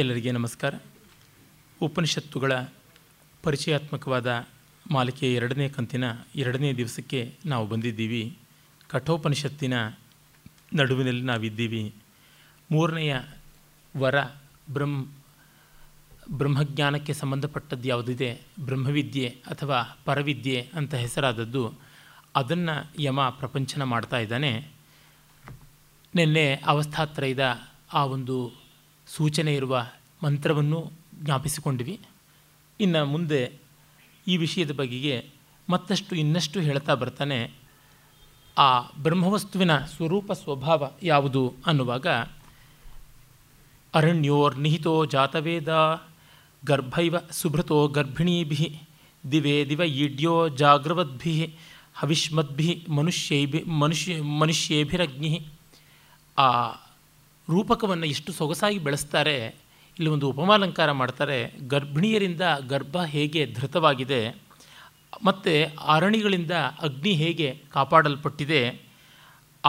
ಎಲ್ಲರಿಗೆ ನಮಸ್ಕಾರ. ಉಪನಿಷತ್ತುಗಳ ಪರಿಚಯಾತ್ಮಕವಾದ ಮಾಲಿಕೆಯ ಎರಡನೇ ಕಂತಿನ ಎರಡನೇ ದಿವಸಕ್ಕೆ ನಾವು ಬಂದಿದ್ದೀವಿ. ಕಠೋಪನಿಷತ್ತಿನ ನಡುವಿನಲ್ಲಿ ನಾವಿದ್ದೀವಿ. ಮೂರನೆಯ ವರ ಬ್ರಹ್ಮಜ್ಞಾನಕ್ಕೆ ಸಂಬಂಧಪಟ್ಟದ್ದು ಯಾವುದಿದೆ, ಬ್ರಹ್ಮವಿದ್ಯೆ ಅಥವಾ ಪರವಿದ್ಯೆ ಅಂತ ಹೆಸರಾದದ್ದು, ಅದನ್ನು ಯಮ ಪ್ರಪಂಚನ ಮಾಡ್ತಾ ಇದ್ದಾನೆ. ನಿನ್ನೆ ಅವಸ್ಥಾತ್ರಯದ ಆ ಒಂದು ಸೂಚನೆ ಇರುವ ಮಂತ್ರವನ್ನು ಜ್ಞಾಪಿಸಿಕೊಂಡಿವಿ. ಇನ್ನು ಮುಂದೆ ಈ ವಿಷಯದ ಬಗೆಗೆ ಮತ್ತಷ್ಟು ಇನ್ನಷ್ಟು ಹೇಳ್ತಾ ಬರ್ತಾನೆ. ಆ ಬ್ರಹ್ಮವಸ್ತುವಿನ ಸ್ವರೂಪ ಸ್ವಭಾವ ಯಾವುದು ಅನ್ನುವಾಗ ಅರಣ್ಯೋರ್ ನಿಹಿತೋ ಜಾತವೇದ ಗರ್ಭೈವ ಸುಭೃತೋ ಗರ್ಭಿಣೀಭಿ ದಿವೇ ದಿವ ಈಡ್ಯೋ ಜಾಗೃವದ್ಭಿ ಹವಿಷ್ಮದ್ಭಿ ಮನುಷ್ಯೇಭಿರಗ್ನಿ. ಆ ರೂಪಕವನ್ನು ಎಷ್ಟು ಸೊಗಸಾಗಿ ಬೆಳೆಸ್ತಾರೆ. ಇಲ್ಲಿ ಒಂದು ಉಪಮಾಲಂಕಾರ ಮಾಡ್ತಾರೆ. ಗರ್ಭಿಣಿಯರಿಂದ ಗರ್ಭ ಹೇಗೆ ಧೃತವಾಗಿದೆ ಮತ್ತು ಆರಣಿಗಳಿಂದ ಅಗ್ನಿ ಹೇಗೆ ಕಾಪಾಡಲ್ಪಟ್ಟಿದೆ,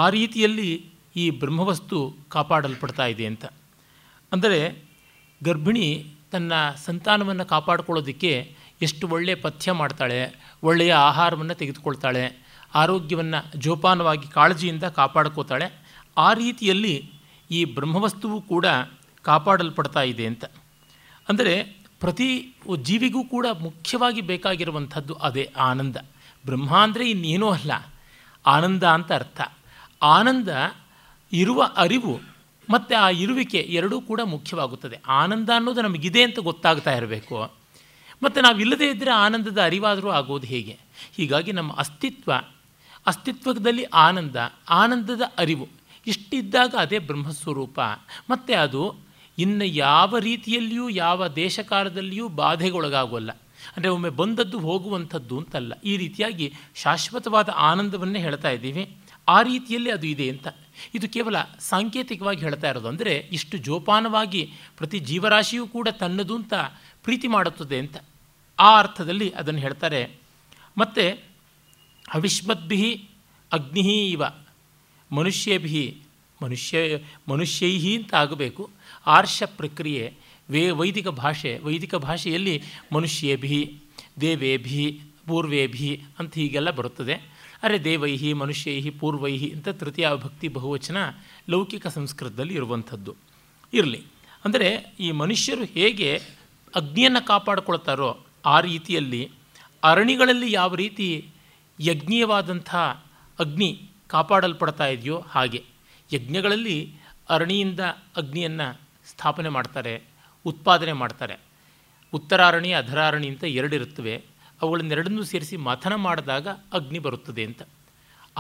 ಆ ರೀತಿಯಲ್ಲಿ ಈ ಬ್ರಹ್ಮವಸ್ತು ಕಾಪಾಡಲ್ಪಡ್ತಾ ಇದೆ ಅಂತ. ಅಂದರೆ ಗರ್ಭಿಣಿ ತನ್ನ ಸಂತಾನವನ್ನು ಕಾಪಾಡಿಕೊಳ್ಳೋದಕ್ಕೆ ಎಷ್ಟು ಒಳ್ಳೆಯ ಪಥ್ಯ ಮಾಡ್ತಾಳೆ, ಒಳ್ಳೆಯ ಆಹಾರವನ್ನು ತೆಗೆದುಕೊಳ್ತಾಳೆ, ಆರೋಗ್ಯವನ್ನು ಜೋಪಾನವಾಗಿ ಕಾಳಜಿಯಿಂದ ಕಾಪಾಡ್ಕೋತಾಳೆ. ಆ ರೀತಿಯಲ್ಲಿ ಈ ಬ್ರಹ್ಮವಸ್ತುವು ಕೂಡ ಕಾಪಾಡಲ್ಪಡ್ತಾ ಇದೆ ಅಂತ. ಅಂದರೆ ಪ್ರತಿ ಜೀವಿಗೂ ಕೂಡ ಮುಖ್ಯವಾಗಿ ಬೇಕಾಗಿರುವಂಥದ್ದು ಅದೇ ಆನಂದ. ಬ್ರಹ್ಮ ಅಂದರೆ ಇನ್ನೇನೂ ಅಲ್ಲ, ಆನಂದ ಅಂತ ಅರ್ಥ. ಆನಂದ ಇರುವ ಅರಿವು ಮತ್ತು ಆ ಇರುವಿಕೆ ಎರಡೂ ಕೂಡ ಮುಖ್ಯವಾಗುತ್ತದೆ. ಆನಂದ ಅನ್ನೋದು ನಮಗಿದೆ ಅಂತ ಗೊತ್ತಾಗ್ತಾ ಇರಬೇಕು, ಮತ್ತು ನಾವಿಲ್ಲದೇ ಇದ್ದರೆ ಆನಂದದ ಅರಿವಾದರೂ ಆಗೋದು ಹೇಗೆ? ಹೀಗಾಗಿ ನಮ್ಮ ಅಸ್ತಿತ್ವದಲ್ಲಿ ಆನಂದದ ಅರಿವು ಇಷ್ಟಿದ್ದಾಗ ಅದೇ ಬ್ರಹ್ಮಸ್ವರೂಪ. ಮತ್ತು ಅದು ಇನ್ನು ಯಾವ ರೀತಿಯಲ್ಲಿಯೂ ಯಾವ ದೇಶಕಾಲದಲ್ಲಿಯೂ ಬಾಧೆಗೊಳಗಾಗೋಲ್ಲ. ಅಂದರೆ ಒಮ್ಮೆ ಬಂದದ್ದು ಹೋಗುವಂಥದ್ದು ಅಂತಲ್ಲ. ಈ ರೀತಿಯಾಗಿ ಶಾಶ್ವತವಾದ ಆನಂದವನ್ನೇ ಹೇಳ್ತಾ ಇದ್ದೀವಿ. ಆ ರೀತಿಯಲ್ಲಿ ಅದು ಇದೆ ಅಂತ. ಇದು ಕೇವಲ ಸಾಂಕೇತಿಕವಾಗಿ ಹೇಳ್ತಾ ಇರೋದು. ಅಂದರೆ ಇಷ್ಟು ಜೋಪಾನವಾಗಿ ಪ್ರತಿ ಜೀವರಾಶಿಯೂ ಕೂಡ ತನ್ನದು ಅಂತ ಪ್ರೀತಿ ಮಾಡುತ್ತದೆ ಅಂತ. ಆ ಅರ್ಥದಲ್ಲಿ ಅದನ್ನು ಹೇಳ್ತಾರೆ. ಮತ್ತು ಹವಿಷ್ಮದ್ಭಿ ಅಗ್ನಿ ಇವ ಮನುಷ್ಯಭಿ ಮನುಷ್ಯೈ ಅಂತ ಆಗಬೇಕು. ಆರ್ಷ ಪ್ರಕ್ರಿಯೆ ವೈದಿಕ ಭಾಷೆಯಲ್ಲಿ ಮನುಷ್ಯೇಭಿ ದೇವೇಭಿ ಪೂರ್ವೇಭಿ ಅಂತ ಹೀಗೆಲ್ಲ ಬರುತ್ತದೆ. ಅರೆ ದೇವೈಹಿ ಮನುಷ್ಯೈಹಿ ಪೂರ್ವೈಹಿ ಅಂತ ತೃತೀಯ ವಿಭಕ್ತಿ ಬಹುವಚನ ಲೌಕಿಕ ಸಂಸ್ಕೃತದಲ್ಲಿ ಇರುವಂಥದ್ದು ಇರಲಿ. ಅಂದರೆ ಈ ಮನುಷ್ಯರು ಹೇಗೆ ಅಗ್ನಿಯನ್ನು ಕಾಪಾಡಿಕೊಳ್ತಾರೋ ಆ ರೀತಿಯಲ್ಲಿ ಅರಣಿಗಳಲ್ಲಿ ಯಾವ ರೀತಿ ಯಜ್ಞೀಯವಾದಂಥ ಅಗ್ನಿ ಕಾಪಾಡಲ್ಪಡ್ತಾ ಇದೆಯೋ ಹಾಗೆ ಯಜ್ಞಗಳಲ್ಲಿ ಅರಣಿಯಿಂದ ಅಗ್ನಿಯನ್ನು ಸ್ಥಾಪನೆ ಮಾಡ್ತಾರೆ, ಉತ್ಪಾದನೆ ಮಾಡ್ತಾರೆ. ಉತ್ತರಾರಣಿ ಅಧರಾರಣಿ ಅಂತ ಎರಡಿರುತ್ತವೆ. ಅವುಗಳನ್ನೆರಡನ್ನೂ ಸೇರಿಸಿ ಮಥನ ಮಾಡಿದಾಗ ಅಗ್ನಿ ಬರುತ್ತದೆ ಅಂತ.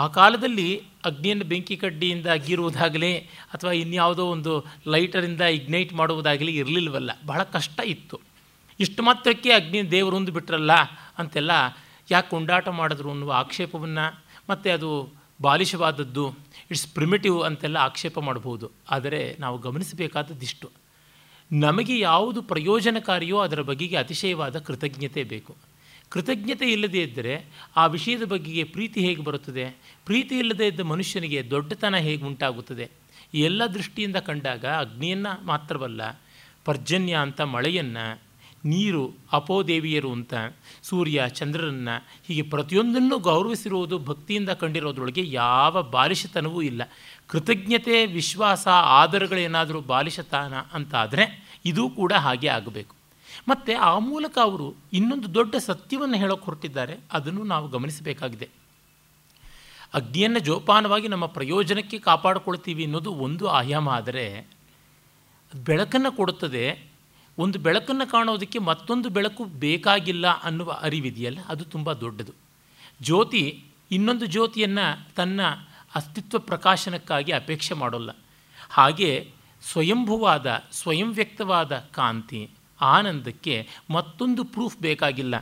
ಆ ಕಾಲದಲ್ಲಿ ಅಗ್ನಿಯನ್ನು ಬೆಂಕಿ ಕಡ್ಡಿಯಿಂದ ಅಗ್ಗಿರುವುದಾಗಲಿ ಅಥವಾ ಇನ್ಯಾವುದೋ ಒಂದು ಲೈಟರಿಂದ ಇಗ್ನೈಟ್ ಮಾಡುವುದಾಗಲಿ ಇರಲಿಲ್ವಲ್ಲ. ಬಹಳ ಕಷ್ಟ ಇತ್ತು. ಇಷ್ಟು ಮಾತ್ರಕ್ಕೆ ಅಗ್ನಿ ದೇವರೊಂದು ಬಿಟ್ರಲ್ಲ ಅಂತೆಲ್ಲ ಯಾಕೆ ಕೊಂಡಾಟ ಮಾಡಿದ್ರು ಅನ್ನುವ ಆಕ್ಷೇಪವನ್ನು, ಮತ್ತು ಅದು ಬಾಲಿಷವಾದದ್ದು, ಇಟ್ಸ್ ಪ್ರಿಮಿಟಿವ್ ಅಂತೆಲ್ಲ ಆಕ್ಷೇಪ ಮಾಡಬಹುದು. ಆದರೆ ನಾವು ಗಮನಿಸಬೇಕಾದದ್ದಿಷ್ಟು, ನಮಗೆ ಯಾವುದು ಪ್ರಯೋಜನಕಾರಿಯೋ ಅದರ ಬಗೆಗೆ ಅತಿಶಯವಾದ ಕೃತಜ್ಞತೆ ಬೇಕು. ಕೃತಜ್ಞತೆ ಇಲ್ಲದೇ ಇದ್ದರೆ ಆ ವಿಷಯದ ಬಗೆಗೆ ಪ್ರೀತಿ ಹೇಗೆ ಬರುತ್ತದೆ? ಪ್ರೀತಿ ಇಲ್ಲದೇ ಇದ್ದ ಮನುಷ್ಯನಿಗೆ ದೊಡ್ಡತನ ಹೇಗೆ ಉಂಟಾಗುತ್ತದೆ? ಈ ಎಲ್ಲ ದೃಷ್ಟಿಯಿಂದ ಕಂಡಾಗ ಅಗ್ನಿಯನ್ನು ಮಾತ್ರವಲ್ಲ, ಪರ್ಜನ್ಯ ಅಂತ ಮಳೆಯನ್ನು, ನೀರು, ಅಪೋದೇವಿಯರು ಅಂತ ಸೂರ್ಯ ಚಂದ್ರರನ್ನು, ಹೀಗೆ ಪ್ರತಿಯೊಂದನ್ನು ಗೌರವಿಸಿರುವುದು ಭಕ್ತಿಯಿಂದ ಕಂಡಿರೋದ್ರೊಳಗೆ ಯಾವ ಬಾಲಿಶತನವೂ ಇಲ್ಲ. ಕೃತಜ್ಞತೆ, ವಿಶ್ವಾಸ, ಆಧಾರಗಳೇನಾದರೂ ಬಾಲಿಶತನ ಅಂತಾದರೆ ಇದೂ ಕೂಡ ಹಾಗೆ ಆಗಬೇಕು. ಮತ್ತು ಆ ಮೂಲಕ ಅವರು ಇನ್ನೊಂದು ದೊಡ್ಡ ಸತ್ಯವನ್ನು ಹೇಳೋಕ್ಕೆ ಹೊರಟಿದ್ದಾರೆ. ಅದನ್ನು ನಾವು ಗಮನಿಸಬೇಕಾಗಿದೆ. ಅಗ್ನಿಯನ್ನು ಜೋಪಾನವಾಗಿ ನಮ್ಮ ಪ್ರಯೋಜನಕ್ಕೆ ಕಾಪಾಡಿಕೊಳ್ತೀವಿ ಅನ್ನೋದು ಒಂದು ಆಯಾಮ. ಆದರೆ ಬೆಳಕನ್ನು ಕೊಡುತ್ತದೆ, ಒಂದು ಬೆಳಕನ್ನು ಕಾಣೋದಕ್ಕೆ ಮತ್ತೊಂದು ಬೆಳಕು ಬೇಕಾಗಿಲ್ಲ ಅನ್ನುವ ಅರಿವಿದೆಯಲ್ಲ, ಅದು ತುಂಬ ದೊಡ್ಡದು. ಜ್ಯೋತಿ ಇನ್ನೊಂದು ಜ್ಯೋತಿಯನ್ನು ತನ್ನ ಅಸ್ತಿತ್ವ ಪ್ರಕಾಶನಕ್ಕಾಗಿ ಅಪೇಕ್ಷೆ ಮಾಡೋಲ್ಲ. ಹಾಗೆ ಸ್ವಯಂಭುವಾದ, ಸ್ವಯಂ ವ್ಯಕ್ತವಾದ ಕಾಂತಿ, ಆನಂದಕ್ಕೆ ಮತ್ತೊಂದು ಪ್ರೂಫ್ ಬೇಕಾಗಿಲ್ಲ,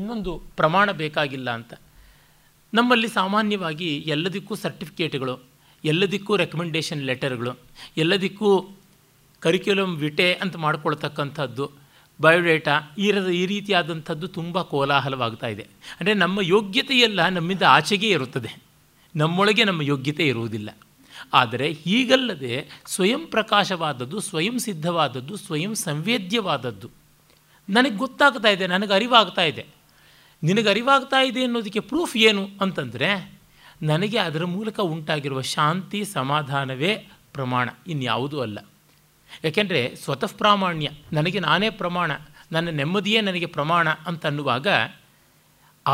ಇನ್ನೊಂದು ಪ್ರಮಾಣ ಬೇಕಾಗಿಲ್ಲ ಅಂತ. ನಮ್ಮಲ್ಲಿ ಸಾಮಾನ್ಯವಾಗಿ ಎಲ್ಲದಕ್ಕೂ ಸರ್ಟಿಫಿಕೇಟ್ಗಳು, ಎಲ್ಲದಕ್ಕೂ ರೆಕಮೆಂಡೇಷನ್ ಲೆಟರ್ಗಳು, ಎಲ್ಲದಕ್ಕೂ ಕರಿಕ್ಯುಲಮ್ ವಿಟೆ ಅಂತ ಮಾಡ್ಕೊಳ್ತಕ್ಕಂಥದ್ದು, ಬಯೋಡೇಟಾ ಈ ರೀತಿಯಾದಂಥದ್ದು ತುಂಬ ಕೋಲಾಹಲವಾಗ್ತಾ ಇದೆ. ಅಂದರೆ ನಮ್ಮ ಯೋಗ್ಯತೆಯೆಲ್ಲ ನಮ್ಮಿಂದ ಆಚೆಗೆ ಇರುತ್ತದೆ, ನಮ್ಮೊಳಗೆ ನಮ್ಮ ಯೋಗ್ಯತೆ ಇರುವುದಿಲ್ಲ. ಆದರೆ ಹೀಗಲ್ಲದೆ ಸ್ವಯಂ ಪ್ರಕಾಶವಾದದ್ದು, ಸ್ವಯಂ ಸಿದ್ಧವಾದದ್ದು, ಸ್ವಯಂ ಸಂವೇದ್ಯವಾದದ್ದು ನನಗೆ ಗೊತ್ತಾಗ್ತಾ ಇದೆ, ನನಗೆ ಅರಿವಾಗ್ತಾ ಇದೆ. ನಿನಗೆ ಅರಿವಾಗ್ತಾ ಇದೆ ಅನ್ನೋದಕ್ಕೆ ಪ್ರೂಫ್ ಏನು ಅಂತಂದರೆ ನನಗೆ ಅದರ ಮೂಲಕ ಉಂಟಾಗಿರುವ ಶಾಂತಿ ಸಮಾಧಾನವೇ ಪ್ರಮಾಣ, ಇನ್ಯಾವುದೂ ಅಲ್ಲ. ಯಾಕೆಂದರೆ ಸ್ವತಃ ಪ್ರಾಮಾಣ್ಯ, ನನಗೆ ನಾನೇ ಪ್ರಮಾಣ, ನನ್ನ ನೆಮ್ಮದಿಯೇ ನನಗೆ ಪ್ರಮಾಣ ಅಂತನ್ನುವಾಗ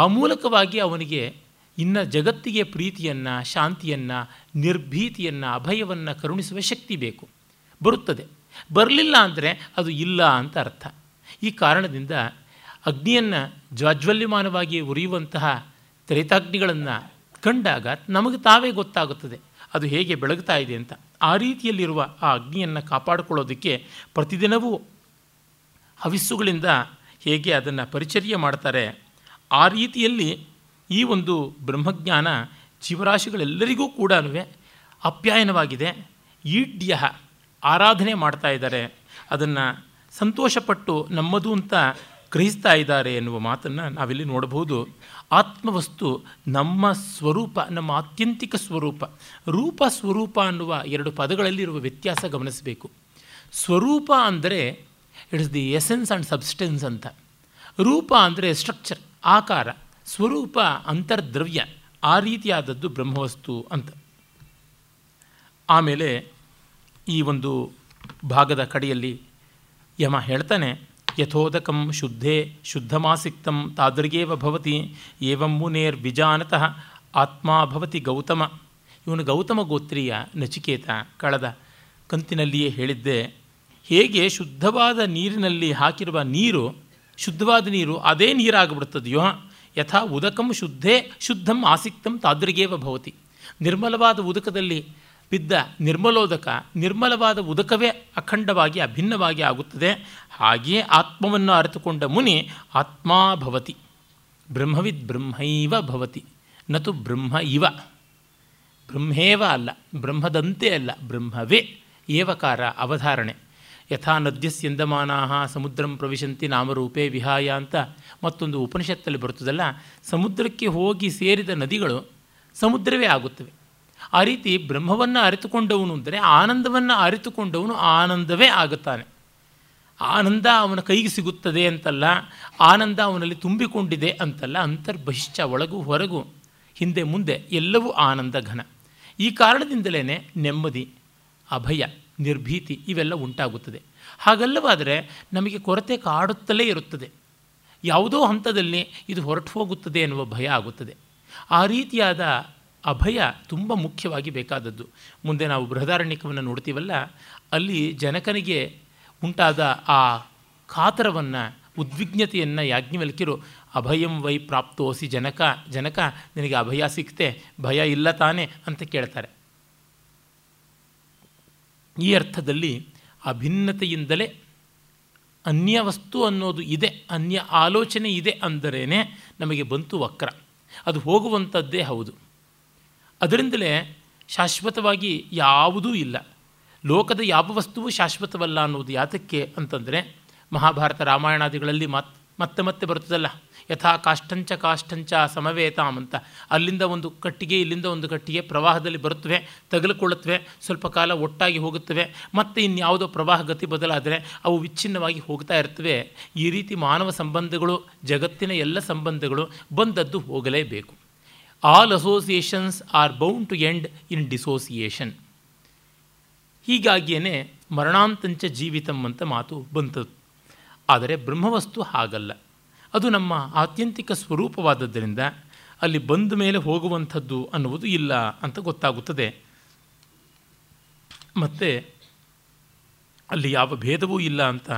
ಆ ಮೂಲಕವಾಗಿ ಅವನಿಗೆ ಇನ್ನು ಜಗತ್ತಿಗೆ ಪ್ರೀತಿಯನ್ನು, ಶಾಂತಿಯನ್ನು, ನಿರ್ಭೀತಿಯನ್ನು, ಅಭಯವನ್ನು ಕರುಣಿಸುವ ಶಕ್ತಿ ಬೇಕು, ಬರುತ್ತದೆ. ಬರಲಿಲ್ಲ ಅಂದರೆ ಅದು ಇಲ್ಲ ಅಂತ ಅರ್ಥ. ಈ ಕಾರಣದಿಂದ ಅಗ್ನಿಯನ್ನು ಜ್ವಾಜ್ವಲ್ಯಮಾನವಾಗಿ ಉರಿಯುವಂತಹ ತ್ರೇತಾಗ್ನಿಗಳನ್ನು ಕಂಡಾಗ ನಮಗೆ ತಾವೇ ಗೊತ್ತಾಗುತ್ತದೆ ಅದು ಹೇಗೆ ಬೆಳಗ್ತಾ ಇದೆ ಅಂತ. ಆ ರೀತಿಯಲ್ಲಿರುವ ಆ ಅಗ್ನಿಯನ್ನು ಕಾಪಾಡಿಕೊಳ್ಳೋದಕ್ಕೆ ಪ್ರತಿದಿನವೂ ಹವಿಸ್ಸುಗಳಿಂದ ಹೇಗೆ ಅದನ್ನು ಪರಿಚರ್ಯ ಮಾಡ್ತಾರೆ, ಆ ರೀತಿಯಲ್ಲಿ ಈ ಒಂದು ಬ್ರಹ್ಮಜ್ಞಾನ ಜೀವರಾಶಿಗಳೆಲ್ಲರಿಗೂ ಕೂಡ ಅಪ್ಯಾಯನವಾಗಿದೆ. ಈಡ್ಯ ಆರಾಧನೆ ಮಾಡ್ತಾ ಇದ್ದಾರೆ, ಅದನ್ನು ಸಂತೋಷಪಟ್ಟು ನಮ್ಮದು ಅಂತ ಗ್ರಹಿಸ್ತಾ ಇದ್ದಾರೆ ಎನ್ನುವ ಮಾತನ್ನು ನಾವಿಲ್ಲಿ ನೋಡಬಹುದು. ಆತ್ಮವಸ್ತು ನಮ್ಮ ಸ್ವರೂಪ, ನಮ್ಮ ಆತ್ಯಂತಿಕ ಸ್ವರೂಪ. ರೂಪ ಸ್ವರೂಪ ಅನ್ನುವ ಎರಡು ಪದಗಳಲ್ಲಿರುವ ವ್ಯತ್ಯಾಸ ಗಮನಿಸಬೇಕು. ಸ್ವರೂಪ ಅಂದರೆ it is the essence and substance ಅಂತ, ರೂಪ ಅಂದರೆ ಸ್ಟ್ರಕ್ಚರ್, ಆಕಾರ, ಸ್ವರೂಪ ಅಂತರ್ದ್ರವ್ಯ, ಆ ರೀತಿಯಾದದ್ದು ಬ್ರಹ್ಮವಸ್ತು ಅಂತ. ಆಮೇಲೆ ಈ ಒಂದು ಭಾಗದ ಕಡೆಯಲ್ಲಿ ಯಮ ಹೇಳ್ತಾನೆ, ಯಥೋದಕಂ ಶುದ್ಧೇ ಶುದ್ಧಮಾಸಿಕ್ತಂ ತಾದೃಗೇವ ಭವತಿ ಏವಂ ಮುನೇರ್ ವಿಜಾನತಃ ಆತ್ಮಾ ಭವತಿ ಗೌತಮ. ಇವನು ಗೌತಮ ಗೋತ್ರೀಯ ನಚಿಕೇತ. ಕಳೆದ ಕಂತಿನಲ್ಲಿಯೇ ಹೇಳಿದ್ದೆ, ಹೇಗೆ ಶುದ್ಧವಾದ ನೀರಿನಲ್ಲಿ ಹಾಕಿರುವ ನೀರು ಶುದ್ಧವಾದ ನೀರು ಅದೇ ನೀರಾಗಿಬಿಡ್ತದೆಯೋ, ಯಥಾ ಉದಕಂ ಶುದ್ಧೇ ಶುದ್ಧಂ ಆಸಿಕ್ತಂ ತಾದೃಗೇವ ಭವತಿ. ನಿರ್ಮಲವಾದ ಉದಕದಲ್ಲಿ ಬಿದ್ದ ನಿರ್ಮಲೋದಕ ನಿರ್ಮಲವಾದ ಉದಕವೇ ಅಖಂಡವಾಗಿ ಅಭಿನ್ನವಾಗಿ ಆಗುತ್ತದೆ. ಹಾಗೆಯೇ ಆತ್ಮವನ್ನು ಅರಿತುಕೊಂಡ ಮುನಿ ಆತ್ಮಾ ಭವತಿ. ಬ್ರಹ್ಮವಿದ್ ಬ್ರಹ್ಮೈವ ಭವತಿ, ನತು ಬ್ರಹ್ಮ ಇವ. ಬ್ರಹ್ಮೇವ ಅಲ್ಲ, ಬ್ರಹ್ಮದಂತೆ ಅಲ್ಲ, ಬ್ರಹ್ಮವೇ. ಏವಕಾರ ಅವಧಾರಣೆ. ಯಥಾ ನದ್ಯಸ್ಯಂದಮಾನಾಹ ಸಮುದ್ರಂ ಪ್ರವಿಶಂತಿ ನಾಮರೂಪೇ ವಿಹಾಯ ಅಂತ ಮತ್ತೊಂದು ಉಪನಿಷತ್ತಲ್ಲಿ ಬರುತ್ತದಲ್ಲ, ಸಮುದ್ರಕ್ಕೆ ಹೋಗಿ ಸೇರಿದ ನದಿಗಳು ಸಮುದ್ರವೇ ಆಗುತ್ತವೆ. ಆ ರೀತಿ ಬ್ರಹ್ಮವನ್ನು ಅರಿತುಕೊಂಡವನು ಅಂದರೆ ಆನಂದವನ್ನು ಅರಿತುಕೊಂಡವನು ಆನಂದವೇ ಆಗುತ್ತಾನೆ. ಆನಂದ ಅವನ ಕೈಗೆ ಸಿಗುತ್ತದೆ ಅಂತಲ್ಲ, ಆನಂದ ಅವನಲ್ಲಿ ತುಂಬಿಕೊಂಡಿದೆ ಅಂತಲ್ಲ, ಅಂತರ್ಬಹಿಷ್ಠ, ಒಳಗೂ ಹೊರಗೂ, ಹಿಂದೆ ಮುಂದೆ ಎಲ್ಲವೂ ಆನಂದ ಘನ. ಈ ಕಾರಣದಿಂದಲೇ ನೆಮ್ಮದಿ, ಅಭಯ, ನಿರ್ಭೀತಿ ಇವೆಲ್ಲ ಉಂಟಾಗುತ್ತದೆ. ಹಾಗಲ್ಲವಾದರೆ ನಮಗೆ ಕೊರತೆ ಕಾಡುತ್ತಲೇ ಇರುತ್ತದೆ. ಯಾವುದೋ ಹಂತದಲ್ಲಿ ಇದು ಹೊರಟು ಹೋಗುತ್ತದೆ ಎನ್ನುವ ಭಯ ಆಗುತ್ತದೆ. ಆ ರೀತಿಯಾದ ಅಭಯ ತುಂಬ ಮುಖ್ಯವಾಗಿ ಬೇಕಾದದ್ದು. ಮುಂದೆ ನಾವು ಬೃಹದಾರಣ್ಯಕವನ್ನು ನೋಡ್ತೀವಲ್ಲ, ಅಲ್ಲಿ ಜನಕನಿಗೆ ಉಂಟಾದ ಆ ಕಾತರವನ್ನು, ಉದ್ವಿಗ್ನತೆಯನ್ನು ಯಾಜ್ಞವಲ್ಕ್ಯರು ಅಭಯಂ ವೈ ಪ್ರಾಪ್ತೋಸಿ ಜನಕ, ಜನಕ ನಿನಗೆ ಅಭಯ ಸಿಕ್ತೆ, ಭಯ ಇಲ್ಲ ತಾನೆ ಅಂತ ಕೇಳ್ತಾರೆ. ಈ ಅರ್ಥದಲ್ಲಿ ಅಭಿನ್ನತೆಯಿಂದಲೇ ಅನ್ಯ ವಸ್ತು ಅನ್ನೋದು ಇದೆ, ಅನ್ಯ ಆಲೋಚನೆ ಇದೆ ಅಂದರೇ ನಮಗೆ ಬಂತು ವಕ್ರ, ಅದು ಹೋಗುವಂಥದ್ದೇ ಹೌದು. ಅದರಿಂದಲೇ ಶಾಶ್ವತವಾಗಿ ಯಾವುದೂ ಇಲ್ಲ, ಲೋಕದ ಯಾವ ವಸ್ತುವು ಶಾಶ್ವತವಲ್ಲ ಅನ್ನೋದು ಯಾತಕ್ಕೆ ಅಂತಂದರೆ, ಮಹಾಭಾರತ ರಾಮಾಯಣಾದಿಗಳಲ್ಲಿ ಮತ್ತೆ ಮತ್ತೆ ಬರ್ತದಲ್ಲ, ಯಥಾ ಕಾಷ್ಟಂಚ ಕಾಷ್ಟಂಚ ಸಮವೇತಾಂ ಅಂತ. ಅಲ್ಲಿಂದ ಒಂದು ಕಟ್ಟಿಗೆ, ಇಲ್ಲಿಂದ ಒಂದು ಕಟ್ಟಿಗೆ ಪ್ರವಾಹದಲ್ಲಿ ಬರುತ್ತವೆ, ತಗಲಿಕೊಳ್ಳುತ್ತವೆ, ಸ್ವಲ್ಪ ಕಾಲ ಒಟ್ಟಾಗಿ ಹೋಗುತ್ತವೆ, ಮತ್ತೆ ಇನ್ಯಾವುದೋ ಪ್ರವಾಹ ಗತಿ ಬದಲಾದರೆ ಅವು ವಿಚ್ಛಿನ್ನವಾಗಿ ಹೋಗ್ತಾ ಇರ್ತವೆ. ಈ ರೀತಿ ಮಾನವ ಸಂಬಂಧಗಳು, ಜಗತ್ತಿನ ಎಲ್ಲ ಸಂಬಂಧಗಳು ಬಂದದ್ದು ಹೋಗಲೇಬೇಕು. All associations are bound to end in dissociation. ಹೀಗಾಗಿಯೇ ಮರಣಾಂತಂಚ ಜೀವಿತಂ ಅಂತ ಮಾತು ಬಂತದ್ದು. ಆದರೆ ಬ್ರಹ್ಮವಸ್ತು ಹಾಗಲ್ಲ, ಅದು ನಮ್ಮ ಆತ್ಯಂತಿಕ ಸ್ವರೂಪವಾದದ್ದರಿಂದ ಅಲ್ಲಿ ಬಂದ ಮೇಲೆ ಹೋಗುವಂಥದ್ದು ಅನ್ನುವುದು ಇಲ್ಲ ಅಂತ ಗೊತ್ತಾಗುತ್ತದೆ. ಮತ್ತು ಅಲ್ಲಿ ಯಾವ ಭೇದವೂ ಇಲ್ಲ ಅಂತ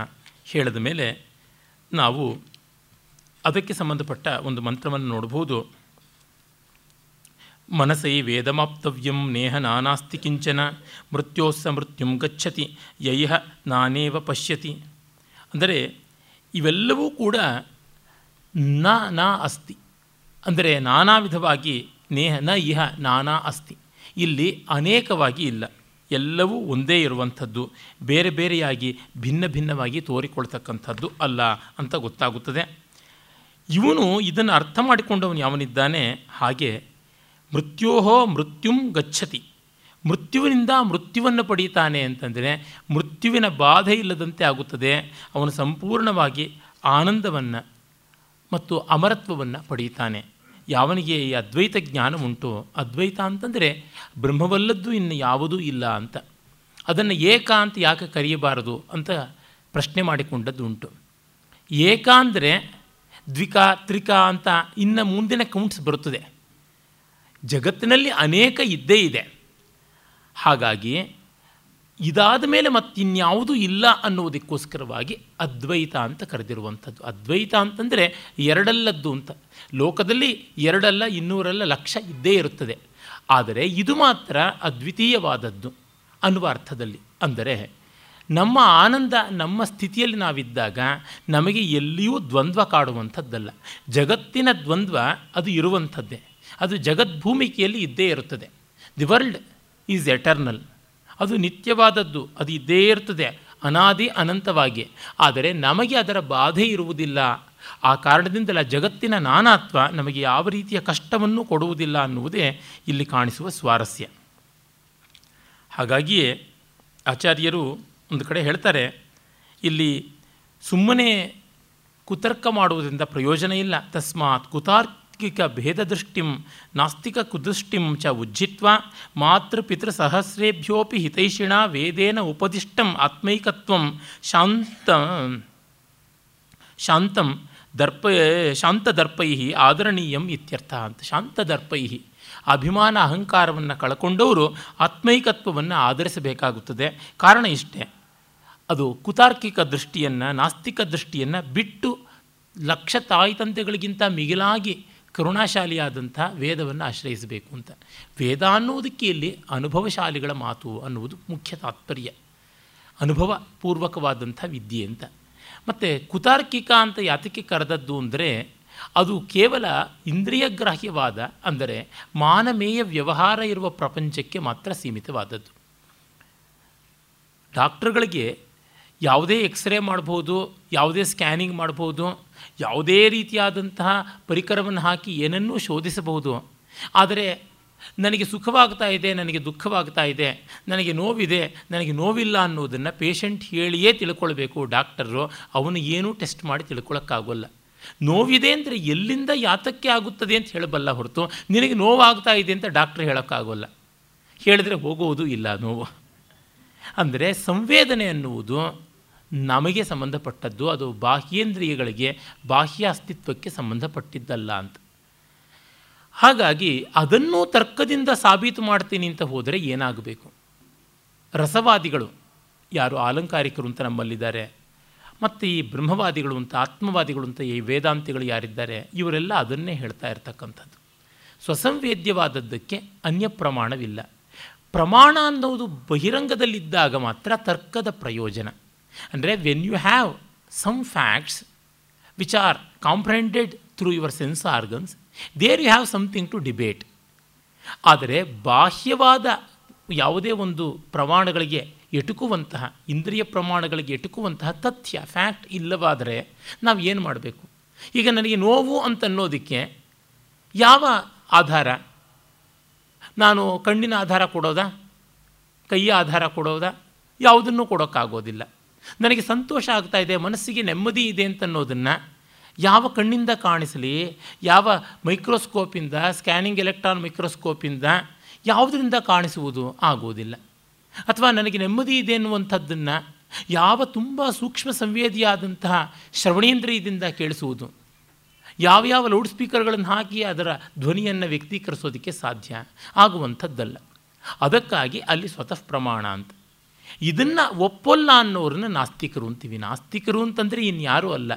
ಹೇಳಿದ ಮೇಲೆ ನಾವು ಅದಕ್ಕೆ ಸಂಬಂಧಪಟ್ಟ ಒಂದು ಮಂತ್ರವನ್ನು ನೋಡ್ಬೋದು. ಮನಸೈ ವೇದಮಾಪ್ತವ್ಯಂ ನೇಹ ನಾನಾಸ್ತಿ ಕಿಂಚನ ಮೃತ್ಯೋಸ್ಸ ಮೃತ್ಯುಂ ಗಚ್ಚತಿ ಯೈಹ ನಾನೇವ ಪಶ್ಯತಿ. ಅಂದರೆ ಇವೆಲ್ಲವೂ ಕೂಡ ನ ನಾ ಅಸ್ತಿ ಅಂದರೆ ನಾನಾ ವಿಧವಾಗಿ, ನೇಹ ನ ಇಹ ನಾನಾ ಅಸ್ತಿ, ಇಲ್ಲಿ ಅನೇಕವಾಗಿ ಇಲ್ಲ, ಎಲ್ಲವೂ ಒಂದೇ ಇರುವಂಥದ್ದು, ಬೇರೆ ಬೇರೆಯಾಗಿ ಭಿನ್ನ ಭಿನ್ನವಾಗಿ ತೋರಿಕೊಳ್ತಕ್ಕಂಥದ್ದು ಅಲ್ಲ ಅಂತ ಗೊತ್ತಾಗುತ್ತದೆ. ಇವನು ಇದನ್ನು ಅರ್ಥ ಮಾಡಿಕೊಂಡವನು ಯಾವನಿದ್ದಾನೆ, ಹಾಗೆ ಮೃತ್ಯೋಹೋ ಮೃತ್ಯುಂ ಗಚ್ಚತಿ, ಮೃತ್ಯುವಿನಿಂದ ಮೃತ್ಯುವನ್ನು ಪಡೀತಾನೆ ಅಂತಂದರೆ ಮೃತ್ಯುವಿನ ಬಾಧೆ ಇಲ್ಲದಂತೆ ಆಗುತ್ತದೆ, ಅವನು ಸಂಪೂರ್ಣವಾಗಿ ಆನಂದವನ್ನು ಮತ್ತು ಅಮರತ್ವವನ್ನು ಪಡೀತಾನೆ. ಯಾವನಿಗೆ ಈ ಅದ್ವೈತ ಜ್ಞಾನ ಉಂಟು, ಅದ್ವೈತ ಅಂತಂದರೆ ಬ್ರಹ್ಮವಲ್ಲದ್ದು ಇನ್ನು ಯಾವುದೂ ಇಲ್ಲ ಅಂತ, ಅದನ್ನು ಏಕ ಅಂತ ಯಾಕೆ ಕರೆಯಬಾರದು ಅಂತ ಪ್ರಶ್ನೆ ಮಾಡಿಕೊಂಡದ್ದು ಉಂಟು. ಏಕ ಅಂದರೆ ದ್ವಿಕ ತ್ರಿಕ ಅಂತ ಇನ್ನು ಮುಂದಿನ ಕೌಂಟ್ಸ್ ಬರುತ್ತದೆ. ಜಗತ್ತಿನಲ್ಲಿ ಅನೇಕ ಇದ್ದೇ ಇದೆ. ಹಾಗಾಗಿ ಇದಾದ ಮೇಲೆ ಮತ್ತಿನ್ಯಾವುದೂ ಇಲ್ಲ ಅನ್ನೋದಕ್ಕೋಸ್ಕರವಾಗಿ ಅದ್ವೈತ ಅಂತ ಕರೆದಿರುವಂಥದ್ದು. ಅದ್ವೈತ ಅಂತಂದರೆ ಎರಡಲ್ಲದ್ದು ಅಂತ. ಲೋಕದಲ್ಲಿ ಎರಡಲ್ಲ, ಇನ್ನೂರಲ್ಲ, ಲಕ್ಷ ಇದ್ದೇ ಇರುತ್ತದೆ. ಆದರೆ ಇದು ಮಾತ್ರ ಅದ್ವಿತೀಯವಾದದ್ದು ಅನ್ನುವ ಅರ್ಥದಲ್ಲಿ. ಅಂದರೆ ನಮ್ಮ ಆನಂದ, ನಮ್ಮ ಸ್ಥಿತಿಯಲ್ಲಿ ನಾವಿದ್ದಾಗ ನಮಗೆ ಎಲ್ಲಿಯೂ ದ್ವಂದ್ವ ಕಾಡುವಂಥದ್ದಲ್ಲ. ಜಗತ್ತಿನ ದ್ವಂದ್ವ ಅದು ಇರುವಂಥದ್ದೇ, ಅದು ಜಗದ್ಭೂಮಿಕೆಯಲ್ಲಿ ಇದ್ದೇ ಇರುತ್ತದೆ. ದಿ ವರ್ಲ್ಡ್ ಈಸ್ ಎಟರ್ನಲ್, ಅದು ನಿತ್ಯವಾದದ್ದು, ಅದು ಇದ್ದೇ ಇರ್ತದೆ ಅನಾದಿ ಅನಂತವಾಗಿ. ಆದರೆ ನಮಗೆ ಅದರ ಬಾಧೆ ಇರುವುದಿಲ್ಲ. ಆ ಕಾರಣದಿಂದಲೇ ಜಗತ್ತಿನ ನಾನಾತ್ವ ನಮಗೆ ಯಾವ ರೀತಿಯ ಕಷ್ಟವನ್ನು ಕೊಡುವುದಿಲ್ಲ ಅನ್ನುವುದೇ ಇಲ್ಲಿ ಕಾಣಿಸುವ ಸ್ವಾರಸ್ಯ. ಹಾಗಾಗಿಯೇ ಆಚಾರ್ಯರು ಒಂದು ಕಡೆ ಹೇಳ್ತಾರೆ, ಇಲ್ಲಿ ಸುಮ್ಮನೆ ಕುತರ್ಕ ಮಾಡುವುದರಿಂದ ಪ್ರಯೋಜನ ಇಲ್ಲ. ತಸ್ಮಾತ್ ಕುತಾರ್ಕಿಕ ಭೇದದೃಷ್ಟಿಂ ನಾಸ್ತಿಕ ಕುದೃಷ್ಟಿಂ ಚ ಉಜ್ಜಿತ್ವ ಮಾತೃಪಿತೃಸಹಸ್ರೇಭ್ಯೋಪಿ ಹಿತೈಷಿಣ ವೇದೇನ ಉಪದಿಷ್ಟಂ ಆತ್ಮೈಕತ್ವಂ ಶಾಂತದರ್ಪೈ ಆದರಣೀಯಂ ಇತ್ಯರ್ಥ ಅಂತ. ಶಾಂತದರ್ಪೈ, ಅಭಿಮಾನ ಅಹಂಕಾರವನ್ನು ಕಳ್ಕೊಂಡವರು ಆತ್ಮೈಕತ್ವವನ್ನು ಆಧರಿಸಬೇಕಾಗುತ್ತದೆ. ಕಾರಣ ಇಷ್ಟೇ, ಅದು ಕುತಾರ್ಕಿಕ ದೃಷ್ಟಿಯನ್ನು, ನಾಸ್ತಿಕ ದೃಷ್ಟಿಯನ್ನು ಬಿಟ್ಟು ಲಕ್ಷ ತಾಯ್ತಂತೆಗಳಿಗಿಂತ ಮಿಗಿಲಾಗಿ ಕರುಣಾಶಾಲಿಯಾದಂಥ ವೇದವನ್ನು ಆಶ್ರಯಿಸಬೇಕು ಅಂತ. ವೇದ ಅನ್ನುವುದಕ್ಕೆ ಇಲ್ಲಿ ಅನುಭವಶಾಲಿಗಳ ಮಾತು ಅನ್ನುವುದು ಮುಖ್ಯ ತಾತ್ಪರ್ಯ, ಅನುಭವ ಪೂರ್ವಕವಾದಂಥ ವಿದ್ಯೆ ಅಂತ. ಮತ್ತು ಕುತಾರ್ಕಿಕ ಅಂತ ಯಾತಕ್ಕೆ ಕರೆದದ್ದು ಅಂದರೆ, ಅದು ಕೇವಲ ಇಂದ್ರಿಯಗ್ರಾಹ್ಯವಾದ, ಅಂದರೆ ಮಾನಮೇಯ ವ್ಯವಹಾರ ಇರುವ ಪ್ರಪಂಚಕ್ಕೆ ಮಾತ್ರ ಸೀಮಿತವಾದದ್ದು. ಡಾಕ್ಟರ್ಗಳಿಗೆ ಯಾವುದೇ ಎಕ್ಸ್ರೇ ಮಾಡ್ಬೋದು, ಯಾವುದೇ ಸ್ಕ್ಯಾನಿಂಗ್ ಮಾಡ್ಬೋದು, ಯಾವುದೇ ರೀತಿಯಾದಂತಹ ಪರಿಕರವನ್ನು ಹಾಕಿ ಏನನ್ನೂ ಶೋಧಿಸಬಹುದು. ಆದರೆ ನನಗೆ ಸುಖವಾಗ್ತಾ ಇದೆ, ನನಗೆ ದುಃಖವಾಗ್ತಾ ಇದೆ, ನನಗೆ ನೋವಿದೆ, ನನಗೆ ನೋವಿಲ್ಲ ಅನ್ನೋದನ್ನು ಪೇಷಂಟ್ ಹೇಳಿಯೇ ತಿಳ್ಕೊಳ್ಬೇಕು. ಡಾಕ್ಟರು ಅವನು ಏನೂ ಟೆಸ್ಟ್ ಮಾಡಿ ತಿಳ್ಕೊಳ್ಳೋಕ್ಕಾಗೋಲ್ಲ. ನೋವಿದೆ ಅಂದರೆ ಎಲ್ಲಿಂದ ಯಾತಕ್ಕೆ ಆಗುತ್ತದೆ ಅಂತ ಹೇಳಬಲ್ಲ ಹೊರತು ನಿನಗೆ ನೋವಾಗ್ತಾ ಇದೆ ಅಂತ ಡಾಕ್ಟ್ರ್ ಹೇಳೋಕ್ಕಾಗೋಲ್ಲ. ಹೇಳಿದರೆ ಹೋಗೋದು ಇಲ್ಲ ನೋವು. ಅಂದರೆ ಸಂವೇದನೆ ಅನ್ನುವುದು ನಮಗೆ ಸಂಬಂಧಪಟ್ಟದ್ದು, ಅದು ಬಾಹ್ಯೇಂದ್ರಿಯಗಳಿಗೆ, ಬಾಹ್ಯ ಅಸ್ತಿತ್ವಕ್ಕೆ ಸಂಬಂಧಪಟ್ಟಿದ್ದಲ್ಲ ಅಂತ. ಹಾಗಾಗಿ ಅದನ್ನು ತರ್ಕದಿಂದ ಸಾಬೀತು ಮಾಡ್ತೀನಿ ಅಂತ ಹೋದರೆ ಏನಾಗಬೇಕು? ರಸವಾದಿಗಳು ಯಾರು ಆಲಂಕಾರಿಕರು ಅಂತ ನಮ್ಮಲ್ಲಿದ್ದಾರೆ, ಮತ್ತು ಈ ಬ್ರಹ್ಮವಾದಿಗಳು ಅಂತ, ಆತ್ಮವಾದಿಗಳು ಅಂತ, ಈ ವೇದಾಂತಿಗಳು ಯಾರಿದ್ದಾರೆ, ಇವರೆಲ್ಲ ಅದನ್ನೇ ಹೇಳ್ತಾ ಇರ್ತಕ್ಕಂಥದ್ದು. ಸ್ವಸಂವೇದ್ಯವಾದದ್ದಕ್ಕೆ ಅನ್ಯ ಪ್ರಮಾಣವಿಲ್ಲ. ಪ್ರಮಾಣ ಅನ್ನೋದು ಬಹಿರಂಗದಲ್ಲಿದ್ದಾಗ ಮಾತ್ರ ತರ್ಕದ ಪ್ರಯೋಜನ. ಅಂದರೆ when you have some facts which are comprehended through your sense organs, there you have something to debate. ಆದರೆ ಬಾಹ್ಯವಾದ ಯಾವುದೇ ಒಂದು ಪ್ರಮಾಣಗಳಿಗೆ ಎಟುಕುವಂತಹ, ಇಂದ್ರಿಯ ಪ್ರಮಾಣಗಳಿಗೆ ಎಟುಕುವಂತಹ ತಥ್ಯ, ಫ್ಯಾಕ್ಟ್ ಇಲ್ಲವಾದರೆ ನಾವು ಏನು ಮಾಡಬೇಕು? ಈಗ ನನಗೆ ನೋವು ಅಂತನ್ನೋದಕ್ಕೆ ಯಾವ ಆಧಾರ? ನಾನು ಕಣ್ಣಿನ ಆಧಾರ ಕೊಡೋದಾ, ಕೈಯ ಆಧಾರ ಕೊಡೋದಾ? ಯಾವುದನ್ನೂ ಕೊಡೋಕ್ಕಾಗೋದಿಲ್ಲ. ನನಗೆ ಸಂತೋಷ ಆಗ್ತಾ ಇದೆ, ಮನಸ್ಸಿಗೆ ನೆಮ್ಮದಿ ಇದೆ ಅಂತನ್ನೋದನ್ನು ಯಾವ ಕಣ್ಣಿಂದ ಕಾಣಿಸಲಿ, ಯಾವ ಮೈಕ್ರೋಸ್ಕೋಪಿಂದ, ಸ್ಕ್ಯಾನಿಂಗ್ ಎಲೆಕ್ಟ್ರಾನ್ ಮೈಕ್ರೋಸ್ಕೋಪಿಂದ, ಯಾವುದರಿಂದ ಕಾಣಿಸುವುದು ಆಗೋದಿಲ್ಲ. ಅಥವಾ ನನಗೆ ನೆಮ್ಮದಿ ಇದೆ ಎನ್ನುವಂಥದ್ದನ್ನು ಯಾವ ತುಂಬ ಸೂಕ್ಷ್ಮ ಸಂವೇದಿಯಾದಂತಹ ಶ್ರವಣೇಂದ್ರಿಯದಿಂದ ಕೇಳಿಸುವುದು, ಯಾವ್ಯಾವ ಲೌಡ್ ಸ್ಪೀಕರ್ಗಳನ್ನು ಹಾಕಿ ಅದರ ಧ್ವನಿಯನ್ನು ವ್ಯಕ್ತೀಕರಿಸೋದಕ್ಕೆ ಸಾಧ್ಯ ಆಗುವಂಥದ್ದಲ್ಲ. ಅದಕ್ಕಾಗಿ ಅಲ್ಲಿ ಸ್ವತಃ ಪ್ರಮಾಣ ಅಂತ. ಇದನ್ನು ಒಪ್ಪಲ್ಲ ಅನ್ನೋರನ್ನ ನಾಸ್ತಿಕರು ಅಂತೀವಿ. ನಾಸ್ತಿಕರು ಅಂತಂದರೆ ಇನ್ಯಾರೂ ಅಲ್ಲ,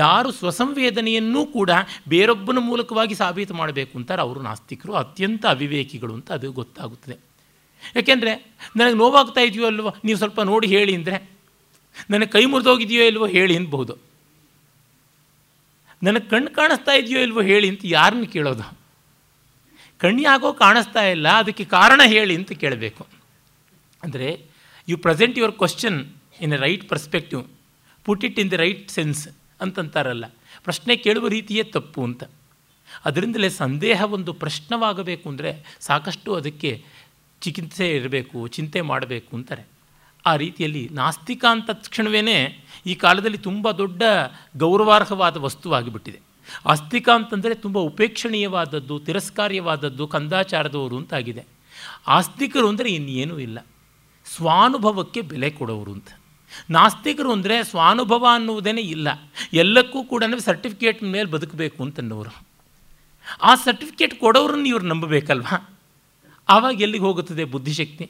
ಯಾರು ಸ್ವಸಂವೇದನೆಯನ್ನೂ ಕೂಡ ಬೇರೊಬ್ಬನ ಮೂಲಕವಾಗಿ ಸಾಬೀತು ಮಾಡಬೇಕು ಅಂತಾರೆ ಅವರು ನಾಸ್ತಿಕರು. ಅತ್ಯಂತ ಅವಿವೇಕಿಗಳು ಅಂತ ಅದು ಗೊತ್ತಾಗುತ್ತದೆ. ಯಾಕೆಂದರೆ ನನಗೆ ನೋವಾಗ್ತಾ ಇದೆಯೋ ಅಲ್ವೋ ನೀವು ಸ್ವಲ್ಪ ನೋಡಿ ಹೇಳಿ ಅಂದರೆ, ನನಗೆ ಕೈ ಮುರಿದೋಗಿದೆಯೋ ಇಲ್ವೋ ಹೇಳಿ ಅನ್ಬಹುದು, ನನಗೆ ಕಣ್ಣು ಕಾಣಿಸ್ತಾ ಇದೆಯೋ ಇಲ್ವೋ ಹೇಳಿ ಅಂತ ಯಾರನ್ನು ಕೇಳೋದು? ಕಣ್ಣು ಯಾಕೋ ಕಾಣಿಸ್ತಾ ಇಲ್ಲ, ಅದಕ್ಕೆ ಕಾರಣ ಹೇಳಿ ಅಂತ ಕೇಳಬೇಕು. ಅಂದರೆ you present your question in a right perspective, put it in the right sense ಅಂತಂತಾರಲ್ಲ, ಪ್ರಶ್ನೆ ಕೇಳುವ ರೀತಿಯೇ ತಪ್ಪು ಅಂತ. ಅದರಿಂದಲೇ ಸಂದೇಹ ಒಂದು ಪ್ರಶ್ನವಾಗಬೇಕು ಅಂದರೆ ಸಾಕಷ್ಟು ಅದಕ್ಕೆ ಚಿಕಿತ್ಸೆ ಇರಬೇಕು, ಚಿಂತೆ ಮಾಡಬೇಕು ಅಂತಾರೆ. ಆ ರೀತಿಯಲ್ಲಿ ನಾಸ್ತಿಕ ಅಂತ ತಕ್ಷಣವೇ ಈ ಕಾಲದಲ್ಲಿ ತುಂಬ ದೊಡ್ಡ ಗೌರವಾರ್ಹವಾದ ವಸ್ತುವಾಗಿಬಿಟ್ಟಿದೆ. ಆಸ್ತಿಕ ಅಂತಂದರೆ ತುಂಬ ಉಪೇಕ್ಷಣೀಯವಾದದ್ದು, ತಿರಸ್ಕಾರ್ಯವಾದದ್ದು, ಕಂದಾಚಾರದವರು ಅಂತಾಗಿದೆ. ಆಸ್ತಿಕರು ಅಂದರೆ ಇನ್ನೇನೂ ಇಲ್ಲ, ಸ್ವಾನುಭವಕ್ಕೆ ಬೆಲೆ ಕೊಡೋರು ಅಂತ. ನಾಸ್ತಿಕರು ಅಂದರೆ ಸ್ವಾನುಭವ ಅನ್ನುವುದೇ ಇಲ್ಲ, ಎಲ್ಲಕ್ಕೂ ಕೂಡ ಸರ್ಟಿಫಿಕೇಟ್ ಮೇಲೆ ಬದುಕಬೇಕು ಅಂತನ್ನೋರು. ಆ ಸರ್ಟಿಫಿಕೇಟ್ ಕೊಡೋರನ್ನು ಇವರು ನಂಬಬೇಕಲ್ವ? ಆವಾಗ ಎಲ್ಲಿಗೆ ಹೋಗುತ್ತದೆ ಬುದ್ಧಿಶಕ್ತಿ?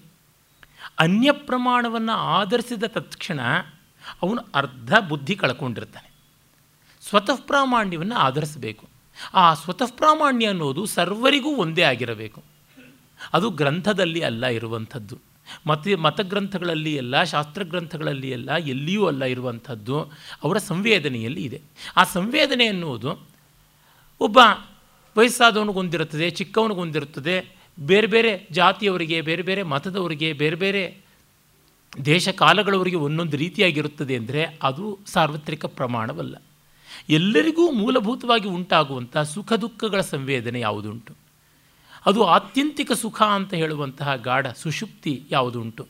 ಅನ್ಯ ಪ್ರಮಾಣವನ್ನು ಆಧರಿಸಿದ ತತ್ಕ್ಷಣ ಅವನು ಅರ್ಧ ಬುದ್ಧಿ ಕಳ್ಕೊಂಡಿರ್ತಾನೆ. ಸ್ವತಃ ಪ್ರಾಮಾಣ್ಯವನ್ನು ಆಧರಿಸಬೇಕು. ಆ ಸ್ವತಃ ಪ್ರಾಮಾಣ್ಯ ಅನ್ನೋದು ಸರ್ವರಿಗೂ ಒಂದೇ ಆಗಿರಬೇಕು. ಅದು ಗ್ರಂಥದಲ್ಲಿ ಅಲ್ಲ ಇರುವಂಥದ್ದು, ಮತಗ್ರಂಥಗಳಲ್ಲಿ ಎಲ್ಲ, ಶಾಸ್ತ್ರಗ್ರಂಥಗಳಲ್ಲಿ ಎಲ್ಲ, ಎಲ್ಲಿಯೂ ಅಲ್ಲ ಇರುವಂಥದ್ದು. ಅವರ ಸಂವೇದನೆಯಲ್ಲಿ ಇದೆ. ಆ ಸಂವೇದನೆ ಅನ್ನುವುದು ಒಬ್ಬ ವಯಸ್ಸಾದವನಿಗೊಂದಿರುತ್ತದೆ, ಚಿಕ್ಕವನಿಗೊಂದಿರುತ್ತದೆ, ಬೇರೆ ಬೇರೆ ಜಾತಿಯವರಿಗೆ, ಬೇರೆ ಬೇರೆ ಮತದವರಿಗೆ, ಬೇರೆ ಬೇರೆ ದೇಶ ಕಾಲಗಳವರಿಗೆ ಒಂದೊಂದು ರೀತಿಯಾಗಿರುತ್ತದೆ. ಅಂದರೆ ಅದು ಸಾರ್ವತ್ರಿಕ ಪ್ರಮಾಣವಲ್ಲ. ಎಲ್ಲರಿಗೂ ಮೂಲಭೂತವಾಗಿ ಉಂಟಾಗುವಂಥ ಸುಖ ದುಃಖಗಳ ಸಂವೇದನೆ ಯಾವುದುಂಟು, ಅದು ಆತ್ಯಂತಿಕ ಸುಖ ಅಂತ ಹೇಳುವಂತಹ ಗಾಢ ಸುಷುಪ್ತಿ ಯಾವುದುಂಟು,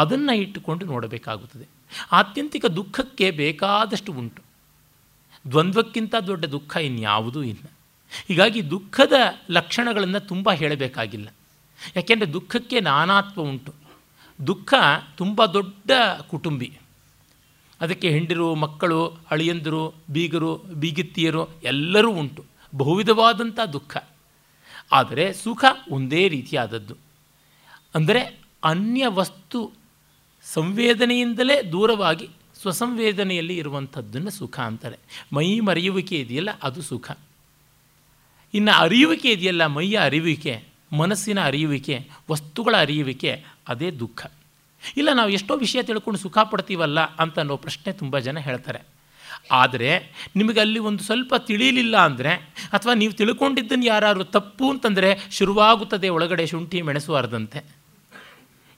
ಅದನ್ನು ಇಟ್ಟುಕೊಂಡು ನೋಡಬೇಕಾಗುತ್ತದೆ. ಆತ್ಯಂತಿಕ ದುಃಖಕ್ಕೆ ಬೇಕಾದಷ್ಟು ಉಂಟು, ದ್ವಂದ್ವಕ್ಕಿಂತ ದೊಡ್ಡ ದುಃಖ ಇನ್ಯಾವುದೂ ಇಲ್ಲ. ಹೀಗಾಗಿ ದುಃಖದ ಲಕ್ಷಣಗಳನ್ನು ತುಂಬ ಹೇಳಬೇಕಾಗಿಲ್ಲ, ಯಾಕೆಂದರೆ ದುಃಖಕ್ಕೆ ನಾನಾತ್ವ ಉಂಟು. ದುಃಖ ತುಂಬ ದೊಡ್ಡ ಕುಟುಂಬಿ, ಅದಕ್ಕೆ ಹೆಂಡಿರು, ಮಕ್ಕಳು, ಅಳಿಯಂದಿರು, ಬೀಗರು, ಬೀಗಿತ್ತಿಯರು ಎಲ್ಲರೂ ಉಂಟು, ಬಹುವಿಧವಾದಂಥ ದುಃಖ. ಆದರೆ ಸುಖ ಒಂದೇ ರೀತಿಯಾದದ್ದು. ಅಂದರೆ ಅನ್ಯ ವಸ್ತು ಸಂವೇದನೆಯಿಂದಲೇ ದೂರವಾಗಿ ಸ್ವಸಂವೇದನೆಯಲ್ಲಿ ಇರುವಂಥದ್ದನ್ನು ಸುಖ ಅಂತಾರೆ. ಮೈ ಮರೆಯುವಿಕೆ ಇದೆಯಲ್ಲ, ಅದು ಸುಖ. ಇನ್ನು ಅರಿಯುವಿಕೆ ಇದೆಯಲ್ಲ, ಮೈಯ ಅರಿಯುವಿಕೆ, ಮನಸ್ಸಿನ ಅರಿಯುವಿಕೆ, ವಸ್ತುಗಳ ಅರಿಯುವಿಕೆ, ಅದೇ ದುಃಖ. ಇಲ್ಲ, ನಾವು ಎಷ್ಟೋ ವಿಷಯ ತಿಳ್ಕೊಂಡು ಸುಖ ಪಡ್ತೀವಲ್ಲ ಅಂತ ಅನ್ನೋ ಪ್ರಶ್ನೆ ತುಂಬ ಜನ ಹೇಳ್ತಾರೆ. ಆದರೆ ನಿಮಗೆ ಅಲ್ಲಿ ಒಂದು ಸ್ವಲ್ಪ ತಿಳಿಯಲಿಲ್ಲ ಅಂದರೆ, ಅಥವಾ ನೀವು ತಿಳ್ಕೊಂಡಿದ್ದನ್ನು ಯಾರು ತಪ್ಪು ಅಂತಂದರೆ ಶುರುವಾಗುತ್ತದೆ ಒಳಗಡೆ ಶುಂಠಿ ಮೆಣಸುವಾರದಂತೆ.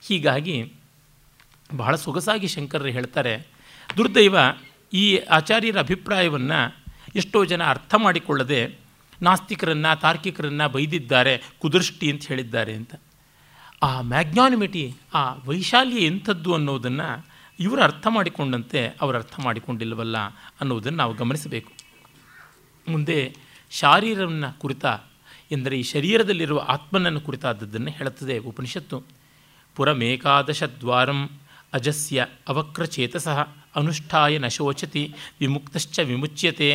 ಹೀಗಾಗಿ ಬಹಳ ಸೊಗಸಾಗಿ ಶಂಕರರು ಹೇಳ್ತಾರೆ. ದುರ್ದೈವ ಈ ಆಚಾರ್ಯರ ಅಭಿಪ್ರಾಯವನ್ನು ಎಷ್ಟೋ ಜನ ಅರ್ಥ ಮಾಡಿಕೊಳ್ಳದೆ ನಾಸ್ತಿಕರನ್ನು, ತಾರ್ಕಿಕರನ್ನು ಬೈದಿದ್ದಾರೆ, ಕುದೃಷ್ಟಿ ಅಂತ ಹೇಳಿದ್ದಾರೆ ಅಂತ. ಆ ಮ್ಯಾಗ್ನಾನಿಮಿಟಿ, ಆ ವೈಶಾಲ್ಯ ಎಂಥದ್ದು ಅನ್ನೋದನ್ನು ಇವರು ಅರ್ಥ ಮಾಡಿಕೊಂಡಂತೆ ಅವರು ಅರ್ಥ ಮಾಡಿಕೊಂಡಿಲ್ಲವಲ್ಲ ಅನ್ನೋದನ್ನು ನಾವು ಗಮನಿಸಬೇಕು. ಮುಂದೆ ಶಾರೀರವನ್ನು ಕುರಿತ, ಎಂದರೆ ಈ ಶರೀರದಲ್ಲಿರುವ ಆತ್ಮನನ್ನು ಕುರಿತಾದದ್ದನ್ನು ಹೇಳುತ್ತದೆ ಉಪನಿಷತ್ತು. ಪುರಮೇಕಾದಶದ್ವಾರಂ ಅಜಸ್ಯ ಅವಕ್ರಚೇತಸಃ ಅನುಷ್ಠಾಯ ನಶೋಚತಿ ವಿಮುಕ್ತಶ್ಚ ವಿಮುಚ್ಯತೆ.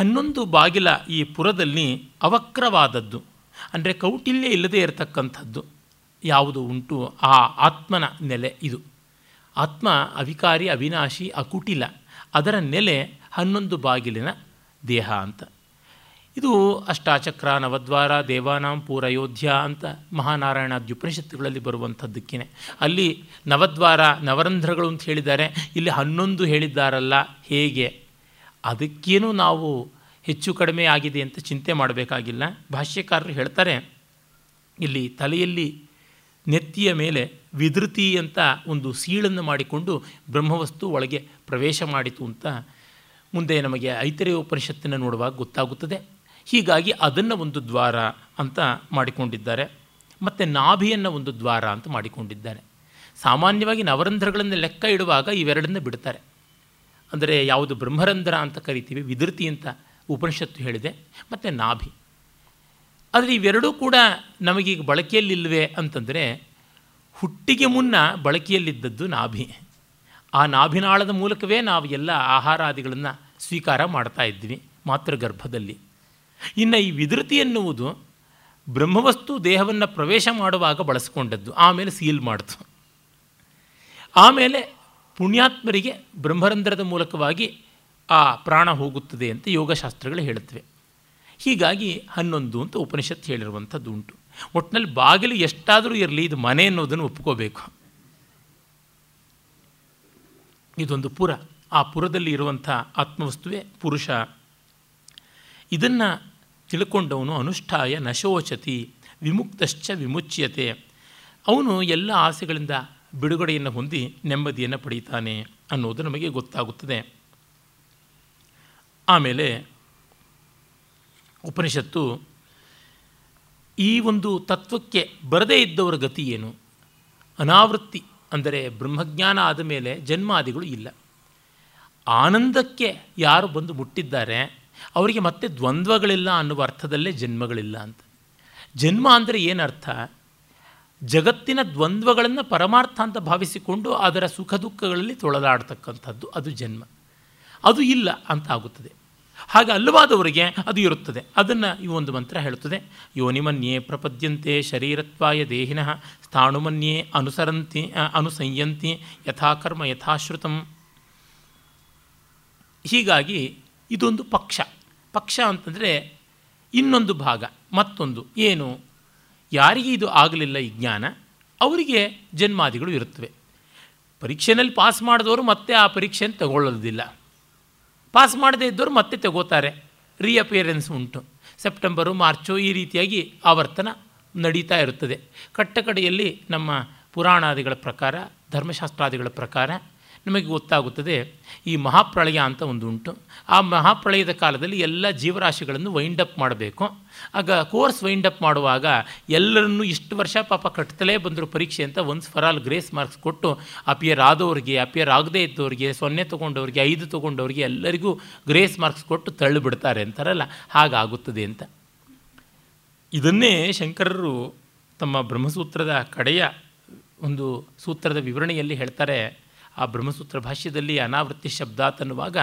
11 ಬಾಗಿಲ ಈ ಪುರದಲ್ಲಿ ಅವಕ್ರವಾದದ್ದು, ಅಂದರೆ ಕೌಟಿಲ್ಯ ಇಲ್ಲದೆ ಇರತಕ್ಕಂಥದ್ದು ಯಾವುದು ಉಂಟು, ಆ ಆತ್ಮನ ನೆಲೆ ಇದು. ಆತ್ಮ ಅವಿಕಾರಿ, ಅವಿನಾಶಿ, ಅಕುಟಿಲ. ಅದರ ನೆಲೆ 11 ಬಾಗಿಲಿನ ದೇಹ ಅಂತ. ಇದು ಅಷ್ಟಾಚಕ್ರ, ನವದ್ವಾರ, ದೇವಾನಾಂ ಪೂರಯೋಧ್ಯ ಅಂತ ಮಹಾನಾರಾಯಣಾದಿ ಉಪನಿಷತ್ತುಗಳಲ್ಲಿ ಬರುವಂಥದ್ದಕ್ಕೇನೆ. ಅಲ್ಲಿ ನವದ್ವಾರ, ನವರಂಧ್ರಗಳು ಅಂತ ಹೇಳಿದ್ದಾರೆ, ಇಲ್ಲಿ 11 ಹೇಳಿದ್ದಾರಲ್ಲ, ಹೇಗೆ? ಅದಕ್ಕೇನು ನಾವು ಹೆಚ್ಚು ಕಡಿಮೆ ಆಗಿದೆ ಅಂತ ಚಿಂತೆ ಮಾಡಬೇಕಾಗಿಲ್ಲ. ಭಾಷ್ಯಕಾರರು ಹೇಳ್ತಾರೆ, ಇಲ್ಲಿ ತಲೆಯಲ್ಲಿ ನೆತ್ತಿಯ ಮೇಲೆ ವಿಧೃತಿ ಅಂತ ಒಂದು ಸೀಳನ್ನು ಮಾಡಿಕೊಂಡು ಬ್ರಹ್ಮವಸ್ತು ಒಳಗೆ ಪ್ರವೇಶ ಮಾಡಿತು ಅಂತ ಮುಂದೆ ನಮಗೆ ಐತರೇಯ ಉಪನಿಷತ್ತನ್ನು ನೋಡುವಾಗ ಗೊತ್ತಾಗುತ್ತದೆ. ಹೀಗಾಗಿ ಅದನ್ನು ಒಂದು ದ್ವಾರ ಅಂತ ಮಾಡಿಕೊಂಡಿದ್ದಾರೆ, ಮತ್ತು ನಾಭಿಯನ್ನು ಒಂದು ದ್ವಾರ ಅಂತ ಮಾಡಿಕೊಂಡಿದ್ದಾರೆ. ಸಾಮಾನ್ಯವಾಗಿ ನವರಂಧ್ರಗಳನ್ನು ಲೆಕ್ಕ ಇಡುವಾಗ ಇವೆರಡನ್ನು ಬಿಡ್ತಾರೆ. ಅಂದರೆ ಯಾವುದು ಬ್ರಹ್ಮರಂಧ್ರ ಅಂತ ಕರಿತೀವಿ, ವಿಧೃತಿ ಅಂತ ಉಪನಿಷತ್ತು ಹೇಳಿದೆ, ಮತ್ತು ನಾಭಿ. ಆದರೆ ಇವೆರಡೂ ಕೂಡ ನಮಗೀಗ ಬಳಕೆಯಲ್ಲಿಲ್ವೇ ಅಂತಂದರೆ, ಹುಟ್ಟಿಗೆ ಮುನ್ನ ಬಳಕೆಯಲ್ಲಿದ್ದದ್ದು ನಾಭಿ. ಆ ನಾಭಿನಾಳದ ಮೂಲಕವೇ ನಾವು ಎಲ್ಲ ಆಹಾರಾದಿಗಳನ್ನು ಸ್ವೀಕಾರ ಮಾಡ್ತಾ ಇದ್ವಿ ಮಾತೃಗರ್ಭದಲ್ಲಿ. ಇನ್ನು ಈ ವಿಧೃತಿ ಎನ್ನುವುದು ಬ್ರಹ್ಮವಸ್ತು ದೇಹವನ್ನು ಪ್ರವೇಶ ಮಾಡುವಾಗ ಬಳಸ್ಕೊಂಡದ್ದು, ಆಮೇಲೆ ಸೀಲ್ ಮಾಡ್ತು. ಆಮೇಲೆ ಪುಣ್ಯಾತ್ಮರಿಗೆ ಬ್ರಹ್ಮರಂಧ್ರದ ಮೂಲಕವಾಗಿ ಆ ಪ್ರಾಣ ಹೋಗುತ್ತದೆ ಅಂತ ಯೋಗಶಾಸ್ತ್ರಗಳು ಹೇಳುತ್ತವೆ. ಹೀಗಾಗಿ 11 ಅಂತ ಉಪನಿಷತ್ತು ಹೇಳಿರುವಂಥದ್ದು ಉಂಟು. ಒಟ್ಟಿನಲ್ಲಿ ಬಾಗಿಲು ಎಷ್ಟಾದರೂ ಇರಲಿ, ಇದು ಮನೆ ಅನ್ನೋದನ್ನು ಒಪ್ಕೋಬೇಕು. ಇದೊಂದು ಪುರ, ಆ ಪುರದಲ್ಲಿ ಇರುವಂಥ ಆತ್ಮವಸ್ತುವೆ ಪುರುಷ. ಇದನ್ನು ತಿಳ್ಕೊಂಡವನು ಅನುಷ್ಠಾಯ ನಶೋಚತಿ ವಿಮುಕ್ತಶ್ಚ ವಿಮುಚ್ಯತೆ, ಅವನು ಎಲ್ಲ ಆಸೆಗಳಿಂದ ಬಿಡುಗಡೆಯನ್ನು ಹೊಂದಿ ನೆಮ್ಮದಿಯನ್ನು ಪಡೀತಾನೆ ಅನ್ನೋದು ನಮಗೆ ಗೊತ್ತಾಗುತ್ತದೆ. ಆಮೇಲೆ ಉಪನಿಷತ್ತು ಈ ಒಂದು ತತ್ವಕ್ಕೆ ಬರದೇ ಇದ್ದವರ ಗತಿ ಏನು? ಅನಾವೃತ್ತಿ ಅಂದರೆ ಬ್ರಹ್ಮಜ್ಞಾನ ಆದ ಮೇಲೆ ಜನ್ಮಾದಿಗಳು ಇಲ್ಲ. ಆನಂದಕ್ಕೆ ಯಾರು ಬಂದು ಮುಟ್ಟಿದ್ದಾರೆ ಅವರಿಗೆ ಮತ್ತೆ ದ್ವಂದ್ವಗಳಿಲ್ಲ ಅನ್ನುವ ಅರ್ಥದಲ್ಲೇ ಜನ್ಮಗಳಿಲ್ಲ ಅಂತ. ಜನ್ಮ ಅಂದರೆ ಏನರ್ಥ? ಜಗತ್ತಿನ ದ್ವಂದ್ವಗಳನ್ನು ಪರಮಾರ್ಥ ಅಂತ ಭಾವಿಸಿಕೊಂಡು ಅದರ ಸುಖ ದುಃಖಗಳಲ್ಲಿ ತೊಳಲಾಡ್ತಕ್ಕಂಥದ್ದು ಅದು ಜನ್ಮ. ಅದು ಇಲ್ಲ ಅಂತ ಆಗುತ್ತದೆ. ಹಾಗೆ ಅಲ್ಲವಾದವರಿಗೆ ಅದು ಇರುತ್ತದೆ. ಅದನ್ನು ಈ ಒಂದು ಮಂತ್ರ ಹೇಳುತ್ತದೆ. ಯೋನಿಮನ್ಯೆ ಪ್ರಪದ್ಯಂತೆ ಶರೀರತ್ವಾಯ ದೇಹಿನಃ ಸ್ಥಾಣುಮನ್ಯೆ ಅನುಸರಂತಿ ಅನುಸಂಯಂತಿ ಯಥಾಕರ್ಮ ಯಥಾಶ್ರುತಂ. ಹೀಗಾಗಿ ಇದೊಂದು ಪಕ್ಷ. ಪಕ್ಷ ಅಂತಂದರೆ ಇನ್ನೊಂದು ಭಾಗ, ಮತ್ತೊಂದು ಏನು? ಯಾರಿಗೆ ಇದು ಆಗಲಿಲ್ಲ ಈ ಜ್ಞಾನ ಅವರಿಗೆ ಜನ್ಮಾದಿಗಳು ಇರುತ್ತವೆ. ಪರೀಕ್ಷೆಯಲ್ಲಿ ಪಾಸ್ ಮಾಡಿದವರು ಮತ್ತೆ ಆ ಪರೀಕ್ಷೆಯನ್ನು ತಗೊಳ್ಳೋದಿಲ್ಲ, ಪಾಸ್ ಮಾಡದೇ ಇದ್ದವರು ಮತ್ತೆ ತಗೋತಾರೆ. ರೀಅಪಿಯರೆನ್ಸ್ ಉಂಟು. ಸೆಪ್ಟೆಂಬರು ಮಾರ್ಚು ಈ ರೀತಿಯಾಗಿ ಆವರ್ತನ ನಡೀತಾ ಇರುತ್ತದೆ. ಕಟ್ಟಕಡೆಯಲ್ಲಿ ನಮ್ಮ ಪುರಾಣಾದಿಗಳ ಪ್ರಕಾರ, ಧರ್ಮಶಾಸ್ತ್ರಾದಿಗಳ ಪ್ರಕಾರ ನಮಗೆ ಗೊತ್ತಾಗುತ್ತದೆ ಈ ಮಹಾಪ್ರಳಯ ಅಂತ ಒಂದು ಉಂಟು. ಆ ಮಹಾಪ್ರಳಯದ ಕಾಲದಲ್ಲಿ ಎಲ್ಲ ಜೀವರಾಶಿಗಳನ್ನು ವೈಂಡಪ್ ಮಾಡಬೇಕು. ಆಗ ಕೋರ್ಸ್ ವೈಂಡಪ್ ಮಾಡುವಾಗ ಎಲ್ಲರನ್ನೂ ಇಷ್ಟು ವರ್ಷ ಪಾಪ ಕಟ್ತಲೇ ಬಂದರು ಪರೀಕ್ಷೆ ಅಂತ once for all grace marks ಕೊಟ್ಟು ಅಪಿಯರ್ ಆದವ್ರಿಗೆ, ಅಪಿಯರ್ ಆಗದೇ ಇದ್ದವ್ರಿಗೆ, 0 ತೊಗೊಂಡವ್ರಿಗೆ, 5 ತೊಗೊಂಡವ್ರಿಗೆ ಎಲ್ಲರಿಗೂ ಗ್ರೇಸ್ ಮಾರ್ಕ್ಸ್ ಕೊಟ್ಟು ತಳ್ಳಿಬಿಡ್ತಾರೆ ಅಂತಾರಲ್ಲ, ಹಾಗಾಗುತ್ತದೆ ಅಂತ. ಇದನ್ನೇ ಶಂಕರರು ತಮ್ಮ ಬ್ರಹ್ಮಸೂತ್ರದ ಕಡೆಯ ಒಂದು ಸೂತ್ರದ ವಿವರಣೆಯಲ್ಲಿ ಹೇಳ್ತಾರೆ. ಆ ಬ್ರಹ್ಮಸೂತ್ರ ಭಾಷ್ಯದಲ್ಲಿ ಅನಾವೃತ್ತಿ ಶಬ್ದ ತನ್ನುವಾಗ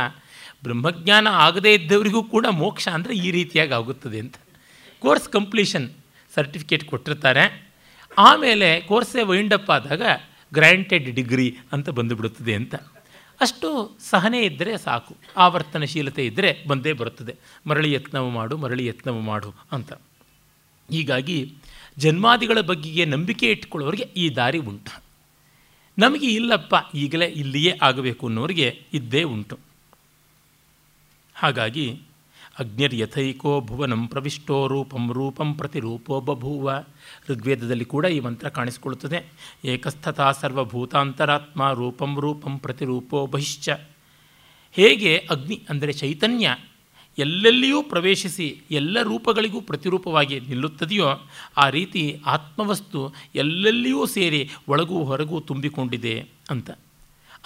ಬ್ರಹ್ಮಜ್ಞಾನ ಆಗದೇ ಇದ್ದವರಿಗೂ ಕೂಡ ಮೋಕ್ಷ ಅಂದರೆ ಈ ರೀತಿಯಾಗಿ ಆಗುತ್ತದೆ ಅಂತ. ಕೋರ್ಸ್ ಕಂಪ್ಲೀಷನ್ ಸರ್ಟಿಫಿಕೇಟ್ ಕೊಟ್ಟಿರ್ತಾರೆ. ಆಮೇಲೆ ಕೋರ್ಸೇ ವೈಂಡಪ್ ಆದಾಗ ಗ್ರ್ಯಾಂಟೆಡ್ ಡಿಗ್ರಿ ಅಂತ ಬಂದುಬಿಡುತ್ತದೆ ಅಂತ. ಅಷ್ಟು ಸಹನೆ ಇದ್ದರೆ ಸಾಕು, ಆವರ್ತನಶೀಲತೆ ಇದ್ದರೆ ಬಂದೇ ಬರುತ್ತದೆ. ಮರಳಿ ಯತ್ನವು ಮಾಡು, ಮರಳಿ ಯತ್ನವು ಮಾಡು ಅಂತ. ಹೀಗಾಗಿ ಜನ್ಮಾದಿಗಳ ಬಗೆಗೆ ನಂಬಿಕೆ ಇಟ್ಕೊಳ್ಳೋರಿಗೆ ಈ ದಾರಿ ಉಂಟು. ನಮಗೆ ಇಲ್ಲಪ್ಪ, ಈಗಲೇ ಇಲ್ಲಿಯೇ ಆಗಬೇಕು ಅನ್ನೋರಿಗೆ ಇದ್ದೇ ಉಂಟು. ಹಾಗಾಗಿ ಅಗ್ನಿರ್ಯಥೈಕೋ ಭುವನಂ ಪ್ರವಿಷ್ಟೋ ರೂಪಂ ರೂಪಂ ಪ್ರತಿರೂಪೋ ಬಭೂವ. ಋಗ್ವೇದದಲ್ಲಿ ಕೂಡ ಈ ಮಂತ್ರ ಕಾಣಿಸಿಕೊಳ್ಳುತ್ತದೆ. ಏಕಸ್ಥತಾ ಸರ್ವಭೂತಾಂತರಾತ್ಮ ರೂಪಂ ರೂಪಂ ಪ್ರತಿರೂಪೋ ಬಹಿಶ್ಚ. ಹೇಗೆ ಅಗ್ನಿ ಅಂದರೆ ಚೈತನ್ಯ ಎಲ್ಲೆಲ್ಲಿಯೂ ಪ್ರವೇಶಿಸಿ ಎಲ್ಲ ರೂಪಗಳಿಗೂ ಪ್ರತಿರೂಪವಾಗಿ ನಿಲ್ಲುತ್ತದೆಯೋ ಆ ರೀತಿ ಆತ್ಮವಸ್ತು ಎಲ್ಲೆಲ್ಲಿಯೂ ಸೇರಿ ಒಳಗೂ ಹೊರಗೂ ತುಂಬಿಕೊಂಡಿದೆ ಅಂತ.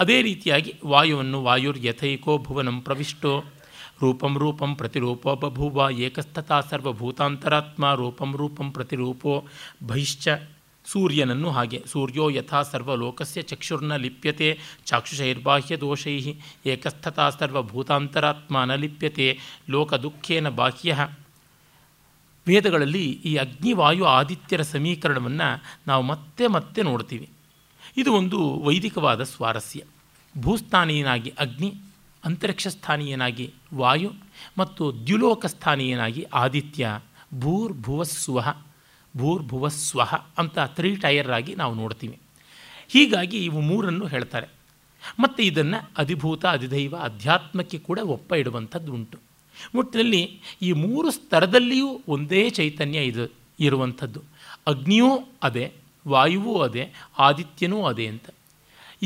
ಅದೇ ರೀತಿಯಾಗಿ ವಾಯುವನ್ನು ವಾಯುರ್ಯಥೈಕೋ ಭುವನಂ ಪ್ರವಿಷ್ಟೋ ರೂಪಂ ರೂಪಂ ಪ್ರತಿರೂಪೋ ಬಭೂವ ಏಕಸ್ಥತಾ ಸರ್ವಭೂತಾಂತರಾತ್ಮ ರೂಪಂ ರೂಪಂ ಪ್ರತಿರೂಪೋ ಬಹಿಶ್ಚ. ಸೂರ್ಯನನ್ನು ಹಾಗೆ ಸೂರ್ಯೋ ಯಥಾ ಸರ್ವಲೋಕಸ್ಯ ಚಕ್ಷುರ್ನ ಲಿಪ್ಯತೆ ಚಾಕ್ಷುಷೈರ್ಬಾಹ್ಯ ದೋಷೈ ಏಕಸ್ಥತಾ ಸರ್ವಭೂತಾಂತರಾತ್ಮ ನ ಲಿಪ್ಯತೆ ಲೋಕದುಃಖೇನ ಬಾಹ್ಯಃ. ವೇದಗಳಲ್ಲಿ ಈ ಅಗ್ನಿವಾಯು ಆದಿತ್ಯರ ಸಮೀಕರಣವನ್ನು ನಾವು ಮತ್ತೆ ಮತ್ತೆ ನೋಡ್ತೀವಿ. ಇದು ಒಂದು ವೈದಿಕವಾದ ಸ್ವಾರಸ್ಯ. ಭೂಸ್ಥಾನೀಯನಾಗಿ ಅಗ್ನಿ, ಅಂತರಿಕ್ಷ ಸ್ಥಾನೀಯನಾಗಿ ವಾಯು ಮತ್ತು ದ್ಯುಲೋಕ ಸ್ಥಾನೀಯನಾಗಿ ಆದಿತ್ಯ. ಭೂರ್ಭುವಸ್ವಃ ಭೂರ್ಭುವಸ್ವಃ ಅಂತ 3 ಟೈರ್ ಆಗಿ ನಾವು ನೋಡ್ತೀವಿ. ಹೀಗಾಗಿ ಇವು ಮೂರನ್ನು ಹೇಳ್ತಾರೆ. ಮತ್ತು ಇದನ್ನು ಅಧಿಭೂತ, ಅಧಿದೈವ, ಅಧ್ಯಾತ್ಮಕ್ಕೆ ಕೂಡ ಒಪ್ಪ ಇಡುವಂಥದ್ದು ಉಂಟು. ಒಟ್ಟಿನಲ್ಲಿ ಈ 3 ಸ್ತರದಲ್ಲಿಯೂ ಒಂದೇ ಚೈತನ್ಯ ಇದು ಇರುವಂಥದ್ದು. ಅಗ್ನಿಯೂ ಅದೇ, ವಾಯುವೂ ಅದೇ, ಆದಿತ್ಯನೂ ಅದೇ ಅಂತ.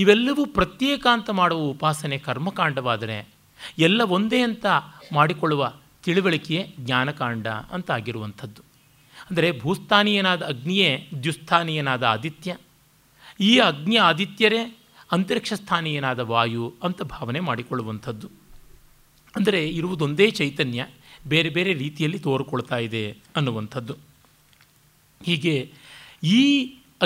ಇವೆಲ್ಲವೂ ಪ್ರತ್ಯೇಕ ಅಂತ ಮಾಡುವ ಉಪಾಸನೆ ಕರ್ಮಕಾಂಡವಾದರೆ ಎಲ್ಲ ಒಂದೇ ಅಂತ ಮಾಡಿಕೊಳ್ಳುವ ತಿಳುವಳಿಕೆಯೇ ಜ್ಞಾನಕಾಂಡ ಅಂತ ಆಗಿರುವಂಥದ್ದು. ಅಂದರೆ ಭೂಸ್ಥಾನೀಯನಾದ ಅಗ್ನಿಯೇ ದ್ಯುಸ್ಥಾನೀಯನಾದ ಆದಿತ್ಯ, ಈ ಅಗ್ನಿ ಆದಿತ್ಯರೇ ಅಂತರಿಕ್ಷ ಸ್ಥಾನೀಯನಾದ ವಾಯು ಅಂತ ಭಾವನೆ ಮಾಡಿಕೊಳ್ಳುವಂಥದ್ದು. ಅಂದರೆ ಇರುವುದೊಂದೇ ಚೈತನ್ಯ ಬೇರೆ ಬೇರೆ ರೀತಿಯಲ್ಲಿ ತೋರಿಕೊಳ್ತಾ ಇದೆ ಅನ್ನುವಂಥದ್ದು. ಹೀಗೆ ಈ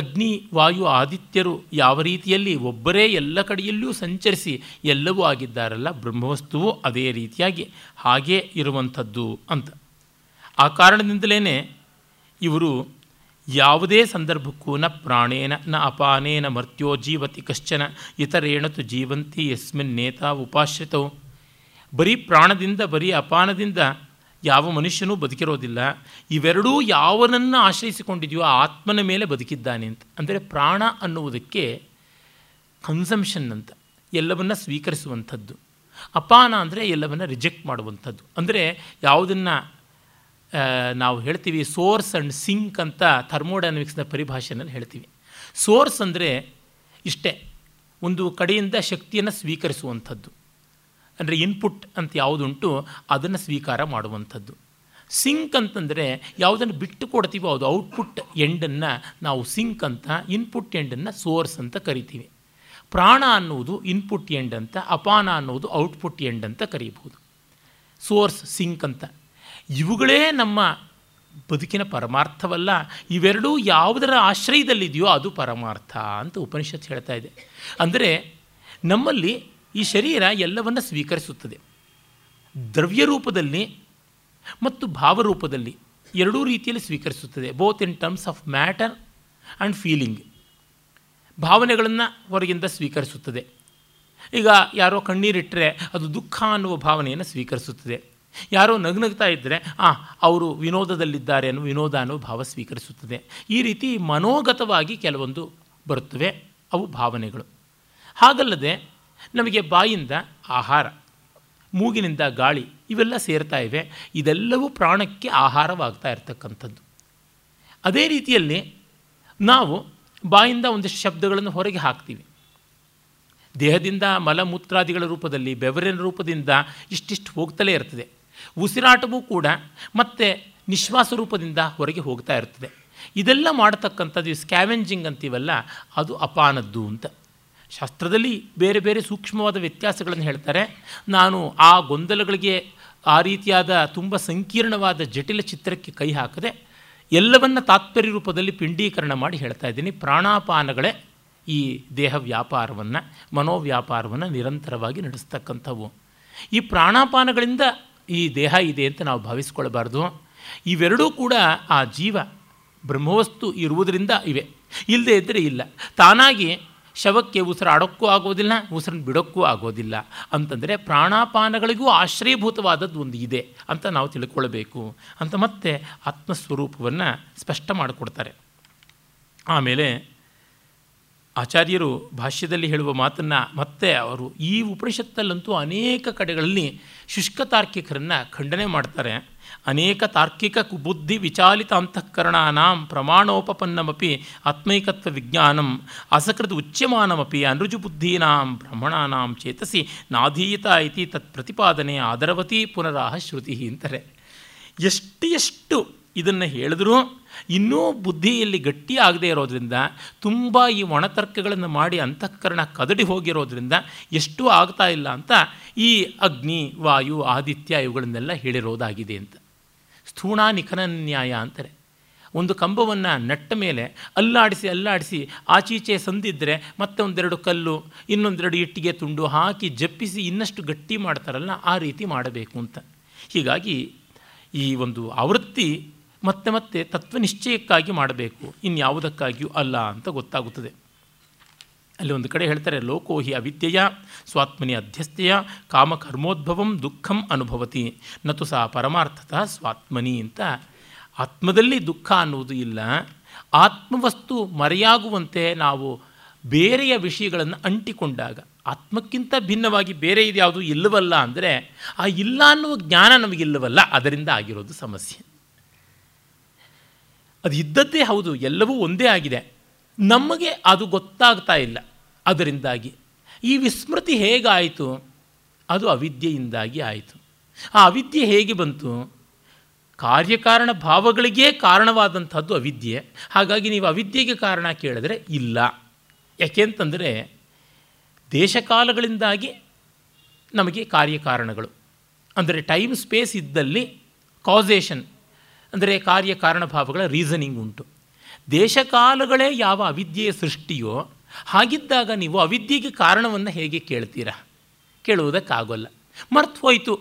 ಅಗ್ನಿ ವಾಯು ಆದಿತ್ಯರು ಯಾವ ರೀತಿಯಲ್ಲಿ ಒಬ್ಬರೇ ಎಲ್ಲ ಕಡೆಯಲ್ಲೂ ಸಂಚರಿಸಿ ಎಲ್ಲವೂ ಆಗಿದ್ದಾರಲ್ಲ, ಬ್ರಹ್ಮವಸ್ತುವು ಅದೇ ರೀತಿಯಾಗಿ ಹಾಗೇ ಇರುವಂಥದ್ದು ಅಂತ. ಆ ಕಾರಣದಿಂದಲೇ ಇವರು ಯಾವುದೇ ಸಂದರ್ಭಕ್ಕೂ ನ ಪ್ರಾಣೇನ ನ ಅಪಾನೇನ ಮರ್ತ್ಯೋ ಜೀವತಿ ಕಶ್ಚನ ಇತರೇಣ ತು ಜೀವಂತಿ ಯಸ್ಮಿನ್ ನೇತಾ ಉಪಾಶ್ರಿತವು. ಬರೀ ಪ್ರಾಣದಿಂದ, ಬರೀ ಅಪಾನದಿಂದ ಯಾವ ಮನುಷ್ಯನೂ ಬದುಕಿರೋದಿಲ್ಲ. ಇವೆರಡೂ ಯಾವನನ್ನು ಆಶ್ರಯಿಸಿಕೊಂಡಿದೆಯೋ ಆತ್ಮನ ಮೇಲೆ ಬದುಕಿದ್ದಾನೆ ಅಂತ. ಅಂದರೆ ಪ್ರಾಣ ಅನ್ನುವುದಕ್ಕೆ ಕನ್ಸಂಪ್ಷನ್ ಅಂತ, ಎಲ್ಲವನ್ನು ಸ್ವೀಕರಿಸುವಂಥದ್ದು. ಅಪಾನ ಅಂದರೆ ಎಲ್ಲವನ್ನು ರಿಜೆಕ್ಟ್ ಮಾಡುವಂಥದ್ದು. ಅಂದರೆ ಯಾವುದನ್ನು ನಾವು ಹೇಳ್ತೀವಿ ಸೋರ್ಸ್ ಆ್ಯಂಡ್ ಸಿಂಕ್ ಅಂತ ಥರ್ಮೋಡೈನಮಿಕ್ಸ್ನ ಪರಿಭಾಷೆನಲ್ಲಿ ಹೇಳ್ತೀವಿ. ಸೋರ್ಸ್ ಅಂದರೆ ಇಷ್ಟೇ, ಒಂದು ಕಡೆಯಿಂದ ಶಕ್ತಿಯನ್ನು ಸ್ವೀಕರಿಸುವಂಥದ್ದು, ಅಂದರೆ ಇನ್ಪುಟ್ ಅಂತ ಯಾವುದುಂಟು ಅದನ್ನು ಸ್ವೀಕಾರ ಮಾಡುವಂಥದ್ದು. ಸಿಂಕ್ ಅಂತಂದರೆ ಯಾವುದನ್ನು ಬಿಟ್ಟು ಕೊಡ್ತೀವೋ ಅದು ಔಟ್ಪುಟ್ ಎಂಡನ್ನು ನಾವು ಸಿಂಕ್ ಅಂತ, ಇನ್ಪುಟ್ ಎಂಡನ್ನು ಸೋರ್ಸ್ ಅಂತ ಕರಿತೀವಿ. ಪ್ರಾಣ ಅನ್ನುವುದು ಇನ್ಪುಟ್ ಎಂಡ್ ಅಂತ, ಅಪಾನ ಅನ್ನೋದು ಔಟ್ಪುಟ್ ಎಂಡ್ ಅಂತ ಕರೀಬಹುದು. ಸೋರ್ಸ್, ಸಿಂಕ್ ಅಂತ ಇವುಗಳೇ ನಮ್ಮ ಬದುಕಿನ ಪರಮಾರ್ಥವಲ್ಲ, ಇವೆರಡೂ ಯಾವುದರ ಆಶ್ರಯದಲ್ಲಿದೆಯೋ ಅದು ಪರಮಾರ್ಥ ಅಂತ ಉಪನಿಷತ್ತು ಹೇಳ್ತಾ ಇದೆ. ಅಂದರೆ ನಮ್ಮಲ್ಲಿ ಈ ಶರೀರ ಎಲ್ಲವನ್ನು ಸ್ವೀಕರಿಸುತ್ತದೆ, ದ್ರವ್ಯ ರೂಪದಲ್ಲಿ ಮತ್ತು ಭಾವರೂಪದಲ್ಲಿ, ಎರಡೂ ರೀತಿಯಲ್ಲಿ ಸ್ವೀಕರಿಸುತ್ತದೆ, both in terms of matter and feeling. ಭಾವನೆಗಳನ್ನು ಹೊರಗಿಂದ ಸ್ವೀಕರಿಸುತ್ತದೆ. ಈಗ ಯಾರೋ ಕಣ್ಣೀರಿಟ್ಟರೆ ಅದು ದುಃಖ ಅನ್ನುವ ಭಾವನೆಯನ್ನು ಸ್ವೀಕರಿಸುತ್ತದೆ, ಯಾರೋ ನಗ್ನಗ್ತಾ ಇದ್ದರೆ ಅವರು ವಿನೋದದಲ್ಲಿದ್ದಾರೆ ಅನ್ನೋ ವಿನೋದ ಅನ್ನೋ ಭಾವ ಸ್ವೀಕರಿಸುತ್ತದೆ. ಈ ರೀತಿ ಮನೋಗತವಾಗಿ ಕೆಲವೊಂದು ಬರುತ್ತವೆ, ಅವು ಭಾವನೆಗಳು. ಹಾಗಲ್ಲದೆ ನಮಗೆ ಬಾಯಿಂದ ಆಹಾರ, ಮೂಗಿನಿಂದ ಗಾಳಿ ಇವೆಲ್ಲ ಸೇರ್ತಾ ಇವೆ, ಇದೆಲ್ಲವೂ ಪ್ರಾಣಕ್ಕೆ ಆಹಾರವಾಗ್ತಾ ಇರತಕ್ಕಂಥದ್ದು. ಅದೇ ರೀತಿಯಲ್ಲಿ ನಾವು ಬಾಯಿಂದ ಒಂದಿಷ್ಟು ಶಬ್ದಗಳನ್ನು ಹೊರಗೆ ಹಾಕ್ತೀವಿ, ದೇಹದಿಂದ ಮಲಮೂತ್ರಾದಿಗಳ ರೂಪದಲ್ಲಿ, ಬೆವರಿನ ರೂಪದಿಂದ ಇಷ್ಟಿಷ್ಟು ಹೋಗ್ತಲೇ ಇರ್ತದೆ. ಉಸಿರಾಟವೂ ಕೂಡ ಮತ್ತೆ ನಿಶ್ವಾಸ ರೂಪದಿಂದ ಹೊರಗೆ ಹೋಗ್ತಾ ಇರ್ತದೆ. ಇದೆಲ್ಲ ಮಾಡತಕ್ಕಂಥದ್ದು ಸ್ಕ್ಯಾವೆಂಜಿಂಗ್ ಅಂತೀವಲ್ಲ, ಅದು ಅಪಾನದ್ದು ಅಂತ ಶಾಸ್ತ್ರದಲ್ಲಿ ಬೇರೆ ಬೇರೆ ಸೂಕ್ಷ್ಮವಾದ ವ್ಯತ್ಯಾಸಗಳನ್ನು ಹೇಳ್ತಾರೆ. ನಾನು ಆ ಗೊಂದಲಗಳಿಗೆ, ಆ ರೀತಿಯಾದ ತುಂಬ ಸಂಕೀರ್ಣವಾದ ಜಟಿಲ ಚಿತ್ರಕ್ಕೆ ಕೈ ಹಾಕದೆ ಎಲ್ಲವನ್ನು ತಾತ್ಪರ್ಯ ರೂಪದಲ್ಲಿ ಪಿಂಡೀಕರಣ ಮಾಡಿ ಹೇಳ್ತಾ ಇದ್ದೀನಿ. ಪ್ರಾಣಾಪಾನಗಳೇ ಈ ದೇಹ ವ್ಯಾಪಾರವನ್ನು, ಮನೋವ್ಯಾಪಾರವನ್ನು ನಿರಂತರವಾಗಿ ನಡೆಸ್ತಕ್ಕಂಥವು. ಈ ಪ್ರಾಣಾಪಾನಗಳಿಂದ ಈ ದೇಹ ಇದೆ ಅಂತ ನಾವು ಭಾವಿಸ್ಕೊಳ್ಬಾರ್ದು. ಇವೆರಡೂ ಕೂಡ ಆ ಜೀವ ಬ್ರಹ್ಮವಸ್ತು ಇರುವುದರಿಂದ ಇವೆ, ಇಲ್ಲದೇ ಇದ್ದರೆ ಇಲ್ಲ. ತಾನಾಗಿ ಶವಕ್ಕೆ ಉಸಿರಾಡೋಕ್ಕೂ ಆಗೋದಿಲ್ಲ, ಉಸಿರನ್ನು ಬಿಡೋಕ್ಕೂ ಆಗೋದಿಲ್ಲ. ಅಂತಂದರೆ ಪ್ರಾಣಾಪಾನಗಳಿಗೂ ಆಶ್ರಯಭೂತವಾದದ್ದು ಒಂದು ಇದೆ ಅಂತ ನಾವು ತಿಳ್ಕೊಳ್ಬೇಕು ಅಂತ ಮತ್ತೆ ಆತ್ಮಸ್ವರೂಪವನ್ನು ಸ್ಪಷ್ಟ ಮಾಡಿಕೊಡ್ತಾರೆ. ಆಮೇಲೆ ಆಚಾರ್ಯರು ಭಾಷ್ಯದಲ್ಲಿ ಹೇಳುವ ಮಾತನ್ನು ಮತ್ತೆ ಅವರು ಈ ಉಪನಿಷತ್ತಲ್ಲಂತೂ ಅನೇಕ ಕಡೆಗಳಲ್ಲಿ ಶುಷ್ಕ ತಾರ್ಕಿಕರನ್ನು ಖಂಡನೆ ಮಾಡ್ತಾರೆ. ಅನೇಕ ತಾರ್ಕಿಕ ಬುದ್ಧಿ ವಿಚಾಲಿತ ಅಂತಃಕರಣಾಂ ಪ್ರಮಾಣೋಪನ್ನಮಿ ಆತ್ಮೈಕತ್ವ ವಿಜ್ಞಾನಂ ಅಸಕೃತ ಉಚ್ಯಮಾನಮಿ ಅನೃಜುಬುದ್ಧೀನಾಂ ಬ್ರಹ್ಮಣಾನಾಂ ಚೇತಸಿ ನಾಧೀಯತ ಇತಿ ತತ್ ಪ್ರತಿಪಾದನೆ ಆದರವತಿ ಪುನರಾಹ ಶ್ರುತಿ ಅಂತಾರೆ. ಎಷ್ಟು ಇದನ್ನು ಹೇಳಿದ್ರೂ ಇನ್ನೂ ಬುದ್ಧಿಯಲ್ಲಿ ಗಟ್ಟಿ ಆಗದೇ ಇರೋದ್ರಿಂದ, ತುಂಬ ಈ ಒಣತರ್ಕಗಳನ್ನು ಮಾಡಿ ಅಂತಃಕರಣ ಕದಡಿ ಹೋಗಿರೋದ್ರಿಂದ ಎಷ್ಟು ಆಗ್ತಾ ಇಲ್ಲ ಅಂತ ಈ ಅಗ್ನಿ, ವಾಯು, ಆದಿತ್ಯ ಇವುಗಳನ್ನೆಲ್ಲ ಹೇಳಿರೋದಾಗಿದೆ ಅಂತ. ಸ್ಥೂಣ ನಿಖನನ್ಯಾಯ ಅಂತಾರೆ. ಒಂದು ಕಂಬವನ್ನು ನೆಟ್ಟ ಮೇಲೆ ಅಲ್ಲಾಡಿಸಿ ಅಲ್ಲಾಡಿಸಿ ಆಚೀಚೆ ಸಂದಿದ್ದರೆ ಮತ್ತೆ ಒಂದೆರಡು ಕಲ್ಲು, ಇನ್ನೊಂದೆರಡು ಇಟ್ಟಿಗೆ ತುಂಡು ಹಾಕಿ ಜಪ್ಪಿಸಿ ಇನ್ನಷ್ಟು ಗಟ್ಟಿ ಮಾಡ್ತಾರಲ್ಲ, ಆ ರೀತಿ ಮಾಡಬೇಕು ಅಂತ. ಹೀಗಾಗಿ ಈ ಒಂದು ಆವೃತ್ತಿ ಮತ್ತೆ ಮತ್ತೆ ತತ್ವನಿಶ್ಚಯಕ್ಕಾಗಿ ಮಾಡಬೇಕು, ಇನ್ಯಾವುದಕ್ಕಾಗಿಯೂ ಅಲ್ಲ ಅಂತ ಗೊತ್ತಾಗುತ್ತದೆ. ಅಲ್ಲಿ ಒಂದು ಕಡೆ ಹೇಳ್ತಾರೆ, ಲೋಕೋ ಹಿ ಅವಿದ್ಯೆಯ ಸ್ವಾತ್ಮನಿ ಅಧ್ಯಸ್ಥೆಯ ಕಾಮಕರ್ಮೋದ್ಭವಂ ದುಃಖಂ ಅನುಭವತಿ ನತು ಸಹ ಪರಮಾರ್ಥತಃ ಸ್ವಾತ್ಮನಿ ಅಂತ. ಆತ್ಮದಲ್ಲಿ ದುಃಖ ಅನ್ನುವುದು ಇಲ್ಲ. ಆತ್ಮವಸ್ತು ಮರೆಯಾಗುವಂತೆ ನಾವು ಬೇರೆಯ ವಿಷಯಗಳನ್ನು ಅಂಟಿಕೊಂಡಾಗ, ಆತ್ಮಕ್ಕಿಂತ ಭಿನ್ನವಾಗಿ ಬೇರೆ ಇದು ಯಾವುದು ಇಲ್ಲವಲ್ಲ ಅಂದರೆ, ಆ ಇಲ್ಲ ಅನ್ನುವ ಜ್ಞಾನ ನಮಗಿಲ್ಲವಲ್ಲ, ಅದರಿಂದ ಆಗಿರೋದು ಸಮಸ್ಯೆ. ಅದು ಇದ್ದದ್ದೇ ಹೌದು, ಎಲ್ಲವೂ ಒಂದೇ ಆಗಿದೆ, ನಮಗೆ ಅದು ಗೊತ್ತಾಗ್ತಾ ಇಲ್ಲ, ಅದರಿಂದಾಗಿ ಈ ವಿಸ್ಮೃತಿ ಹೇಗಾಯಿತು? ಅದು ಅವಿದ್ಯೆಯಿಂದಾಗಿ ಆಯಿತು. ಆ ಅವಿದ್ಯೆ ಹೇಗೆ ಬಂತು? ಕಾರ್ಯಕಾರಣ ಭಾವಗಳಿಗೇ ಕಾರಣವಾದಂಥದ್ದು ಅವಿದ್ಯೆ. ಹಾಗಾಗಿ ನೀವು ಅವಿದ್ಯೆಗೆ ಕಾರಣ ಕೇಳಿದ್ರೆ ಇಲ್ಲ. ಯಾಕೆಂತಂದರೆ ದೇಶಕಾಲಗಳಿಂದಾಗಿ ನಮಗೆ ಕಾರ್ಯಕಾರಣಗಳು ಅಂದರೆ ಟೈಮ್ ಸ್ಪೇಸ್ ಇದ್ದಲ್ಲಿ ಕಾಸೇಷನ್ ಅಂದರೆ ಕಾರ್ಯಕಾರಣಭಾವಗಳ ರೀಸನಿಂಗ್ ಉಂಟು. ದೇಶಕಾಲಗಳೇ ಯಾವ ಅವಿದ್ಯೆಯ ಸೃಷ್ಟಿಯೋ ಹಾಗಿದ್ದಾಗ ನೀವು ಅವಿದ್ಯೆಗೆ ಕಾರಣವನ್ನು ಹೇಗೆ ಕೇಳ್ತೀರಾ? ಕೇಳುವುದಕ್ಕಾಗೋಲ್ಲ. ಮರ್ತೋಯ್ತು,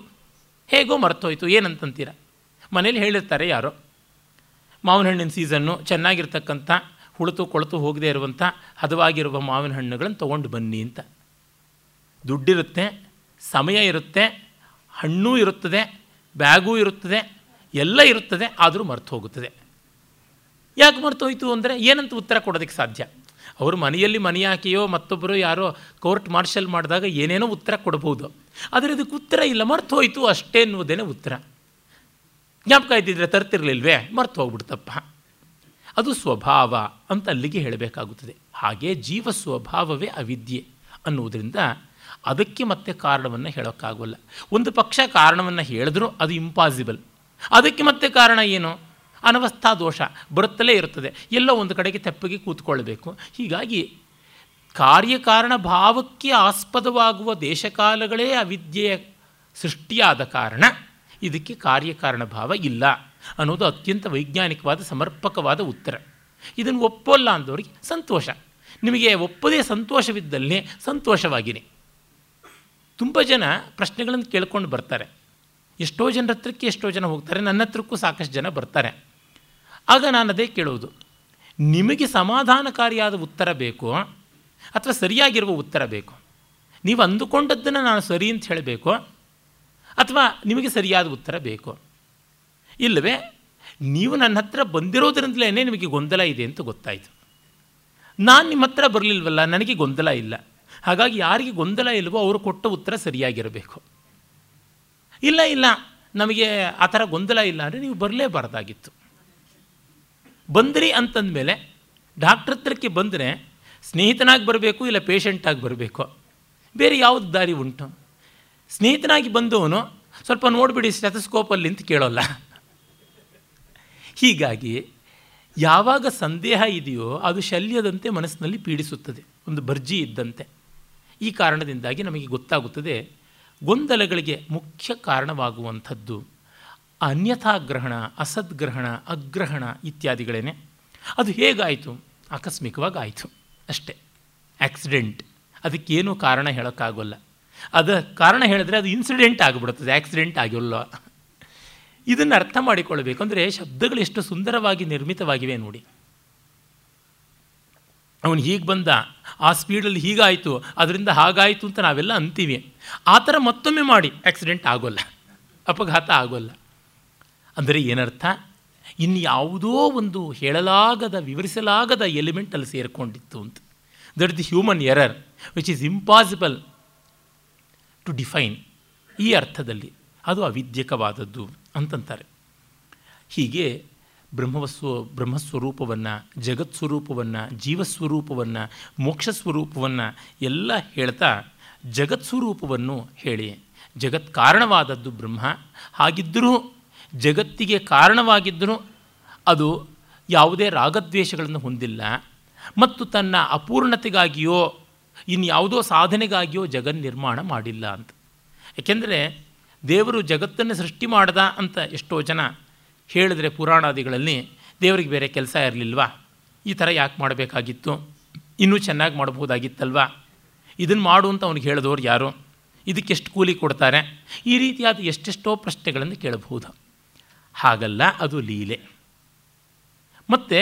ಹೇಗೋ ಮರ್ತೋಯ್ತು ಏನಂತೀರ? ಮನೇಲಿ ಹೇಳಿರ್ತಾರೆ ಯಾರೋ, ಮಾವಿನ ಹಣ್ಣಿನ ಸೀಸನ್ನು, ಚೆನ್ನಾಗಿರ್ತಕ್ಕಂಥ ಹುಳುತು ಕೊಳತು ಹೋಗದೇ ಇರುವಂಥ ಹದವಾಗಿರುವ ಮಾವಿನ ಹಣ್ಣುಗಳನ್ನು ತೊಗೊಂಡು ಬನ್ನಿ ಅಂತ. ದುಡ್ಡಿರುತ್ತೆ, ಸಮಯ ಇರುತ್ತೆ, ಹಣ್ಣೂ ಇರುತ್ತದೆ, ಬ್ಯಾಗೂ ಇರುತ್ತದೆ, ಎಲ್ಲ ಇರುತ್ತದೆ, ಆದರೂ ಮರ್ತು ಹೋಗುತ್ತದೆ. ಯಾಕೆ ಮರ್ತೋಯ್ತು ಅಂದರೆ ಏನಂತ ಉತ್ತರ ಕೊಡೋದಕ್ಕೆ ಸಾಧ್ಯ? ಅವರು ಮನೆಯಲ್ಲಿ ಮನೆಯಾಕೆಯೋ ಮತ್ತೊಬ್ಬರು ಯಾರೋ ಕೋರ್ಟ್ ಮಾರ್ಷಲ್ ಮಾಡಿದಾಗ ಏನೇನೋ ಉತ್ತರ ಕೊಡ್ಬೋದು, ಆದರೆ ಇದಕ್ಕೆ ಉತ್ತರ ಇಲ್ಲ. ಮರ್ತು ಹೋಯಿತು ಅಷ್ಟೇ ಅನ್ನೋದೇನೆ ಉತ್ತರ. ಜ್ಞಾಪಕ ಇದ್ದಿದ್ರೆ ತರ್ತಿರ್ಲಿಲ್ವೇ, ಮರ್ತು ಹೋಗ್ಬಿಡ್ತಪ್ಪ. ಅದು ಸ್ವಭಾವ ಅಂತ ಅಲ್ಲಿಗೆ ಹೇಳಬೇಕಾಗುತ್ತದೆ. ಹಾಗೆ ಜೀವ ಸ್ವಭಾವವೇ ಅವಿದ್ಯೆ ಅನ್ನುವುದರಿಂದ ಅದಕ್ಕೆ ಮತ್ತೆ ಕಾರಣವನ್ನು ಹೇಳೋಕ್ಕಾಗೋಲ್ಲ. ಒಂದು ಪಕ್ಷ ಕಾರಣವನ್ನು ಹೇಳಿದ್ರೂ ಅದು ಇಂಪಾಸಿಬಲ್. ಅದಕ್ಕೆ ಮತ್ತೆ ಕಾರಣ ಏನು? ಅನವಸ್ಥಾ ದೋಷ ಬರುತ್ತಲೇ ಇರುತ್ತದೆ, ಎಲ್ಲೋ ಒಂದು ಕಡೆಗೆ ತೆಪ್ಪಗೆ ಕೂತ್ಕೊಳ್ಬೇಕು. ಹೀಗಾಗಿ ಕಾರ್ಯಕಾರಣ ಭಾವಕ್ಕೆ ಆಸ್ಪದವಾಗುವ ದೇಶಕಾಲಗಳೇ ಅವಿದ್ಯೆಯ ಸೃಷ್ಟಿಯಾದ ಕಾರಣ ಇದಕ್ಕೆ ಕಾರ್ಯಕಾರಣ ಭಾವ ಇಲ್ಲ ಅನ್ನೋದು ಅತ್ಯಂತ ವೈಜ್ಞಾನಿಕವಾದ ಸಮರ್ಪಕವಾದ ಉತ್ತರ. ಇದನ್ನು ಒಪ್ಪಲ್ಲ ಅಂದವರಿಗೆ ಸಂತೋಷ. ನಿಮಗೆ ಒಪ್ಪದೇ ಸಂತೋಷವಿದ್ದಲ್ಲಿ ಸಂತೋಷವಾಗಿರಿ. ತುಂಬ ಜನ ಪ್ರಶ್ನೆಗಳನ್ನು ಕೇಳ್ಕೊಂಡು ಬರ್ತಾರೆ. ಎಷ್ಟೋ ಜನರ ಹತ್ರಕ್ಕೆ ಎಷ್ಟೋ ಜನ ಹೋಗ್ತಾರೆ, ನನ್ನ ಹತ್ರಕ್ಕೂ ಸಾಕಷ್ಟು ಜನ ಬರ್ತಾರೆ. ಆಗ ನಾನು ಅದೇ ಕೇಳೋದು, ನಿಮಗೆ ಸಮಾಧಾನಕಾರಿಯಾದ ಉತ್ತರ ಬೇಕು ಅಥವಾ ಸರಿಯಾಗಿರುವ ಉತ್ತರ ಬೇಕು? ನೀವು ಅಂದುಕೊಂಡದ್ದನ್ನು ನಾನು ಸರಿ ಅಂತ ಹೇಳಬೇಕು ಅಥವಾ ನಿಮಗೆ ಸರಿಯಾದ ಉತ್ತರ ಬೇಕು? ಇಲ್ಲವೇ ನೀವು ನನ್ನ ಹತ್ರ ಬಂದಿರೋದ್ರಿಂದಲೇ ನಿಮಗೆ ಗೊಂದಲ ಇದೆ ಅಂತ ಗೊತ್ತಾಯಿತು. ನಾನು ನಿಮ್ಮ ಹತ್ರ ಬರಲಿಲ್ವಲ್ಲ, ನನಗೆ ಗೊಂದಲ ಇಲ್ಲ. ಹಾಗಾಗಿ ಯಾರಿಗೆ ಗೊಂದಲ ಇಲ್ಲವೋ ಅವರು ಕೊಟ್ಟ ಉತ್ತರ ಸರಿಯಾಗಿರಬೇಕು. ಇಲ್ಲ ಇಲ್ಲ ನಮಗೆ ಆ ಥರ ಗೊಂದಲ ಇಲ್ಲ ಅಂದರೆ ನೀವು ಬರಲೇಬಾರ್ದಾಗಿತ್ತು. ಬಂದ್ರಿ ಅಂತಂದಮೇಲೆ ಡಾಕ್ಟ್ರ್ ಹತ್ರಕ್ಕೆ ಬಂದರೆ ಸ್ನೇಹಿತನಾಗಿ ಬರಬೇಕು, ಇಲ್ಲ ಪೇಷಂಟಾಗಿ ಬರಬೇಕು. ಬೇರೆ ಯಾವುದು ದಾರಿ ಉಂಟು? ಸ್ನೇಹಿತನಾಗಿ ಬಂದವನು ಸ್ವಲ್ಪ ನೋಡಿಬಿಡಿ ಸ್ಟೆಥೋಸ್ಕೋಪಲ್ಲಿ ಅಂತ ಕೇಳೋಲ್ಲ. ಹೀಗಾಗಿ ಯಾವಾಗ ಸಂದೇಹ ಇದೆಯೋ ಅದು ಶಲ್ಯದಂತೆ ಮನಸ್ಸಿನಲ್ಲಿ ಪೀಡಿಸುತ್ತದೆ, ಒಂದು ಭರ್ಜಿ ಇದ್ದಂತೆ. ಈ ಕಾರಣದಿಂದಾಗಿ ನಮಗೆ ಗೊತ್ತಾಗುತ್ತದೆ ಗೊಂದಲಗಳಿಗೆ ಮುಖ್ಯ ಕಾರಣವಾಗುವಂಥದ್ದು ಅನ್ಯಥಾಗ್ರಹಣ, ಅಸದ್ಗ್ರಹಣ, ಅಗ್ರಹಣ ಇತ್ಯಾದಿಗಳೇನೆ. ಅದು ಹೇಗಾಯಿತು? ಆಕಸ್ಮಿಕವಾಗಿ ಆಯಿತು ಅಷ್ಟೇ, ಆಕ್ಸಿಡೆಂಟ್. ಅದಕ್ಕೇನು ಕಾರಣ ಹೇಳೋಕ್ಕಾಗೋಲ್ಲ. ಅದು ಕಾರಣ ಹೇಳಿದ್ರೆ ಅದು ಇನ್ಸಿಡೆಂಟ್ ಆಗಿಬಿಡುತ್ತದೆ, ಆಕ್ಸಿಡೆಂಟ್ ಆಗಿಲ್ಲ. ಇದನ್ನು ಅರ್ಥ ಮಾಡಿಕೊಳ್ಬೇಕು. ಅಂದರೆ ಶಬ್ದಗಳು ಎಷ್ಟು ಸುಂದರವಾಗಿ ನಿರ್ಮಿತವಾಗಿವೆ ನೋಡಿ. ಅವನು ಹೀಗೆ ಬಂದ, ಆ ಸ್ಪೀಡಲ್ಲಿ ಹೀಗಾಯಿತು, ಅದರಿಂದ ಹಾಗಾಯಿತು ಅಂತ ನಾವೆಲ್ಲ ಅಂತೀವಿ. ಆ ಥರ ಮತ್ತೊಮ್ಮೆ ಮಾಡಿ, ಆಕ್ಸಿಡೆಂಟ್ ಆಗೋಲ್ಲ, ಅಪಘಾತ ಆಗೋಲ್ಲ. ಅಂದರೆ ಏನರ್ಥ? ಇನ್ಯಾವುದೋ ಒಂದು ಹೇಳಲಾಗದ ವಿವರಿಸಲಾಗದ ಎಲಿಮೆಂಟಲ್ಲಿ ಸೇರಿಕೊಂಡಿತ್ತು ಅಂತ. That the human error which is impossible to define. ಈ ಅರ್ಥದಲ್ಲಿ ಅದು ಅವಿದ್ಯಕವಾದದ್ದು ಅಂತಂತಾರೆ. ಹೀಗೆ ಬ್ರಹ್ಮಸ್ವರೂಪವನ್ನು, ಜಗತ್ಸ್ವರೂಪವನ್ನು, ಜೀವಸ್ವರೂಪವನ್ನು, ಮೋಕ್ಷಸ್ವರೂಪವನ್ನು ಎಲ್ಲ ಹೇಳ್ತಾ ಜಗತ್ಸ್ವರೂಪವನ್ನು ಹೇಳಿ, ಜಗತ್ ಕಾರಣವಾದದ್ದು ಬ್ರಹ್ಮ, ಹಾಗಿದ್ದರೂ ಜಗತ್ತಿಗೆ ಕಾರಣವಾಗಿದ್ದರೂ ಅದು ಯಾವುದೇ ರಾಗದ್ವೇಷಗಳನ್ನು ಹೊಂದಿಲ್ಲ ಮತ್ತು ತನ್ನ ಅಪೂರ್ಣತೆಗಾಗಿಯೋ ಇನ್ಯಾವುದೋ ಸಾಧನೆಗಾಗಿಯೋ ಜಗನ್ನಿರ್ಮಾಣ ಮಾಡಿಲ್ಲ ಅಂತ. ಏಕೆಂದರೆ ದೇವರು ಜಗತ್ತನ್ನು ಸೃಷ್ಟಿ ಮಾಡ್ದ ಅಂತ ಎಷ್ಟೋ ಜನ ಹೇಳಿದ್ರೆ ಪುರಾಣಾದಿಗಳಲ್ಲಿ, ದೇವರಿಗೆ ಬೇರೆ ಕೆಲಸ ಇರಲಿಲ್ವಾ, ಈ ಥರ ಯಾಕೆ ಮಾಡಬೇಕಾಗಿತ್ತು, ಇನ್ನೂ ಚೆನ್ನಾಗಿ ಮಾಡಬಹುದಾಗಿತ್ತಲ್ವ, ಇದನ್ನು ಮಾಡು ಅಂತ ಅವ್ನಿಗೆ ಹೇಳಿದವರು ಯಾರು, ಇದಕ್ಕೆಷ್ಟು ಕೂಲಿ ಕೊಡ್ತಾರೆ, ಈ ರೀತಿಯಾದ ಎಷ್ಟೆಷ್ಟೋ ಪ್ರಶ್ನೆಗಳನ್ನು ಕೇಳಬಹುದು. ಹಾಗಲ್ಲ, ಅದು ಲೀಲೆ. ಮತ್ತು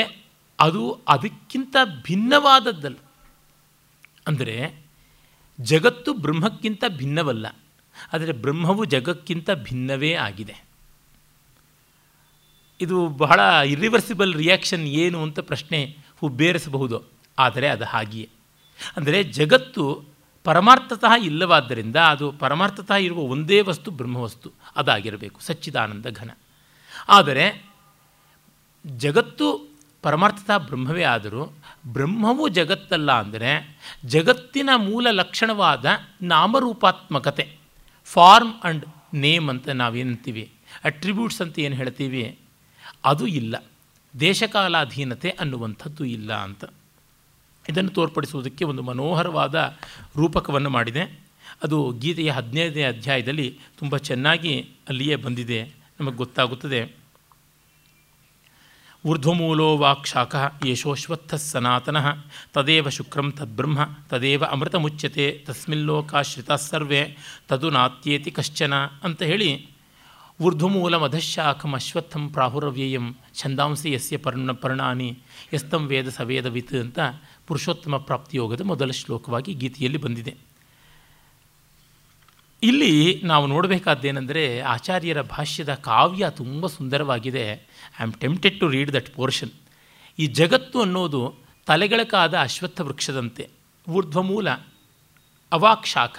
ಅದು ಅದಕ್ಕಿಂತ ಭಿನ್ನವಾದದ್ದಲ್ಲ. ಅಂದರೆ ಜಗತ್ತು ಬ್ರಹ್ಮಕ್ಕಿಂತ ಭಿನ್ನವಲ್ಲ, ಆದರೆ ಬ್ರಹ್ಮವು ಜಗಕ್ಕಿಂತ ಭಿನ್ನವೇ ಆಗಿದೆ. ಇದು ಬಹಳ ಇರ್ರಿವರ್ಸಿಬಲ್ ರಿಯಾಕ್ಷನ್ ಏನು ಅಂತ ಪ್ರಶ್ನೆ ಹುಬ್ಬೇರಿಸಬಹುದು, ಆದರೆ ಅದು ಹಾಗೆಯೇ. ಅಂದರೆ ಜಗತ್ತು ಪರಮಾರ್ಥತಃ ಇಲ್ಲವಾದ್ದರಿಂದ ಅದು ಪರಮಾರ್ಥತಃ ಇರುವ ಒಂದೇ ವಸ್ತು ಬ್ರಹ್ಮವಸ್ತು, ಅದಾಗಿರಬೇಕು ಸಚ್ಚಿದಾನಂದ ಘನ. ಆದರೆ ಜಗತ್ತು ಪರಮಾರ್ಥತಃ ಬ್ರಹ್ಮವೇ ಆದರೂ ಬ್ರಹ್ಮವು ಜಗತ್ತಲ್ಲ. ಅಂದರೆ ಜಗತ್ತಿನ ಮೂಲ ಲಕ್ಷಣವಾದ ನಾಮರೂಪಾತ್ಮಕತೆ, ಫಾರ್ಮ್ ಆ್ಯಂಡ್ ನೇಮ್ ಅಂತ ನಾವೇನಂತೀವಿ, ಅಟ್ರಿಬ್ಯೂಟ್ಸ್ ಅಂತ ಏನು ಹೇಳ್ತೀವಿ, ಅದು ಇಲ್ಲ. ದೇಶಕಾಲಾಧೀನತೆ ಅನ್ನುವಂಥದ್ದು ಇಲ್ಲ ಅಂತ ಇದನ್ನು ತೋರ್ಪಡಿಸುವುದಕ್ಕೆ ಒಂದು ಮನೋಹರವಾದ ರೂಪಕವನ್ನು ಮಾಡಿದೆ. ಅದು ಗೀತೆಯ 15ನೇ ಅಧ್ಯಾಯದಲ್ಲಿ ತುಂಬ ಚೆನ್ನಾಗಿ ಅಲ್ಲಿಯೇ ಬಂದಿದೆ, ನಮಗೆ ಗೊತ್ತಾಗುತ್ತದೆ. ಊರ್ಧ್ವಮೂಲೋ ವಾಕ್ಷಾಖಃ ಯೇಷೋಶ್ವತ್ಥಃ ಸನಾತನಃ ತದೇವ ಶುಕ್ರಂ ತದ್ಬ್ರಹ್ಮ ತದೇವ ಅಮೃತ ಮುಚ್ಯತೆ ತಸ್ಮಿನ್ ಲೋಕಾಶ್ರಿತಾಃ ಸರ್ವೇ ತದು ನಾತ್ಯೇತಿ ಕಶ್ಚನ ಅಂತ ಹೇಳಿ, ಊರ್ಧ್ವಮೂಲಂ ಅಧಃಶಾಖಂ ಅಶ್ವತ್ಥಂ ಪ್ರಾಹುರವ್ಯಯಂ ಛಂದಾಂಸಿ ಯಸ್ಯ ಪರ್ಣಾನಿ ಯಸ್ತಂ ವೇದ ಸ ವೇದವಿತ್ ಅಂತ ಪುರುಷೋತ್ತಮ ಪ್ರಾಪ್ತಿಯೋಗದ ಮೊದಲ ಶ್ಲೋಕವಾಗಿ ಗೀತೆಯಲ್ಲಿ ಬಂದಿದೆ. ಇಲ್ಲಿ ನಾವು ನೋಡಬೇಕಾದ್ದೇನೆಂದರೆ ಆಚಾರ್ಯರ ಭಾಷ್ಯದ ಕಾವ್ಯ ತುಂಬ ಸುಂದರವಾಗಿದೆ. I am tempted to read that portion. ಈ ಜಗತ್ತು ಅನ್ನೋದು ತಲೆಗಳಕಾದ ಅಶ್ವತ್ಥ ವೃಕ್ಷದಂತೆ, ಊರ್ಧ್ವಮೂಲ, ಅವಾಕ್ಷಾಖ,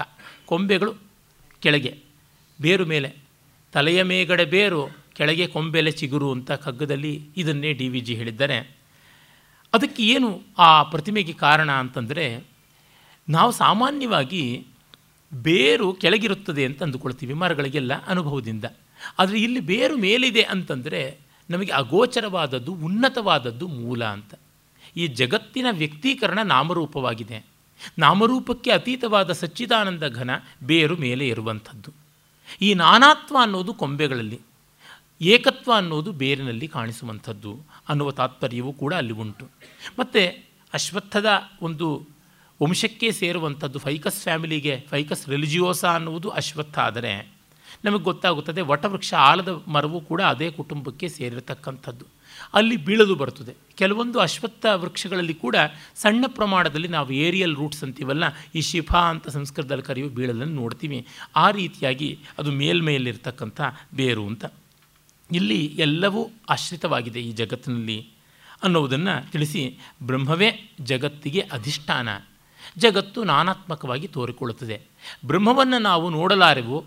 ಕೊಂಬೆಗಳು ಕೆಳಗೆ, ಬೇರು ಮೇಲೆ, ತಲೆಯ ಮೇಗಡೆ ಬೇರು, ಕೆಳಗೆ ಕೊಂಬೆಲೆ ಚಿಗುರು ಅಂತ ಕಗ್ಗದಲ್ಲಿ ಇದನ್ನೇ ಡಿ ವಿ ಜಿ ಹೇಳಿದ್ದಾರೆ. ಅದಕ್ಕೆ ಏನು ಆ ಪ್ರತಿಮೆಗೆ ಕಾರಣ ಅಂತಂದರೆ, ನಾವು ಸಾಮಾನ್ಯವಾಗಿ ಬೇರು ಕೆಳಗಿರುತ್ತದೆ ಅಂತ ಅಂದುಕೊಳ್ತೀವಿ ಮರಗಳಿಗೆಲ್ಲ ಅನುಭವದಿಂದ. ಆದರೆ ಇಲ್ಲಿ ಬೇರು ಮೇಲಿದೆ ಅಂತಂದರೆ ನಮಗೆ ಅಗೋಚರವಾದದ್ದು, ಉನ್ನತವಾದದ್ದು ಮೂಲ ಅಂತ. ಈ ಜಗತ್ತಿನ ವ್ಯಕ್ತೀಕರಣ ನಾಮರೂಪವಾಗಿದೆ. ನಾಮರೂಪಕ್ಕೆ ಅತೀತವಾದ ಸಚ್ಚಿದಾನಂದ ಘನ ಬೇರು ಮೇಲೆ ಇರುವಂಥದ್ದು. ಈ ನಾನಾತ್ವ ಅನ್ನೋದು ಕೊಂಬೆಗಳಲ್ಲಿ, ಏಕತ್ವ ಅನ್ನೋದು ಬೇರಿನಲ್ಲಿ ಕಾಣಿಸುವಂಥದ್ದು ಅನ್ನುವ ತಾತ್ಪರ್ಯವೂ ಕೂಡ ಅಲ್ಲಿ ಉಂಟು. ಮತ್ತು ಅಶ್ವತ್ಥದ ಒಂದು ವಂಶಕ್ಕೆ ಸೇರುವಂಥದ್ದು, ಫೈಕಸ್ ಫ್ಯಾಮಿಲಿಗೆ, ಫೈಕಸ್ ರಿಲಿಜಿಯೋಸ ಅನ್ನುವುದು ಅಶ್ವತ್ಥ. ಆದರೆ ನಮಗೆ ಗೊತ್ತಾಗುತ್ತದೆ ವಟವೃಕ್ಷ ಆಲದ ಮರವೂ ಕೂಡ ಅದೇ ಕುಟುಂಬಕ್ಕೆ ಸೇರಿರತಕ್ಕಂಥದ್ದು. ಅಲ್ಲಿ ಬೀಳಲು ಬರ್ತದೆ. ಕೆಲವೊಂದು ಅಶ್ವತ್ಥ ವೃಕ್ಷಗಳಲ್ಲಿ ಕೂಡ ಸಣ್ಣ ಪ್ರಮಾಣದಲ್ಲಿ ನಾವು ಏರಿಯಲ್ ರೂಟ್ಸ್ ಅಂತೀವಲ್ಲ, ಈ ಶಿಫಾ ಅಂತ ಸಂಸ್ಕೃತದಲ್ಲಿ ಕರೆಯುವ ಬೀಳಲನ್ನು ನೋಡ್ತೀವಿ. ಆ ರೀತಿಯಾಗಿ ಅದು ಮೇಲ್ಮೇಲಿರ್ತಕ್ಕಂಥ ಬೇರು ಅಂತ. ಇಲ್ಲಿ ಎಲ್ಲವೂ ಆಶ್ರಿತವಾಗಿದೆ ಈ ಜಗತ್ತಿನಲ್ಲಿ ಅನ್ನೋದನ್ನು ತಿಳಿಸಿ, ಬ್ರಹ್ಮವೇ ಜಗತ್ತಿಗೆ ಅಧಿಷ್ಠಾನ, ಜಗತ್ತು ನಾನಾತ್ಮಕವಾಗಿ ತೋರಿಕೊಳ್ಳುತ್ತದೆ. ಬ್ರಹ್ಮವನ್ನು ನಾವು ನೋಡಲಾರೆವು,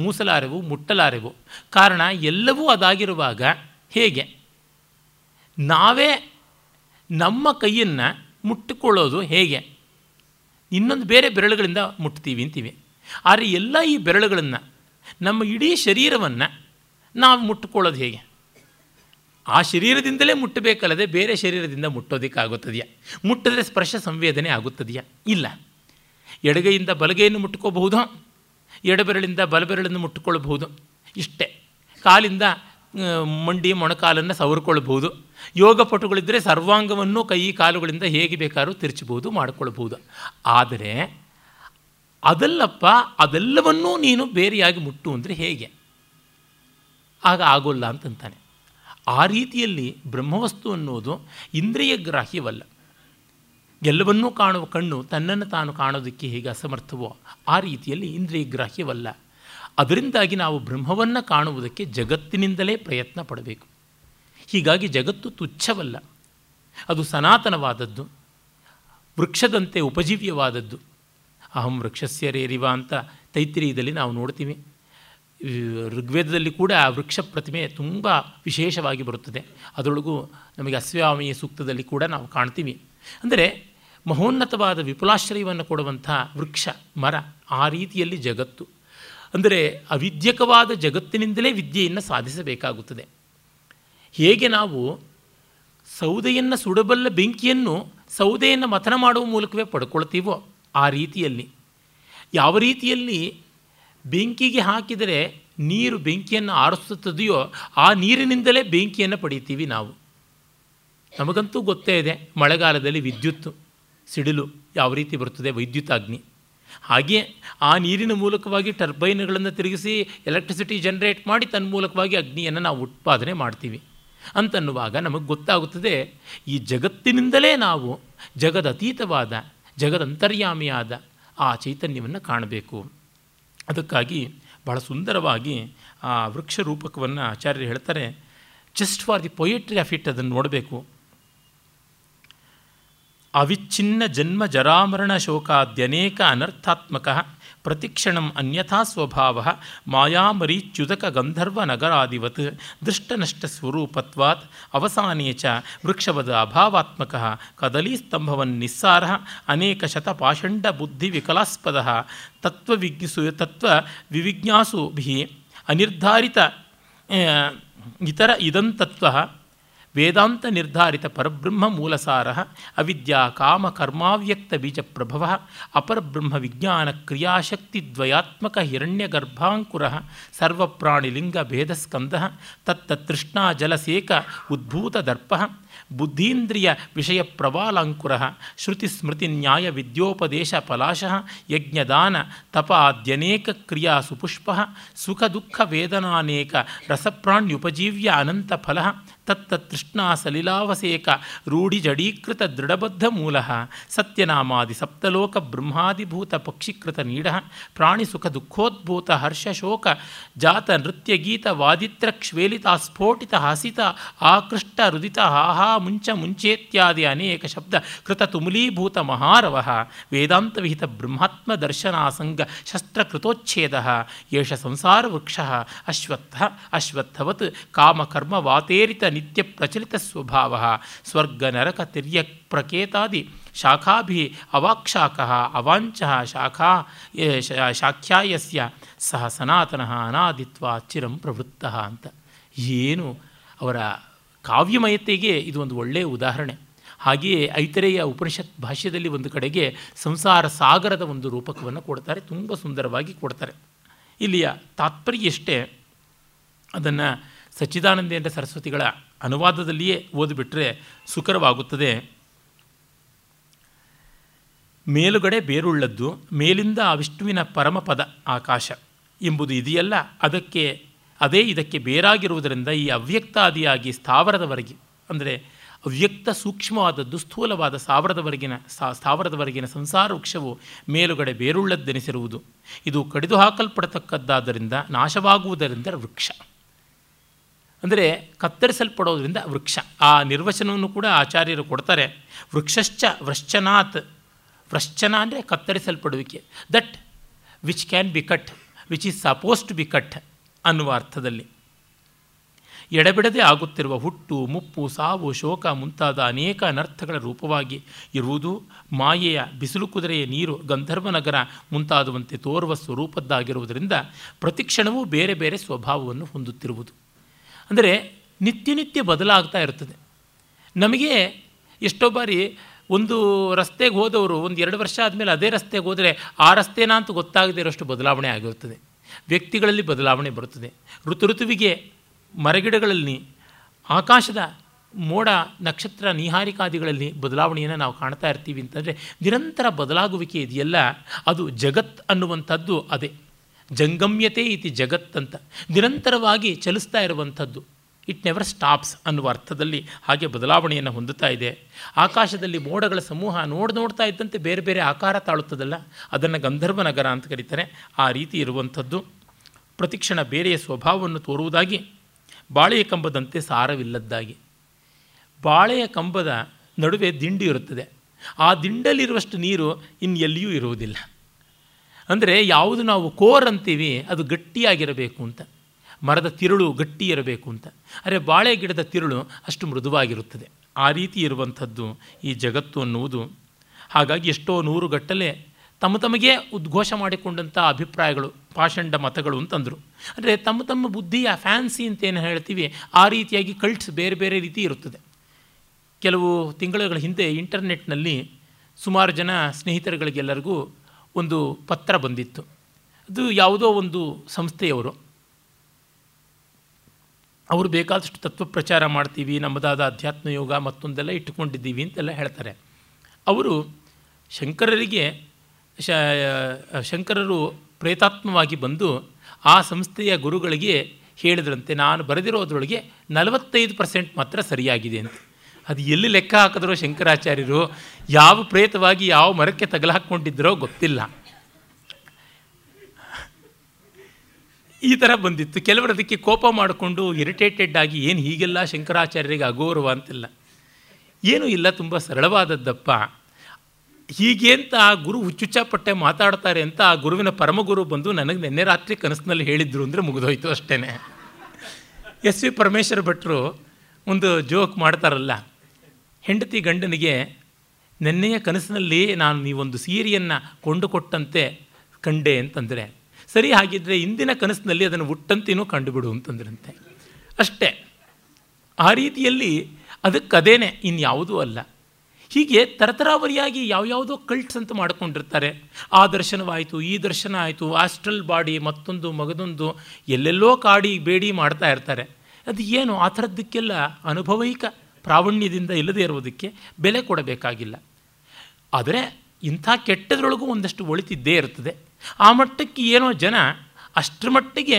ಮೂಸಲಾರೆವು, ಮುಟ್ಟಲಾರೆವು. ಕಾರಣ ಎಲ್ಲವೂ ಅದಾಗಿರುವಾಗ ಹೇಗೆ ನಾವೇ ನಮ್ಮ ಕೈಯನ್ನು ಮುಟ್ಟಿಕೊಳ್ಳೋದು ಹೇಗೆ? ಇನ್ನೊಂದು ಬೇರೆ ಬೆರಳುಗಳಿಂದ ಮುಟ್ತೀವಿ ಅಂತೀವಿ. ಆದರೆ ಎಲ್ಲ ಈ ಬೆರಳುಗಳನ್ನು, ನಮ್ಮ ಇಡೀ ಶರೀರವನ್ನು ನಾವು ಮುಟ್ಟಿಕೊಳ್ಳೋದು ಹೇಗೆ? ಆ ಶರೀರದಿಂದಲೇ ಮುಟ್ಟಬೇಕಲ್ಲದೆ ಬೇರೆ ಶರೀರದಿಂದ ಮುಟ್ಟೋದಕ್ಕಾಗುತ್ತದೆಯಾ? ಮುಟ್ಟಿದ್ರೆ ಸ್ಪರ್ಶ ಸಂವೇದನೆ ಆಗುತ್ತದೆಯಾ? ಇಲ್ಲ. ಎಡಗೈಯಿಂದ ಬಲಗೈಯನ್ನು ಮುಟ್ಕೋಬಹುದು, ಎಡಬೆರಳಿಂದ ಬಲಬೆರಳನ್ನು ಮುಟ್ಟಿಕೊಳ್ಳಬಹುದು, ಇಷ್ಟೇ. ಕಾಲಿಂದ ಮಂಡಿ ಮೊಣಕಾಲನ್ನು ಸವರಿಕೊಳ್ಳಬಹುದು. ಯೋಗ ಪಟುಗಳಿದ್ದರೆ ಸರ್ವಾಂಗವನ್ನು ಕೈ ಕಾಲುಗಳಿಂದ ಹೇಗೆ ಬೇಕಾದ್ರೂ ತಿರುಚಬಹುದು, ಮಾಡಿಕೊಳ್ಬಹುದು. ಆದರೆ ಅದಲ್ಲಪ್ಪ, ಅದೆಲ್ಲವನ್ನೂ ನೀನು ಬೇರೆಯಾಗಿ ಮುಟ್ಟು ಅಂದರೆ ಹೇಗೆ? ಆಗ ಆಗೋಲ್ಲ ಅಂತಂತಾನೆ. ಆ ರೀತಿಯಲ್ಲಿ ಬ್ರಹ್ಮವಸ್ತು ಅನ್ನೋದು ಇಂದ್ರಿಯ ಗ್ರಾಹ್ಯವಲ್ಲ. ಎಲ್ಲವನ್ನೂ ಕಾಣುವ ಕಣ್ಣು ತನ್ನನ್ನು ತಾನು ಕಾಣೋದಕ್ಕೆ ಹೇಗೆ ಅಸಮರ್ಥವೋ ಆ ರೀತಿಯಲ್ಲಿ ಇಂದ್ರಿಯ ಗ್ರಾಹ್ಯವಲ್ಲ. ಅದರಿಂದಾಗಿ ನಾವು ಬ್ರಹ್ಮವನ್ನು ಕಾಣುವುದಕ್ಕೆ ಜಗತ್ತಿನಿಂದಲೇ ಪ್ರಯತ್ನ ಪಡಬೇಕು. ಹೀಗಾಗಿ ಜಗತ್ತು ತುಚ್ಛವಲ್ಲ, ಅದು ಸನಾತನವಾದದ್ದು, ವೃಕ್ಷದಂತೆ ಉಪಜೀವ್ಯವಾದದ್ದು. ಅಹಂ ವೃಕ್ಷಸ್ಯ ರೇರಿವ ಅಂತ ತೈತಿರೀಯದಲ್ಲಿ ನಾವು ನೋಡ್ತೀವಿ. ಋಗ್ವೇದದಲ್ಲಿ ಕೂಡ ವೃಕ್ಷ ಪ್ರತಿಮೆ ತುಂಬ ವಿಶೇಷವಾಗಿ ಬರುತ್ತದೆ. ಅದರೊಳಗೂ ನಮಗೆ ಅಶ್ವಮೇಧ ಸೂಕ್ತದಲ್ಲಿ ಕೂಡ ನಾವು ಕಾಣ್ತೀವಿ. ಅಂದರೆ ಮಹೋನ್ನತವಾದ ವಿಪುಲಾಶ್ರಯವನ್ನು ಕೊಡುವಂಥ ವೃಕ್ಷ, ಮರ. ಆ ರೀತಿಯಲ್ಲಿ ಜಗತ್ತು ಅಂದರೆ ಅವಿದ್ಯಕವಾದ ಜಗತ್ತಿನಿಂದಲೇ ವಿದ್ಯೆಯನ್ನು ಸಾಧಿಸಬೇಕಾಗುತ್ತದೆ. ಹೇಗೆ ನಾವು ಸೌದೆಯನ್ನು ಸುಡಬಲ್ಲ ಬೆಂಕಿಯನ್ನು ಸೌದೆಯನ್ನು ಮಥನ ಮಾಡುವ ಮೂಲಕವೇ ಪಡ್ಕೊಳ್ತೀವೋ ಆ ರೀತಿಯಲ್ಲಿ, ಯಾವ ರೀತಿಯಲ್ಲಿ ಬೆಂಕಿಗೆ ಹಾಕಿದರೆ ನೀರು ಬೆಂಕಿಯನ್ನು ಆರಿಸುತ್ತದೆಯೋ ಆ ನೀರಿನಿಂದಲೇ ಬೆಂಕಿಯನ್ನು ಪಡೀತೀವಿ ನಾವು. ನಮಗಂತೂ ಗೊತ್ತೇ ಇದೆ, ಮಳೆಗಾಲದಲ್ಲಿ ವಿದ್ಯುತ್ತು ಸಿಡಿಲು ಯಾವ ರೀತಿ ಬರ್ತದೆ, ವಿದ್ಯುತಾಗ್ನಿ. ಹಾಗೆಯೇ ಆ ನೀರಿನ ಮೂಲಕವಾಗಿ ಟರ್ಬೈನ್ಗಳನ್ನು ತಿರುಗಿಸಿ ಎಲೆಕ್ಟ್ರಿಸಿಟಿ ಜನ್ರೇಟ್ ಮಾಡಿ ತನ್ನ ಮೂಲಕವಾಗಿ ಅಗ್ನಿಯನ್ನು ನಾವು ಉತ್ಪಾದನೆ ಮಾಡ್ತೀವಿ ಅಂತನ್ನುವಾಗ ನಮಗೆ ಗೊತ್ತಾಗುತ್ತದೆ ಈ ಜಗತ್ತಿನಿಂದಲೇ ನಾವು ಜಗದತೀತವಾದ, ಜಗದಂತರ್ಯಾಮಿಯಾದ ಆ ಚೈತನ್ಯವನ್ನು ಕಾಣಬೇಕು. ಅದಕ್ಕಾಗಿ ಬಹಳ ಸುಂದರವಾಗಿ ಆ ವೃಕ್ಷ ರೂಪಕವನ್ನು ಆಚಾರ್ಯರು ಹೇಳ್ತಾರೆ. Just for the poetry of it ಅದನ್ನು ನೋಡಬೇಕು. ಅವಿಚ್ಛಿನ್ನ ಜನ್ಮ ಜರಾಮರಣ ಶೋಕಾದ್ಯನೇಕ ಅನರ್ಥಾತ್ಮಕ ಪ್ರತಿಕ್ಷಣಂ ಅನ್ಯಥಾ ಸ್ವಭಾವ ಮಾಯಾಮರೀಚ್ಯುತಕ ಗಂಧರ್ವ ನಗರಾದಿವತ್ ದೃಷ್ಟನಷ್ಟ ಸ್ವರೂಪತ್ವಾತ್ ಅವಸಾನೇ ಚ ವೃಕ್ಷವದ ಅಭಾವಾತ್ಮಕ ಕದಲೀಸ್ತಂಭವನ್ ನಿಸ್ಸಾರ ಅನೇಕ ಶತ ಪಾಷಂಡ ಬುದ್ಧಿ ವಿಕಲಾಸ್ಪದ ತತ್ವವಿವಿಜ್ಞಾಸುಭಿ ಅನಿರ್ಧಾರಿತ ಇತರ ಇದಂತತ್ವ ವೇದಾಂತ ನಿರ್ಧಾರಿತ ಪರಬ್ರಹ್ಮ ಮೂಲಸಾರ ಅವಿದ್ಯಾ ಕಾಮ ಕರ್ಮಾವ್ಯಕ್ತ ಬೀಜ ಪ್ರಭವ ಅಪರಬ್ರಹ್ಮ ವಿಜ್ಞಾನ ಕ್ರಿಯಾಶಕ್ತಿದ್ವಯಾತ್ಮಕ ಹಿರಣ್ಯಗರ್ಭಾಂಕುರ ಸರ್ವಪ್ರಾಣಿಲಿಂಗ ಭೇದಸ್ಕಂದ ತತ್ತೃಷ್ಣಾ ಜಲಸೇಕ ಉದ್ಭೂತದರ್ಪ ಬುದ್ಧೀಂದ್ರಿಯ ವಿಷಯ ಪ್ರವಾಲಾಂಕುರ ಶ್ರುತಿಸ್ಮೃತಿ ನ್ಯಾಯ ವಿದ್ಯೋಪದೇಶ ಪಲಾಶ ಯಜ್ಞದಾನ ತಪಾದ್ಯನೇಕ ಕ್ರಿಯಾ ಸುಪುಷ್ಪ ಸುಖ ದುಃಖ ವೇದನಾನೇಕ ರಸಪ್ರಾಣ್ಯುಪಜೀವ್ಯ ಅನಂತ ಫಲ ತತ್ತೃಷ್ಣಾ ಸಲಿಲಾವಸೇಕ ರೂಢಿಜಡೀಕೃತ ದೃಢಬದ್ಧ ಮೂಲ ಸತ್ಯನಾಮಾದಿ ಸಪ್ತಲೋಕ ಬ್ರಹ್ಮಾದಿಭೂತ ಪಕ್ಷಿಕೃತ ನೀಡ ಪ್ರಾಣಿಸುಖ ದುಃಖೋದ್ಭೂತ ಹರ್ಷಶೋಕ ಜಾತ ನೃತ್ಯಗೀತ ವಾದಿತ್ರ ಶ್ವೇಲಿತ ಸ್ಫೋಟಿತ ಹಸಿತ ಆಕೃಷ್ಟ ರುದಿತ ಹಾಹ ಮುಂಚ ಮುಂಚೇತ್ಯಾದಿ ಅನೇಕ ಶಬ್ದ ಕೃತ ತುಮುಲೀಭೂತ ಮಹಾರವಃ ವೇದಾಂತವಿಹಿತ ಬ್ರಹ್ಮಾತ್ಮ ದರ್ಶನಾಸಂಗ ಶಸ್ತ್ರಕೃತೋಚ್ಛೇದ ಯೇಷ ಸಂಸಾರ ವೃಕ್ಷ ಅಶ್ವತ್ಥ ಅಶ್ವತ್ಥವತ್ ಕಾಮಕರ್ಮ ವಾತೇರಿತ ನಿತ್ಯ ಪ್ರಚಲಿತ ಸ್ವಭಾವ ಸ್ವರ್ಗ ನರಕ ತಿರ್ಯಕ್ ಪ್ರಕೇತಾದಿ ಶಾಖಾಭಿ ಅವಾಕ್ಷಾಕಃ ಅವಾಂಚಃ ಶಾಖಾ ಶಾಖ್ಯಾಯಸ್ಯ ಸಹ ಸನಾತನಃ ಅನಾದಿತ್ವಾತ್ ಚಿರಂ ಪ್ರವೃತ್ತಃ ಅಂತ. ಏನು ಅವರ ಕಾವ್ಯಮಯತೆಗೆ ಇದು ಒಂದು ಒಳ್ಳೆಯ ಉದಾಹರಣೆ. ಹಾಗೆಯೇ ಐತರೇಯ ಉಪನಿಷತ್ ಭಾಷ್ಯದಲ್ಲಿ ಒಂದು ಕಡೆಗೆ ಸಂಸಾರ ಸಾಗರದ ಒಂದು ರೂಪಕವನ್ನು ಕೊಡ್ತಾರೆ, ತುಂಬ ಸುಂದರವಾಗಿ ಕೊಡ್ತಾರೆ. ಇಲ್ಲಿಯ ತಾತ್ಪರ್ಯ ಎಷ್ಟೇ ಅದನ್ನು ಸಚ್ಚಿದಾನಂದೇಂದ್ರ ಸರಸ್ವತಿಗಳ ಅನುವಾದದಲ್ಲಿಯೇ ಓದಿಬಿಟ್ರೆ ಸುಕರವಾಗುತ್ತದೆ. ಮೇಲುಗಡೆ ಬೇರುಳ್ಳದ್ದು, ಮೇಲಿಂದ ಆ ವಿಷ್ಣುವಿನ ಪರಮಪದ ಆಕಾಶ ಎಂಬುದು ಇದೆಯಲ್ಲ, ಅದಕ್ಕೆ ಅದೇ ಇದಕ್ಕೆ ಬೇರಾಗಿರುವುದರಿಂದ ಈ ಅವ್ಯಕ್ತಾದಿಯಾಗಿ ಸ್ಥಾವರದವರೆಗೆ, ಅಂದರೆ ಅವ್ಯಕ್ತ ಸೂಕ್ಷ್ಮವಾದದ್ದು ಸ್ಥೂಲವಾದ ಸ್ಥಾವರದವರೆಗಿನ ಸಂಸಾರ ವೃಕ್ಷವು ಮೇಲುಗಡೆ ಬೇರುಳ್ಳದ್ದೆನಿಸಿರುವುದು ಇದು ಕಡಿದು ಹಾಕಲ್ಪಡತಕ್ಕದ್ದಾದ್ದರಿಂದ ನಾಶವಾಗುವುದರಿಂದ ವೃಕ್ಷ, ಅಂದರೆ ಕತ್ತರಿಸಲ್ಪಡೋದರಿಂದ ವೃಕ್ಷ. ಆ ನಿರ್ವಚನವನ್ನು ಕೂಡ ಆಚಾರ್ಯರು ಕೊಡ್ತಾರೆ. ವೃಕ್ಷಶ್ಚ ವೃಶ್ಚನಾತ್, ವೃಶ್ಚನ ಅಂದರೆ ಕತ್ತರಿಸಲ್ಪಡುವಿಕೆ, that which can be cut, which is suppose to be cut ಅನ್ನುವ ಅರ್ಥದಲ್ಲಿ. ಎಡಬಿಡದೆ ಆಗುತ್ತಿರುವ ಹುಟ್ಟು, ಮುಪ್ಪು, ಸಾವು, ಶೋಕ ಮುಂತಾದ ಅನೇಕ ಅನರ್ಥಗಳ ರೂಪವಾಗಿ ಇರುವುದು ಮಾಯೆಯ ಬಿಸಿಲು ಕುದುರೆಯ ನೀರು ಗಂಧರ್ವನಗರ ಮುಂತಾದುವಂತೆ ತೋರುವ ಸ್ವರೂಪದ್ದಾಗಿರುವುದರಿಂದ ಪ್ರತಿಕ್ಷಣವೂ ಬೇರೆ ಬೇರೆ ಸ್ವಭಾವವನ್ನು ಹೊಂದುತ್ತಿರುವುದು. ಅಂದರೆ ನಿತ್ಯ ನಿತ್ಯ ಬದಲಾಗ್ತಾ ಇರುತ್ತದೆ. ನಮಗೆ ಎಷ್ಟೋ ಬಾರಿ ಒಂದು ರಸ್ತೆಗೆ ಹೋದವರು ಒಂದು 2 ವರ್ಷ ಆದಮೇಲೆ ಅದೇ ರಸ್ತೆಗೆ ಹೋದರೆ ಆ ರಸ್ತೆನಾ ಅಂತ ಗೊತ್ತಾಗದೇ ಇರೋಷ್ಟು ಬದಲಾವಣೆ ಆಗಿರುತ್ತದೆ. ವ್ಯಕ್ತಿಗಳಲ್ಲಿ ಬದಲಾವಣೆ ಬರುತ್ತದೆ. ಋತುವಿಗೆ ಮರಗಿಡಗಳಲ್ಲಿ, ಆಕಾಶದ ಮೋಡ ನಕ್ಷತ್ರ ನಿಹಾರಿಕಾದಿಗಳಲ್ಲಿ ಬದಲಾವಣೆಯನ್ನು ನಾವು ಕಾಣ್ತಾ ಇರ್ತೀವಿ. ಅಂತಂದರೆ ನಿರಂತರ ಬದಲಾಗುವಿಕೆ ಇದೆಯಲ್ಲ, ಅದು ಜಗತ್ ಅನ್ನುವಂಥದ್ದು. ಅದೇ ಜಂಗಮ್ಯತೆ ಇತಿ ಜಗತ್ ಅಂತ, ನಿರಂತರವಾಗಿ ಚಲಿಸ್ತಾ ಇರುವಂಥದ್ದು. ಇಟ್ ನೆವರ್ ಸ್ಟಾಪ್ಸ್ ಅನ್ನುವ ಅರ್ಥದಲ್ಲಿ ಹಾಗೆ ಬದಲಾವಣೆಯನ್ನು ಹೊಂದುತ್ತಾ ಇದೆ. ಆಕಾಶದಲ್ಲಿ ಮೋಡಗಳ ಸಮೂಹ ನೋಡ್ತಾ ಇದ್ದಂತೆ ಬೇರೆ ಬೇರೆ ಆಕಾರ ತಾಳುತ್ತದಲ್ಲ, ಅದನ್ನು ಗಂಧರ್ವನಗರ ಅಂತ ಕರೀತಾರೆ. ಆ ರೀತಿ ಇರುವಂಥದ್ದು ಪ್ರತಿಕ್ಷಣ ಬೇರೆಯ ಸ್ವಭಾವವನ್ನು ತೋರುವುದಾಗಿ, ಬಾಳೆಯ ಕಂಬದಂತೆ ಸಾರವಿಲ್ಲದ್ದಾಗಿ. ಬಾಳೆಯ ಕಂಬದ ನಡುವೆ ದಿಂಡು ಇರುತ್ತದೆ, ಆ ದಿಂಡಲ್ಲಿರುವಷ್ಟು ನೀರು ಇನ್ನೆಲ್ಲಿಯೂ ಇರುವುದಿಲ್ಲ. ಅಂದರೆ ಯಾವುದು ನಾವು ಕೋರ್ ಅಂತೀವಿ ಅದು ಗಟ್ಟಿಯಾಗಿರಬೇಕು ಅಂತ, ಮರದ ತಿರುಳು ಗಟ್ಟಿ ಇರಬೇಕು ಅಂತ. ಆದರೆ ಬಾಳೆ ಗಿಡದ ತಿರುಳು ಅಷ್ಟು ಮೃದುವಾಗಿರುತ್ತದೆ. ಆ ರೀತಿ ಇರುವಂಥದ್ದು ಈ ಜಗತ್ತು ಅನ್ನುವುದು. ಹಾಗಾಗಿ ಎಷ್ಟೋ 100 ಗಟ್ಟಲೆ ತಮ್ಮ ತಮಗೇ ಉದ್ಘೋಷ ಮಾಡಿಕೊಂಡಂಥ ಅಭಿಪ್ರಾಯಗಳು, ಪಾಷಂಡ ಮತಗಳು ಅಂತಂದರು. ಅಂದರೆ ತಮ್ಮ ಬುದ್ಧಿಯ ಫ್ಯಾನ್ಸಿ ಅಂತೇನು ಹೇಳ್ತೀವಿ, ಆ ರೀತಿಯಾಗಿ ಕಲ್ಟ್ಸ್ ಬೇರೆ ಬೇರೆ ರೀತಿ ಇರುತ್ತದೆ. ಕೆಲವು ತಿಂಗಳುಗಳ ಹಿಂದೆ ಇಂಟರ್ನೆಟ್ನಲ್ಲಿ ಸುಮಾರು ಜನ ಸ್ನೇಹಿತರುಗಳಿಗೆಲ್ಲರಿಗೂ ಒಂದು ಪತ್ರ ಬಂದಿತ್ತು. ಅದು ಯಾವುದೋ ಒಂದು ಸಂಸ್ಥೆಯವರು, ಅವರು ಬೇಕಾದಷ್ಟು ತತ್ವ ಪ್ರಚಾರ ಮಾಡ್ತೀವಿ, ನಮ್ಮದಾದ ಅಧ್ಯಾತ್ಮ ಯೋಗ ಮತ್ತೊಂದೆಲ್ಲ ಇಟ್ಟುಕೊಂಡಿದ್ದೀವಿ ಅಂತೆಲ್ಲ ಹೇಳ್ತಾರೆ. ಅವರು ಶಂಕರರು ಪ್ರೇತಾತ್ಮವಾಗಿ ಬಂದು ಆ ಸಂಸ್ಥೆಯ ಗುರುಗಳಿಗೆ ಹೇಳಿದ್ರಂತೆ, ನಾನು ಬರೆದಿರೋದ್ರೊಳಗೆ 45% ಮಾತ್ರ ಸರಿಯಾಗಿದೆ ಅಂತ. ಅದು ಎಲ್ಲಿ ಲೆಕ್ಕ ಹಾಕಿದ್ರೋ ಶಂಕರಾಚಾರ್ಯರು, ಯಾವ ಪ್ರೇತವಾಗಿ ಯಾವ ಮರಕ್ಕೆ ತಗಲಾಕೊಂಡಿದ್ದರೋ ಗೊತ್ತಿಲ್ಲ. ಈ ಥರ ಬಂದಿತ್ತು. ಕೆಲವರು ಅದಕ್ಕೆ ಕೋಪ ಮಾಡಿಕೊಂಡು ಇರಿಟೇಟೆಡ್ ಆಗಿ, ಏನು ಹೀಗೆಲ್ಲ ಶಂಕರಾಚಾರ್ಯರಿಗೆ ಅಗೌರವ ಅಂತಿಲ್ಲ, ಏನೂ ಇಲ್ಲ, ತುಂಬ ಸರಳವಾದದ್ದಪ್ಪ, ಹೀಗೆ ಅಂತ ಆ ಗುರು ಹುಚ್ಚುಚ್ಚಾಪಟ್ಟೆ ಮಾತಾಡ್ತಾರೆ ಅಂತ ಆ ಗುರುವಿನ ಪರಮಗುರು ಬಂದು ನನಗೆ ನಿನ್ನೆ ರಾತ್ರಿ ಕನಸಿನಲ್ಲಿ ಹೇಳಿದರು ಅಂದರೆ ಮುಗಿದೋಯ್ತು ಅಷ್ಟೇ. S. V. ಪರಮೇಶ್ವರ ಭಟ್ರು ಒಂದು ಜೋಕ್ ಮಾಡ್ತಾರಲ್ಲ, ಹೆಂಡತಿ ಗಂಡನಿಗೆ ನೆನ್ನೆಯ ಕನಸಿನಲ್ಲಿ ನಾನು ನೀವೊಂದು ಸೀರೆಯನ್ನು ಕೊಂಡುಕೊಟ್ಟಂತೆ ಕಂಡೆ ಅಂತಂದರೆ, ಸರಿ ಹಾಗಿದ್ದರೆ ಇಂದಿನ ಕನಸಿನಲ್ಲಿ ಅದನ್ನು ಹುಟ್ಟಂತೇನೂ ಕಂಡುಬಿಡು ಅಂತಂದ್ರಂತೆ ಅಷ್ಟೇ. ಆ ರೀತಿಯಲ್ಲಿ ಅದಕ್ಕೆ ಅದೇನೆ, ಇನ್ಯಾವುದೂ ಅಲ್ಲ. ಹೀಗೆ ತರತರಾವರಿಯಾಗಿ ಯಾವ್ಯಾವುದೋ ಕಲ್ಟ್ಸ್ ಅಂತ ಮಾಡಿಕೊಂಡಿರ್ತಾರೆ. ಆ ದರ್ಶನವಾಯಿತು, ಈ ದರ್ಶನ ಆಯಿತು, ಆಸ್ಟ್ರಲ್ ಬಾಡಿ ಮತ್ತೊಂದು ಮಗದೊಂದು, ಎಲ್ಲೆಲ್ಲೋ ಕಾಡಿ ಬೇಡಿ ಮಾಡ್ತಾ ಇರ್ತಾರೆ. ಅದು ಏನು ಆ ಥರದ್ದಕ್ಕೆಲ್ಲ ಅನುಭವೈಕ ಪ್ರಾವಣ್ಯದಿಂದ ಇಲ್ಲದೇ ಇರುವುದಕ್ಕೆ ಬೆಲೆ ಕೊಡಬೇಕಾಗಿಲ್ಲ. ಆದರೆ ಇಂಥ ಕೆಟ್ಟದ್ರೊಳಗೂ ಒಂದಷ್ಟು ಒಳಿತಿದ್ದೇ ಇರ್ತದೆ. ಆ ಮಟ್ಟಕ್ಕೆ ಏನೋ ಜನ ಅಷ್ಟರ ಮಟ್ಟಿಗೆ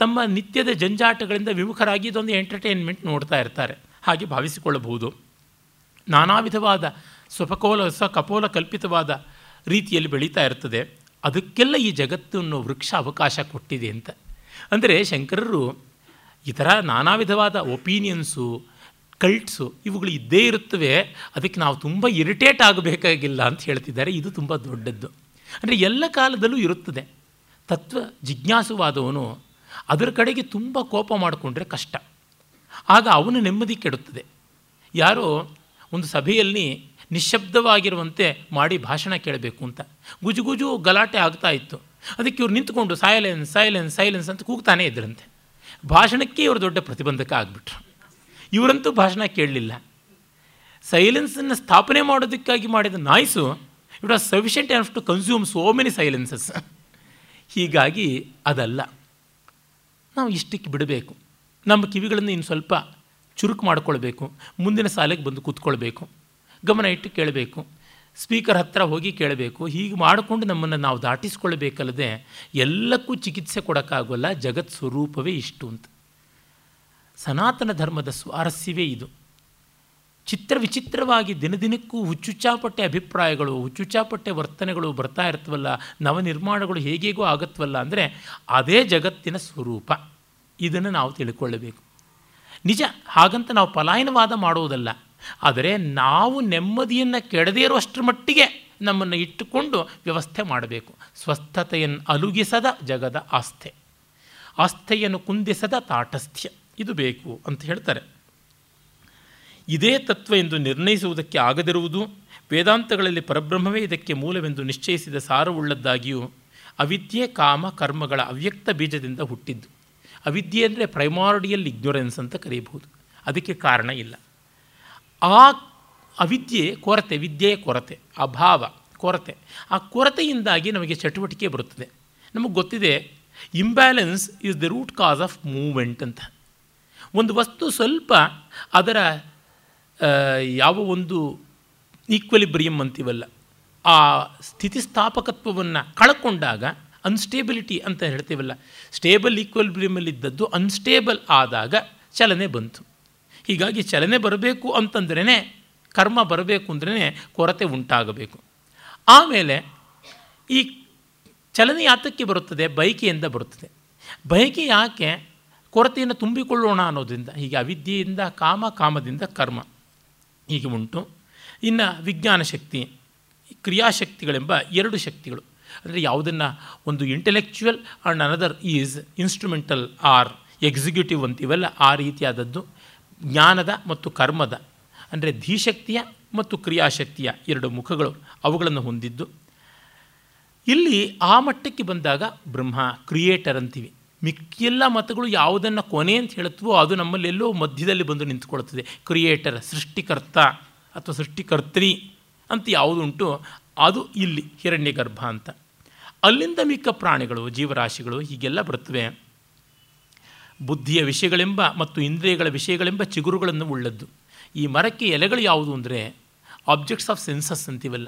ತಮ್ಮ ನಿತ್ಯದ ಜಂಜಾಟಗಳಿಂದ ವಿಮುಖರಾಗಿ ಇದೊಂದು ಎಂಟರ್ಟೈನ್ಮೆಂಟ್ ನೋಡ್ತಾ ಇರ್ತಾರೆ ಹಾಗೆ ಭಾವಿಸಿಕೊಳ್ಳಬಹುದು. ನಾನಾ ವಿಧವಾದ ಕಪೋಲ ಕಲ್ಪಿತವಾದ ರೀತಿಯಲ್ಲಿ ಬೆಳೀತಾ ಇರ್ತದೆ. ಅದಕ್ಕೆಲ್ಲ ಈ ಜಗತ್ತನ್ನು ವೃಕ್ಷ ಅವಕಾಶ ಕೊಟ್ಟಿದೆ ಅಂತ. ಅಂದರೆ ಶಂಕರರು ಈ ಥರ ನಾನಾ ವಿಧವಾದ ಒಪೀನಿಯನ್ಸು, ಕಲ್ಟ್ಸು ಇವುಗಳು ಇದ್ದೇ ಇರುತ್ತವೆ, ಅದಕ್ಕೆ ನಾವು ತುಂಬ ಇರಿಟೇಟ್ ಆಗಬೇಕಾಗಿಲ್ಲ ಅಂತ ಹೇಳ್ತಿದ್ದಾರೆ. ಇದು ತುಂಬ ದೊಡ್ಡದ್ದು, ಅಂದರೆ ಎಲ್ಲ ಕಾಲದಲ್ಲೂ ಇರುತ್ತದೆ. ತತ್ವ ಜಿಜ್ಞಾಸುವಾದವನು ಅದರ ಕಡೆಗೆ ತುಂಬ ಕೋಪ ಮಾಡಿಕೊಂಡ್ರೆ ಕಷ್ಟ, ಆಗ ಅವನು ನೆಮ್ಮದಿ ಕೆಡುತ್ತದೆ. ಯಾರೋ ಒಂದು ಸಭೆಯಲ್ಲಿ ನಿಶ್ಶಬ್ದವಾಗಿರುವಂತೆ ಮಾಡಿ ಭಾಷಣ ಕೇಳಬೇಕು ಅಂತ ಗುಜುಗುಜು ಗಲಾಟೆ ಆಗ್ತಾ ಇತ್ತು. ಅದಕ್ಕೆ ಇವ್ರು ನಿಂತ್ಕೊಂಡು ಸೈಲೆನ್ಸ್ ಸೈಲೆನ್ಸ್ ಸೈಲೆನ್ಸ್ ಅಂತ ಕೂಗ್ತಾನೇ ಇದ್ರಂತೆ. ಭಾಷಣಕ್ಕೆ ಇವರು ದೊಡ್ಡ ಪ್ರತಿಬಂಧಕ ಆಗಿಬಿಟ್ರು. ಇವರಂತೂ ಭಾಷಣ ಕೇಳಲಿಲ್ಲ. ಸೈಲೆನ್ಸನ್ನು ಸ್ಥಾಪನೆ ಮಾಡೋದಕ್ಕಾಗಿ ಮಾಡಿದ noise it was sufficient enough to consume so many silences. ಹೀಗಾಗಿ ಅದಲ್ಲ, ನಾವು ಇಷ್ಟಕ್ಕೆ ಬಿಡಬೇಕು, ನಮ್ಮ ಕಿವಿಗಳನ್ನು ಇನ್ನು ಸ್ವಲ್ಪ ಚುರುಕು ಮಾಡಿಕೊಳ್ಬೇಕು, ಮುಂದಿನ ಸಾಲಿಗೆ ಬಂದು ಕೂತ್ಕೊಳ್ಬೇಕು, ಗಮನ ಇಟ್ಟು ಕೇಳಬೇಕು, ಸ್ಪೀಕರ್ ಹತ್ತಿರ ಹೋಗಿ ಕೇಳಬೇಕು. ಹೀಗೆ ಮಾಡಿಕೊಂಡು ನಮ್ಮನ್ನು ನಾವು ದಾಟಿಸ್ಕೊಳ್ಬೇಕಲ್ಲದೆ ಎಲ್ಲಕ್ಕೂ ಚಿಕಿತ್ಸೆ ಕೊಡೋಕ್ಕಾಗೋಲ್ಲ. ಜಗತ್ ಸ್ವರೂಪವೇ ಇಷ್ಟು ಅಂತ. ಸನಾತನ ಧರ್ಮದ ಸ್ವಾರಸ್ಯವೇ ಇದು. ಚಿತ್ರ ವಿಚಿತ್ರವಾಗಿ ದಿನದಿನಕ್ಕೂ ಹುಚ್ಚುಚ್ಚಾಪಟ್ಟೆ ಅಭಿಪ್ರಾಯಗಳು, ಹುಚ್ಚುಚ್ಚಾಪಟ್ಟೆ ವರ್ತನೆಗಳು ಬರ್ತಾ ಇರ್ತವಲ್ಲ, ನವನಿರ್ಮಾಣಗಳು ಹೇಗೇಗೋ ಆಗತ್ವಲ್ಲ, ಅಂದರೆ ಅದೇ ಜಗತ್ತಿನ ಸ್ವರೂಪ. ಇದನ್ನು ನಾವು ತಿಳ್ಕೊಳ್ಳಬೇಕು. ನಿಜ, ಹಾಗಂತ ನಾವು ಪಲಾಯನವಾದ ಮಾಡೋದಲ್ಲ, ಆದರೆ ನಾವು ನೆಮ್ಮದಿಯನ್ನು ಕೆಡದೇ ಇರುವಷ್ಟರ ಮಟ್ಟಿಗೆ ನಮ್ಮನ್ನು ಇಟ್ಟುಕೊಂಡು ವ್ಯವಸ್ಥೆ ಮಾಡಬೇಕು. ಸ್ವಸ್ಥತೆಯನ್ನು ಅಲುಗಿಸದ ಜಗದ ಆಸ್ಥೆ, ಆಸ್ಥೆಯನ್ನು ಕುಂದಿಸದ ತಾಟಸ್ಥ್ಯ, ಇದು ಬೇಕು ಅಂತ ಹೇಳ್ತಾರೆ. ಇದೇ ತತ್ವ ಎಂದು ನಿರ್ಣಯಿಸುವುದಕ್ಕೆ ಆಗದಿರುವುದು ವೇದಾಂತಗಳಲ್ಲಿ ಪರಬ್ರಹ್ಮವೇ ಇದಕ್ಕೆ ಮೂಲವೆಂದು ನಿಶ್ಚಯಿಸಿದ ಸಾರವುಳ್ಳದ್ದಾಗಿಯೂ ಅವಿದ್ಯೆ ಕಾಮ ಕರ್ಮಗಳ ಅವ್ಯಕ್ತ ಬೀಜದಿಂದ ಹುಟ್ಟಿದ್ದು. ಅವಿದ್ಯೆ ಅಂದರೆ ಪ್ರೈಮಾರ್ಡಿಯಲ್ ಇಗ್ನೊರೆನ್ಸ್ ಅಂತ ಕರೆಯಬಹುದು, ಅದಕ್ಕೆ ಕಾರಣ ಇಲ್ಲ. ಆ ಅವಿದ್ಯೆ ಕೊರತೆ, ವಿದ್ಯೆಯ ಕೊರತೆ, ಅಭಾವ, ಕೊರತೆ, ಆ ಕೊರತೆಯಿಂದಾಗಿ ನಮಗೆ ಚಟುವಟಿಕೆ ಬರುತ್ತದೆ. ನಮಗೆ ಗೊತ್ತಿದೆ, imbalance is the root cause of movement ಅಂತ. ಒಂದು ವಸ್ತು ಸ್ವಲ್ಪ ಅದರ ಯಾವ ಒಂದು ಈಕ್ವಲಿಬ್ರಿಯಂ ಅಂತೀವಲ್ಲ, ಆ ಸ್ಥಿತಿಸ್ಥಾಪಕತ್ವವನ್ನು ಕಳ್ಕೊಂಡಾಗ ಅನ್ಸ್ಟೇಬಿಲಿಟಿ ಅಂತ ಹೇಳ್ತೀವಲ್ಲ, ಸ್ಟೇಬಲ್ ಈಕ್ವಲಿಬ್ರಿಯಮಲ್ಲಿದ್ದದ್ದು ಅನ್ಸ್ಟೇಬಲ್ ಆದಾಗ ಚಲನೆ ಬಂತು. ಹೀಗಾಗಿ ಚಲನೆ ಬರಬೇಕು ಅಂತಂದ್ರೇ, ಕರ್ಮ ಬರಬೇಕು ಅಂದ್ರೇ ಕೊರತೆ ಉಂಟಾಗಬೇಕು. ಆಮೇಲೆ ಈ ಚಲನೆ ಯಾತಕ್ಕೆ ಬರುತ್ತದೆ? ಬಯಕೆಯಿಂದ ಬರುತ್ತದೆ. ಬಯಕೆ ಯಾಕೆ? ಕೊರತೆಯನ್ನು ತುಂಬಿಕೊಳ್ಳೋಣ ಅನ್ನೋದ್ರಿಂದ. ಹೀಗೆ ಅವಿದ್ಯೆಯಿಂದ ಕಾಮ, ಕಾಮದಿಂದ ಕರ್ಮ, ಹೀಗೆ ಉಂಟು. ಇನ್ನು ವಿಜ್ಞಾನ ಶಕ್ತಿ, ಕ್ರಿಯಾಶಕ್ತಿಗಳೆಂಬ ಎರಡು ಶಕ್ತಿಗಳು, ಅಂದರೆ ಯಾವುದನ್ನು ಒಂದು intellectual and another is instrumental or executive ಅಂತೀವಲ್ಲ, ಆ ರೀತಿಯಾದದ್ದು ಜ್ಞಾನದ ಮತ್ತು ಕರ್ಮದ, ಅಂದರೆ ಧೀಶಕ್ತಿಯ ಮತ್ತು ಕ್ರಿಯಾಶಕ್ತಿಯ ಎರಡು ಮುಖಗಳು, ಅವುಗಳನ್ನು ಹೊಂದಿದ್ದು. ಇಲ್ಲಿ ಆ ಮಟ್ಟಕ್ಕೆ ಬಂದಾಗ ಬ್ರಹ್ಮ, ಕ್ರಿಯೇಟರ್ ಅಂತೀವಿ. ಮಿಕ್ಕೆಲ್ಲ ಮತಗಳು ಯಾವುದನ್ನು ಕೊನೆ ಅಂತ ಹೇಳುತ್ತವೋ ಅದು ನಮ್ಮಲ್ಲೆಲ್ಲೋ ಮಧ್ಯದಲ್ಲಿ ಬಂದು ನಿಂತುಕೊಳ್ಳುತ್ತದೆ. ಕ್ರಿಯೇಟರ್, ಸೃಷ್ಟಿಕರ್ತ ಅಥವಾ ಸೃಷ್ಟಿಕರ್ತ್ರಿ ಅಂತ ಯಾವುದುಂಟು ಅದು ಇಲ್ಲಿ ಹಿರಣ್ಯ ಗರ್ಭ ಅಂತ. ಅಲ್ಲಿಂದ ಮಿಕ್ಕ ಪ್ರಾಣಿಗಳು, ಜೀವರಾಶಿಗಳು ಹೀಗೆಲ್ಲ ಬರುತ್ತವೆ. ಬುದ್ಧಿಯ ವಿಷಯಗಳೆಂಬ ಮತ್ತು ಇಂದ್ರಿಯಗಳ ವಿಷಯಗಳೆಂಬ ಚಿಗುರುಗಳನ್ನು ಉಳ್ಳದ್ದು. ಈ ಮರಕ್ಕೆ ಎಲೆಗಳು ಯಾವುದು ಅಂದರೆ ಆಬ್ಜೆಕ್ಟ್ಸ್ ಆಫ್ ಸೆನ್ಸಸ್ ಅಂತೀವಲ್ಲ,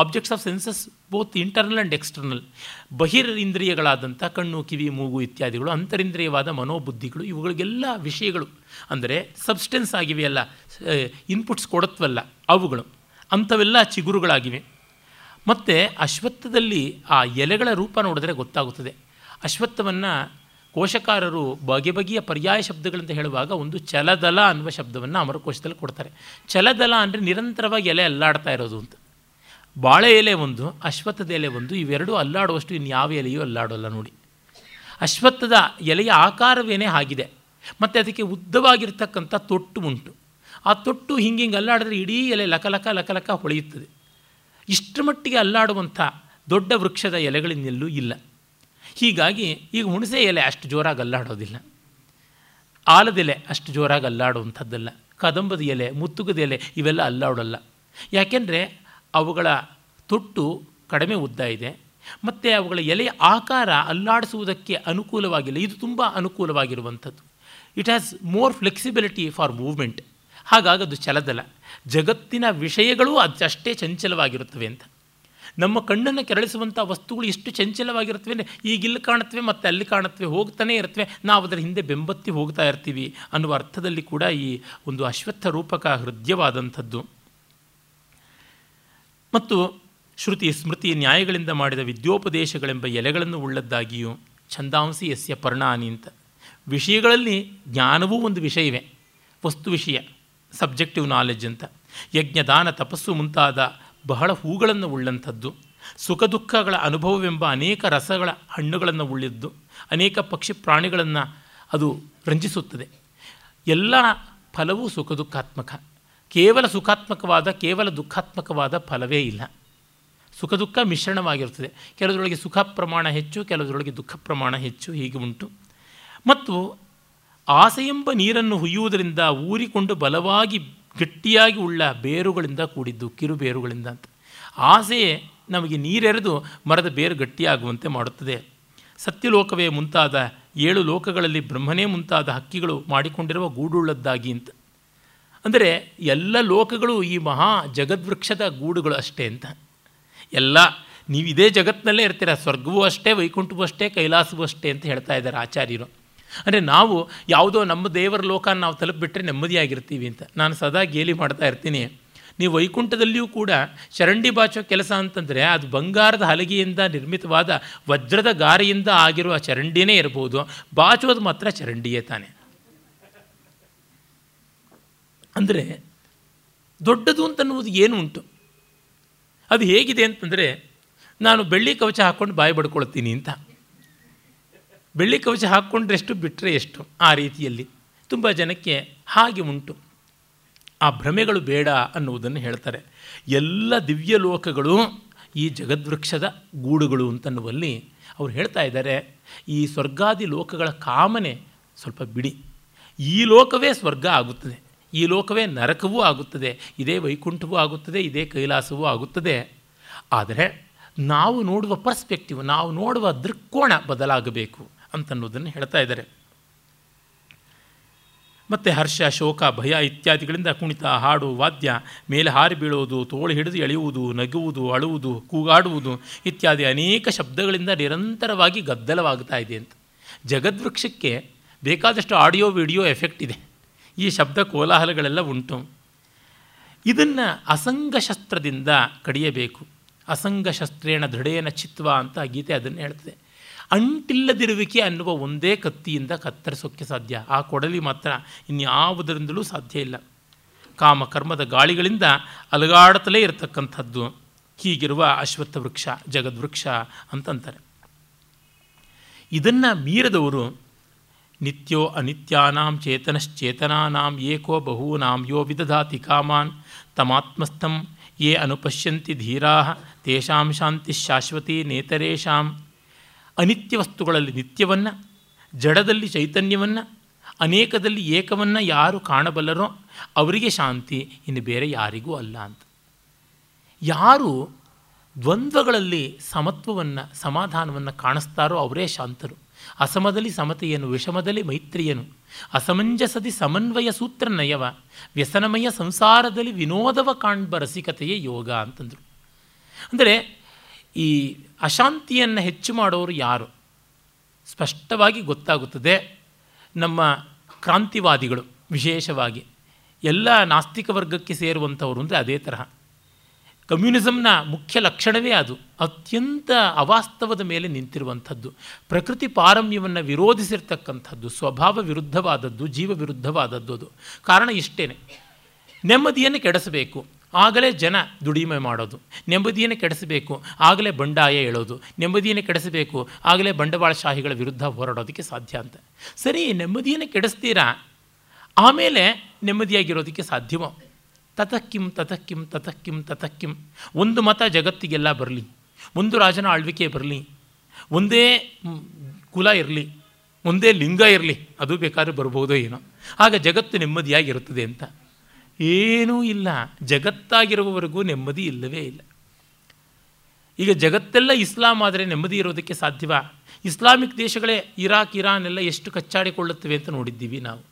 objects of senses both internal and external, ಬಹಿರಿಂದ್ರಿಯಗಳಾದಂಥ ಕಣ್ಣು, ಕಿವಿ, ಮೂಗು ಇತ್ಯಾದಿಗಳು, ಅಂತರಿಂದ್ರಿಯವಾದ ಮನೋಬುದ್ಧಿಗಳು, ಇವುಗಳಿಗೆಲ್ಲ ವಿಷಯಗಳು, ಅಂದರೆ ಸಬ್ಸ್ಟೆನ್ಸ್ ಆಗಿವೆಯಲ್ಲ, ಇನ್ಪುಟ್ಸ್ ಕೊಡುತ್ತವಲ್ಲ ಅವುಗಳು, ಅಂಥವೆಲ್ಲ ಚಿಗುರುಗಳಾಗಿವೆ. ಮತ್ತು ಅಶ್ವತ್ಥದಲ್ಲಿ ಆ ಎಲೆಗಳ ರೂಪ ನೋಡಿದ್ರೆ ಗೊತ್ತಾಗುತ್ತದೆ. ಅಶ್ವತ್ಥವನ್ನು ಕೋಶಕಾರರು ಬಗೆ ಬಗೆಯ ಪರ್ಯಾಯ ಶಬ್ದಗಳಂತ ಹೇಳುವಾಗ ಒಂದು ಚಲದಲ ಅನ್ನುವ ಶಬ್ದವನ್ನು ಅಮರಕೋಶದಲ್ಲಿ ಕೊಡ್ತಾರೆ. ಚಲದಲ ಅಂದರೆ ನಿರಂತರವಾಗಿ ಎಲೆ ಅಲ್ಲಾಡ್ತಾ ಇರೋದು ಅಂತ. ಬಾಳೆ ಎಲೆ ಒಂದು, ಅಶ್ವತ್ಥದ ಎಲೆ ಒಂದು, ಇವೆರಡೂ ಅಲ್ಲಾಡುವಷ್ಟು ಇನ್ಯಾವ ಎಲೆಯೂ ಅಲ್ಲಾಡೋಲ್ಲ ನೋಡಿ. ಅಶ್ವತ್ಥದ ಎಲೆಯ ಆಕಾರವೇನೇ ಆಗಿದೆ, ಮತ್ತು ಅದಕ್ಕೆ ಉದ್ದವಾಗಿರ್ತಕ್ಕಂಥ ತೊಟ್ಟು ಉಂಟು. ಆ ತೊಟ್ಟು ಹಿಂಗೆ ಅಲ್ಲಾಡಿದ್ರೆ ಇಡೀ ಎಲೆ ಲಕ ಲಕ ಲಕ ಲಕ ಹೊಳೆಯುತ್ತದೆ. ಇಷ್ಟರ ಮಟ್ಟಿಗೆ ಅಲ್ಲಾಡುವಂಥ ದೊಡ್ಡ ವೃಕ್ಷದ ಎಲೆಗಳಿಂದೆಲ್ಲೂ ಇಲ್ಲ. ಹೀಗಾಗಿ ಈಗ ಹುಣಸೆ ಎಲೆ ಅಷ್ಟು ಜೋರಾಗಿ ಅಲ್ಲಾಡೋದಿಲ್ಲ, ಆಲದೆಲೆ ಅಷ್ಟು ಜೋರಾಗಿ ಅಲ್ಲಾಡುವಂಥದ್ದಲ್ಲ, ಕದಂಬದ ಎಲೆ, ಮುತ್ತುಗದ ಎಲೆ ಇವೆಲ್ಲ ಅಲ್ಲಾಡೋಲ್ಲ. ಯಾಕೆಂದರೆ ಅವುಗಳ ತೊಟ್ಟು ಕಡಿಮೆ ಉದ್ದ ಇದೆ, ಮತ್ತು ಅವುಗಳ ಎಲೆಯ ಆಕಾರ ಅಲ್ಲಾಡಿಸುವುದಕ್ಕೆ ಅನುಕೂಲವಾಗಿಲ್ಲ. ಇದು ತುಂಬ ಅನುಕೂಲವಾಗಿರುವಂಥದ್ದು. It has more flexibility for movement. ಹಾಗಾಗದು ಚಲದಲ. ಜಗತ್ತಿನ ವಿಷಯಗಳೂ ಅದಷ್ಟೇ ಚಂಚಲವಾಗಿರುತ್ತವೆ ಅಂತ. ನಮ್ಮ ಕಣ್ಣನ್ನು ಕೆರಳಿಸುವಂಥ ವಸ್ತುಗಳು ಎಷ್ಟು ಚಂಚಲವಾಗಿರುತ್ತವೆ ಅಂದರೆ, ಈಗಿಲ್ಲಿ ಕಾಣುತ್ತವೆ, ಮತ್ತು ಅಲ್ಲಿ ಕಾಣುತ್ತವೆ, ಹೋಗ್ತಾನೆ ಇರ್ತವೆ, ನಾವು ಅದರ ಹಿಂದೆ ಬೆಂಬತ್ತಿ ಹೋಗ್ತಾ ಇರ್ತೀವಿ ಅನ್ನುವ ಅರ್ಥದಲ್ಲಿ ಕೂಡ ಈ ಒಂದು ಅಶ್ವತ್ಥ ರೂಪಕ ಹೃದಯವಾದಂಥದ್ದು. ಮತ್ತು ಶ್ರುತಿ ಸ್ಮೃತಿ ನ್ಯಾಯಗಳಿಂದ ಮಾಡಿದ ವಿದ್ಯೋಪದೇಶಗಳೆಂಬ ಎಲೆಗಳನ್ನು ಉಳ್ಳದ್ದಾಗಿಯೂ ಛಂದಾಂಸಿ ಯಸ್ಯ ಪರ್ಣಾನಿ ಅಂತ. ವಿಷಯಗಳಲ್ಲಿ ಜ್ಞಾನವೂ ಒಂದು ವಿಷಯವೇ, ವಸ್ತು ವಿಷಯ, ಸಬ್ಜೆಕ್ಟಿವ್ ನಾಲೆಡ್ಜ್ ಅಂತ. ಯಜ್ಞದಾನ ತಪಸ್ಸು ಮುಂತಾದ ಬಹಳ ಹೂಗಳನ್ನು ಉಳ್ಳಂಥದ್ದು, ಸುಖ ದುಃಖಗಳ ಅನುಭವವೆಂಬ ಅನೇಕ ರಸಗಳ ಹಣ್ಣುಗಳನ್ನು ಉಳ್ಳಿದ್ದು, ಅನೇಕ ಪಕ್ಷಿ ಪ್ರಾಣಿಗಳನ್ನು ಅದು ರಂಜಿಸುತ್ತದೆ. ಎಲ್ಲ ಫಲವೂ ಸುಖ ದುಃಖಾತ್ಮಕ, ಕೇವಲ ಸುಖಾತ್ಮಕವಾದ ಕೇವಲ ದುಃಖಾತ್ಮಕವಾದ ಫಲವೇ ಇಲ್ಲ. ಸುಖ ದುಃಖ ಮಿಶ್ರಣವಾಗಿರ್ತದೆ, ಕೆಲವರೊಳಗೆ ಸುಖ ಪ್ರಮಾಣ ಹೆಚ್ಚು, ಕೆಲವರೊಳಗೆ ದುಃಖ ಪ್ರಮಾಣ ಹೆಚ್ಚು, ಹೀಗೆ ಉಂಟು. ಮತ್ತು ಆಸೆಯೆಂಬ ನೀರನ್ನು ಹುಯ್ಯುವುದರಿಂದ ಊರಿಕೊಂಡು ಬಲವಾಗಿ ಗಟ್ಟಿಯಾಗಿ ಉಳ್ಳ ಬೇರುಗಳಿಂದ ಕೂಡಿದ್ದು, ಕಿರುಬೇರುಗಳಿಂದ ಅಂತ. ಆಸೆಯೇ ನಮಗೆ ನೀರೆರೆದು ಮರದ ಬೇರು ಗಟ್ಟಿಯಾಗುವಂತೆ ಮಾಡುತ್ತದೆ. ಸತ್ಯಲೋಕವೇ ಮುಂತಾದ 7 ಲೋಕಗಳಲ್ಲಿ ಬ್ರಹ್ಮನೇ ಮುಂತಾದ ಹಕ್ಕಿಗಳು ಮಾಡಿಕೊಂಡಿರುವ ಗೂಡುಳ್ಳದ್ದಾಗಿ ಅಂತ. ಅಂದರೆ ಎಲ್ಲ ಲೋಕಗಳು ಈ ಮಹಾ ಜಗದ್ವೃಕ್ಷದ ಗೂಡುಗಳು ಅಷ್ಟೇ ಅಂತ. ಎಲ್ಲ ನೀವು ಇದೇ ಜಗತ್ತಿನಲ್ಲೇ ಇರ್ತೀರ, ಸ್ವರ್ಗವೂ ಅಷ್ಟೇ, ವೈಕುಂಠವೂ ಅಷ್ಟೇ, ಕೈಲಾಸವೂ ಅಷ್ಟೇ ಅಂತ ಹೇಳ್ತಾ ಇದ್ದಾರೆ ಆಚಾರ್ಯರು. ಅಂದರೆ ನಾವು ಯಾವುದೋ ನಮ್ಮ ದೇವರ ಲೋಕ ನಾವು ತಲುಪಿಬಿಟ್ರೆ ನೆಮ್ಮದಿಯಾಗಿರ್ತೀವಿ ಅಂತ ನಾನು ಸದಾ ಗೇಲಿ ಮಾಡ್ತಾ ಇರ್ತೀನಿ. ನೀವು ವೈಕುಂಠದಲ್ಲಿಯೂ ಕೂಡ ಚರಂಡಿ ಬಾಚೋ ಕೆಲಸ ಅಂತಂದರೆ ಅದು ಬಂಗಾರದ ಹಲಗೆಯಿಂದ ನಿರ್ಮಿತವಾದ ವಜ್ರದ ಗಾರೆಯಿಂದ ಆಗಿರುವ ಚರಂಡಿಯೇ ಇರಬಹುದು, ಬಾಚೋದು ಮಾತ್ರ ಚರಂಡಿಯೇ ತಾನೆ. ಅಂದರೆ ದೊಡ್ಡದು ಅಂತನ್ನುವುದು ಏನು ಉಂಟು, ಅದು ಹೇಗಿದೆ ಅಂತಂದರೆ ನಾನು ಬೆಳ್ಳಿ ಕವಚ ಹಾಕ್ಕೊಂಡು ಬಾಯಿ ಬಡ್ಕೊಳ್ತೀನಿ ಅಂತ. ಬೆಳ್ಳಿ ಕವಚ ಹಾಕ್ಕೊಂಡ್ರೆಷ್ಟು ಬಿಟ್ಟರೆ ಎಷ್ಟು, ಆ ರೀತಿಯಲ್ಲಿ ತುಂಬ ಜನಕ್ಕೆ ಹಾಗೆ ಉಂಟು. ಆ ಭ್ರಮೆಗಳು ಬೇಡ ಅನ್ನುವುದನ್ನು ಹೇಳ್ತಾರೆ. ಎಲ್ಲ ದಿವ್ಯ ಲೋಕಗಳು ಈ ಜಗದ್ವೃಕ್ಷದ ಗೂಡುಗಳು ಅಂತನ್ನುವಲ್ಲಿ ಅವರು ಹೇಳ್ತಾ ಇದ್ದಾರೆ. ಈ ಸ್ವರ್ಗಾದಿ ಲೋಕಗಳ ಕಾಮನೆ ಸ್ವಲ್ಪ ಬಿಡಿ. ಈ ಲೋಕವೇ ಸ್ವರ್ಗ ಆಗುತ್ತದೆ, ಈ ಲೋಕವೇ ನರಕವೂ ಆಗುತ್ತದೆ, ಇದೇ ವೈಕುಂಠವೂ ಆಗುತ್ತದೆ, ಇದೇ ಕೈಲಾಸವೂ ಆಗುತ್ತದೆ. ಆದರೆ ನಾವು ನೋಡುವ ಪರ್ಸ್ಪೆಕ್ಟಿವ್, ನಾವು ನೋಡುವ ದೃಕ್ಕೋಣ ಬದಲಾಗಬೇಕು ಅಂತನ್ನುವುದನ್ನು ಹೇಳ್ತಾ ಇದ್ದಾರೆ. ಮತ್ತು ಹರ್ಷ, ಶೋಕ, ಭಯ ಇತ್ಯಾದಿಗಳಿಂದ ಕುಣಿತ, ಹಾಡು, ವಾದ್ಯ, ಮೇಲೆ ಹಾರಿ ಬೀಳೋದು, ತೋಳು ಹಿಡಿದು ಎಳೆಯುವುದು, ನಗುವುದು, ಅಳುವುದು, ಕೂಗಾಡುವುದು ಇತ್ಯಾದಿ ಅನೇಕ ಶಬ್ದಗಳಿಂದ ನಿರಂತರವಾಗಿ ಗದ್ದಲವಾಗ್ತಾ ಇದೆ ಅಂತ. ಜಗದ್ವೃಕ್ಷಕ್ಕೆ ಬೇಕಾದಷ್ಟು ಆಡಿಯೋ ವಿಡಿಯೋ ಎಫೆಕ್ಟ್ ಇದೆ, ಈ ಶಬ್ದ ಕೋಲಾಹಲಗಳೆಲ್ಲ ಉಂಟು. ಇದನ್ನು ಅಸಂಗಶಸ್ತ್ರದಿಂದ ಕಡಿಯಬೇಕು. ಅಸಂಗಶಸ್ತ್ರೇಣ ದೃಢೇನ ಚಿತ್ವ ಅಂತ ಗೀತೆ ಅದನ್ನು ಹೇಳ್ತದೆ. ಅಂಟಿಲ್ಲದಿರುವಿಕೆ ಅನ್ನುವ ಒಂದೇ ಕತ್ತಿಯಿಂದ ಕತ್ತರಿಸೋಕ್ಕೆ ಸಾಧ್ಯ, ಆ ಕೊಡಲಿ ಮಾತ್ರ, ಇನ್ಯಾವುದರಿಂದಲೂ ಸಾಧ್ಯ ಇಲ್ಲ. ಕಾಮ ಕರ್ಮದ ಗಾಳಿಗಳಿಂದ ಅಲಗಾಡತಲೇ ಇರತಕ್ಕಂಥದ್ದು ಹೀಗಿರುವ ಅಶ್ವತ್ಥ ವೃಕ್ಷ, ಜಗದ್ವೃಕ್ಷ ಅಂತಂತಾರೆ. ಇದನ್ನು ಮೀರಿದವರು ನಿತ್ಯೋ ಅನಿತ್ಯಾನಾಂ ಚೇತನಶ್ಚೇತನಾನಾಂ ಏಕೋ ಬಹೂನಾಂ ಯೋ ವಿದಧಾತಿ ಕಾಮಾನ್ ತಮಾತ್ಮಸ್ಥಂ ಯೇ ಅನುಪಶ್ಯಂತಿ ಧೀರಾಃ ತೇಷಾಂ ಶಾಂತಿ ಶಾಶ್ವತಿ ನೇತರೇಷಾಂ. ಅನಿತ್ಯ ವಸ್ತುಗಳಲ್ಲಿ ನಿತ್ಯವನ್ನು, ಜಡದಲ್ಲಿ ಚೈತನ್ಯವನ್ನು, ಅನೇಕದಲ್ಲಿ ಏಕವನ್ನು ಯಾರು ಕಾಣಬಲ್ಲರೋ ಅವರಿಗೆ ಶಾಂತಿ, ಇನ್ನು ಬೇರೆ ಯಾರಿಗೂ ಅಲ್ಲ ಅಂತ. ಯಾರು ದ್ವಂದ್ವಗಳಲ್ಲಿ ಸಮತ್ವವನ್ನು, ಸಮಾಧಾನವನ್ನು ಕಾಣಿಸ್ತಾರೋ ಅವರೇ ಶಾಂತರು. ಅಸಮದಲ್ಲಿ ಸಮತೆಯನ್ನು, ವಿಷಮದಲ್ಲಿ ಮೈತ್ರಿಯನ್ನು, ಅಸಮಂಜಸದಿ ಸಮನ್ವಯ ಸೂತ್ರ ನಯವ, ವ್ಯಸನಮಯ ಸಂಸಾರದಲ್ಲಿ ವಿನೋದವ ಕಾಣ್ಬ ರಸಿಕತೆಯೇ ಯೋಗ ಅಂತಂದರು. ಅಂದರೆ ಈ ಅಶಾಂತಿಯನ್ನು ಹೆಚ್ಚು ಮಾಡೋರು ಯಾರು ಸ್ಪಷ್ಟವಾಗಿ ಗೊತ್ತಾಗುತ್ತದೆ. ನಮ್ಮ ಕ್ರಾಂತಿವಾದಿಗಳು, ವಿಶೇಷವಾಗಿ ಎಲ್ಲ ನಾಸ್ತಿಕ ವರ್ಗಕ್ಕೆ ಸೇರುವಂಥವರು ಅಂದರೆ ಅದೇ ತರಹ. ಕಮ್ಯುನಿಸಮ್ನ ಮುಖ್ಯ ಲಕ್ಷಣವೇ ಅದು, ಅತ್ಯಂತ ಅವಾಸ್ತವದ ಮೇಲೆ ನಿಂತಿರುವಂಥದ್ದು, ಪ್ರಕೃತಿ ಪಾರಮ್ಯವನ್ನು ವಿರೋಧಿಸಿರ್ತಕ್ಕಂಥದ್ದು, ಸ್ವಭಾವ ವಿರುದ್ಧವಾದದ್ದು, ಜೀವ ವಿರುದ್ಧವಾದದ್ದು. ಅದು ಕಾರಣ ಇಷ್ಟೇ, ನೆಮ್ಮದಿಯನ್ನು ಕೆಡಿಸಬೇಕು, ಆಗಲೇ ಜನ ದುಡಿಮೆ ಮಾಡೋದು, ನೆಮ್ಮದಿಯನ್ನು ಕೆಡಿಸಬೇಕು ಆಗಲೇ ಬಂಡಾಯ ಹೇಳೋದು, ನೆಮ್ಮದಿಯನ್ನು ಕೆಡಿಸಬೇಕು ಆಗಲೇ ಬಂಡವಾಳಶಾಹಿಗಳ ವಿರುದ್ಧ ಹೋರಾಡೋದಕ್ಕೆ ಸಾಧ್ಯ ಅಂತ. ಸರಿ, ನೆಮ್ಮದಿಯನ್ನು ಕೆಡಿಸ್ತೀರಾ, ಆಮೇಲೆ ನೆಮ್ಮದಿಯಾಗಿರೋದಕ್ಕೆ ಸಾಧ್ಯವೋ? ತತಕ್ಕಿಂ ತತಕ್ಕಿಂ ತತಕ್ಕಿಂ ತತಕ್ಕಿಂ. ಒಂದು ಮತ ಜಗತ್ತಿಗೆಲ್ಲ ಬರಲಿ, ಒಂದು ರಾಜನ ಆಳ್ವಿಕೆ ಬರಲಿ, ಒಂದೇ ಕುಲ ಇರಲಿ, ಒಂದೇ ಲಿಂಗ ಇರಲಿ, ಅದು ಬೇಕಾದ್ರೆ ಬರ್ಬೋದೋ ಏನೋ, ಆಗ ಜಗತ್ತು ನೆಮ್ಮದಿಯಾಗಿರುತ್ತದೆ ಅಂತ. ಏನೂ ಇಲ್ಲ, ಜಗತ್ತಾಗಿರುವವರೆಗೂ ನೆಮ್ಮದಿ ಇಲ್ಲವೇ ಇಲ್ಲ. ಈಗ ಜಗತ್ತೆಲ್ಲ ಇಸ್ಲಾಂ ಆದರೆ ನೆಮ್ಮದಿ ಇರೋದಕ್ಕೆ ಸಾಧ್ಯವಾ? ಇಸ್ಲಾಮಿಕ್ ದೇಶಗಳೇ ಇರಾಕ್, ಇರಾನ್ ಎಲ್ಲ ಎಷ್ಟು ಕಚ್ಚಾಡಿಕೊಳ್ಳುತ್ತವೆ ಅಂತ ನೋಡಿದ್ದೀವಿ ನಾವು.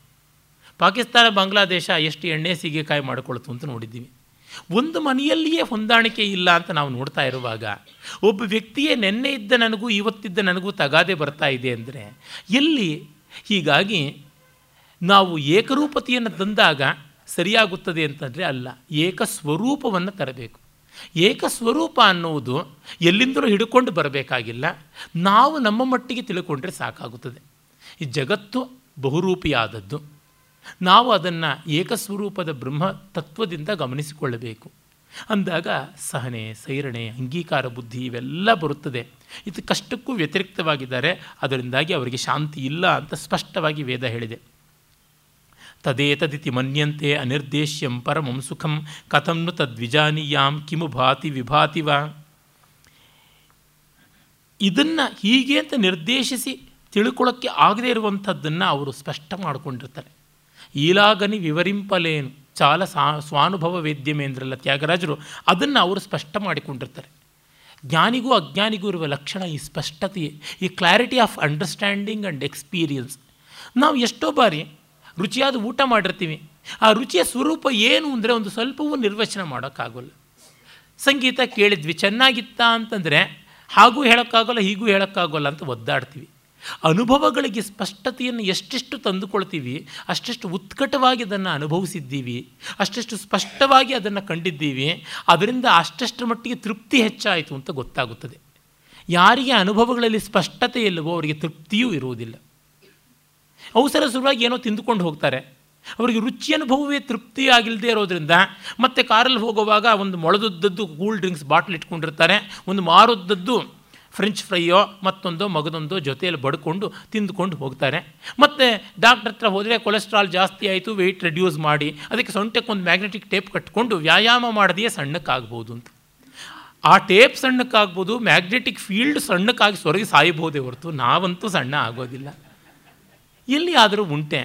ಪಾಕಿಸ್ತಾನ, ಬಾಂಗ್ಲಾದೇಶ ಎಷ್ಟು ಎಣ್ಣೆ ಸೀಗೆಕಾಯಿ ಮಾಡಿಕೊಳ್ತು ಅಂತ ನೋಡಿದ್ದೀವಿ. ಒಂದು ಮನೆಯಲ್ಲಿಯೇ ಹೊಂದಾಣಿಕೆ ಇಲ್ಲ ಅಂತ ನಾವು ನೋಡ್ತಾ ಇರುವಾಗ, ಒಬ್ಬ ವ್ಯಕ್ತಿಯೇ ನಿನ್ನೆ ಇದ್ದ ನನಗೂ ಇವತ್ತಿದ್ದ ನನಗೂ ತಗಾದೆ ಬರ್ತಾ ಇದೆ ಅಂದರೆ ಎಲ್ಲಿ? ಹೀಗಾಗಿ ನಾವು ಏಕರೂಪತೆಯನ್ನು ತಂದಾಗ ಸರಿಯಾಗುತ್ತದೆ ಅಂತಂದರೆ ಅಲ್ಲ, ಏಕಸ್ವರೂಪವನ್ನು ತರಬೇಕು. ಏಕಸ್ವರೂಪ ಅನ್ನುವುದು ಎಲ್ಲಿಂದಲೂ ಹಿಡ್ಕೊಂಡು ಬರಬೇಕಾಗಿಲ್ಲ, ನಾವು ನಮ್ಮ ಮಟ್ಟಿಗೆ ತಿಳ್ಕೊಂಡ್ರೆ ಸಾಕಾಗುತ್ತದೆ. ಈ ಜಗತ್ತು ಬಹುರೂಪಿಯಾದದ್ದು, ನಾವು ಅದನ್ನು ಏಕಸ್ವರೂಪದ ಬ್ರಹ್ಮ ತತ್ವದಿಂದ ಗಮನಿಸಿಕೊಳ್ಳಬೇಕು. ಅಂದಾಗ ಸಹನೆ, ಸೈರಣೆ, ಅಂಗೀಕಾರ ಬುದ್ಧಿ ಇವೆಲ್ಲ ಬರುತ್ತದೆ. ಇದು ಕಷ್ಟಕ್ಕೂ ವ್ಯತಿರಿಕ್ತವಾಗಿದ್ದಾರೆ, ಅದರಿಂದಾಗಿ ಅವರಿಗೆ ಶಾಂತಿ ಇಲ್ಲ ಅಂತ ಸ್ಪಷ್ಟವಾಗಿ ವೇದ ಹೇಳಿದೆ. ತದೇತದಿತಿ ಮನ್ಯಂತೆ ಅನಿರ್ದೇಶ್ಯಂ ಪರಮಂ ಸುಖಂ ಕಥಂನು ತದ್ವಿಜಾನೀಯಾಂ ಕಿಮು ಭಾತಿ ವಿಭಾತಿ ವಾ. ಇದನ್ನು ಹೀಗೆ ಅಂತ ನಿರ್ದೇಶಿಸಿ ತಿಳ್ಕೊಳ್ಳೋಕ್ಕೆ ಆಗದೇ ಇರುವಂಥದ್ದನ್ನು ಅವರು ಸ್ಪಷ್ಟ ಮಾಡಿಕೊಂಡಿರ್ತಾರೆ. ಈಲಾಗನಿ ವಿವರಿಂಪಲೇನು ಚಾಲ ಸ್ವಾನುಭವ ವೇದ್ಯಮೆ ಅಂದ್ರಲ್ಲ ತ್ಯಾಗರಾಜರು, ಅದನ್ನು ಅವರು ಸ್ಪಷ್ಟ ಮಾಡಿಕೊಂಡಿರ್ತಾರೆ. ಜ್ಞಾನಿಗೂ ಅಜ್ಞಾನಿಗೂ ಇರುವ ಲಕ್ಷಣ ಈ ಸ್ಪಷ್ಟತೆಯೇ, ಈ clarity of understanding and experience. ನಾವು ಎಷ್ಟೋ ಬಾರಿ ರುಚಿಯಾದ ಊಟ ಮಾಡಿರ್ತೀವಿ, ಆ ರುಚಿಯ ಸ್ವರೂಪ ಏನು ಅಂದರೆ ಒಂದು ಸ್ವಲ್ಪವೂ ನಿರ್ವಚನ ಮಾಡೋಕ್ಕಾಗಲ್ಲ. ಸಂಗೀತ ಕೇಳಿದ್ವಿ, ಚೆನ್ನಾಗಿತ್ತಾ ಅಂತಂದರೆ ಹಾಗೂ ಹೇಳೋಕ್ಕಾಗಲ್ಲ ಹೀಗೂ ಹೇಳೋಕ್ಕಾಗಲ್ಲ ಅಂತ ಒದ್ದಾಡ್ತೀವಿ. ಅನುಭವಗಳಿಗೆ ಸ್ಪಷ್ಟತೆಯನ್ನು ಎಷ್ಟೆಷ್ಟು ತಂದುಕೊಳ್ತೀವಿ, ಅಷ್ಟೆಷ್ಟು ಉತ್ಕಟವಾಗಿ ಅದನ್ನು ಅನುಭವಿಸಿದ್ದೀವಿ, ಅಷ್ಟೆಷ್ಟು ಸ್ಪಷ್ಟವಾಗಿ ಅದನ್ನು ಕಂಡಿದ್ದೀವಿ. ಅದರಿಂದ ಅಷ್ಟೆಷ್ಟರ ಮಟ್ಟಿಗೆ ತೃಪ್ತಿ ಹೆಚ್ಚಾಯಿತು ಅಂತ ಗೊತ್ತಾಗುತ್ತದೆ. ಯಾರಿಗೆ ಅನುಭವಗಳಲ್ಲಿ ಸ್ಪಷ್ಟತೆ ಇಲ್ಲವೋ ಅವರಿಗೆ ತೃಪ್ತಿಯೂ ಇರುವುದಿಲ್ಲ. ಅವಸರ ಸುಲಭವಾಗಿ ಏನೋ ತಿಂದುಕೊಂಡು ಹೋಗ್ತಾರೆ, ಅವರಿಗೆ ರುಚಿ ಅನುಭವವೇ ತೃಪ್ತಿಯಾಗಿಲ್ಲದೆ ಇರೋದ್ರಿಂದ ಮತ್ತೆ ಕಾರಲ್ಲಿ ಹೋಗುವಾಗ ಒಂದು ಮೊಳದುದ್ದದ್ದು ಕೂಲ್ ಡ್ರಿಂಕ್ಸ್ ಬಾಟ್ಲ್ ಇಟ್ಕೊಂಡಿರ್ತಾರೆ, ಒಂದು ಮಾರುದ್ದದ್ದು ಫ್ರೆಂಚ್ ಫ್ರೈಯೋ ಮತ್ತೊಂದೋ ಮಗದೊಂದೋ ಜೊತೆಯಲ್ಲಿ ಬಡ್ಕೊಂಡು ತಿಂದುಕೊಂಡು ಹೋಗ್ತಾರೆ. ಮತ್ತು ಡಾಕ್ಟ್ರ್ ಹತ್ರ ಹೋದರೆ ಕೊಲೆಸ್ಟ್ರಾಲ್ ಜಾಸ್ತಿ ಆಯಿತು, ವೆಯ್ಟ್ ರೆಡ್ಯೂಸ್ ಮಾಡಿ, ಅದಕ್ಕೆ ಸೊಂಟಕ್ಕೊಂದು ಮ್ಯಾಗ್ನೆಟಿಕ್ ಟೇಪ್ ಕಟ್ಕೊಂಡು ವ್ಯಾಯಾಮ ಮಾಡದೆಯೇ ಸಣ್ಣಕ್ಕಾಗ್ಬೋದು ಅಂತ. ಆ ಟೇಪ್ ಸಣ್ಣಕ್ಕಾಗ್ಬೋದು, ಮ್ಯಾಗ್ನೆಟಿಕ್ ಫೀಲ್ಡ್ ಸಣ್ಣಕ್ಕಾಗಿ ಸೊರಗಿ ಸಾಯಬಹುದೇ ಹೊರತು ನಾವಂತೂ ಸಣ್ಣ ಆಗೋದಿಲ್ಲ. ಎಲ್ಲಿ ಆದರೂ ಉಂಟೆ.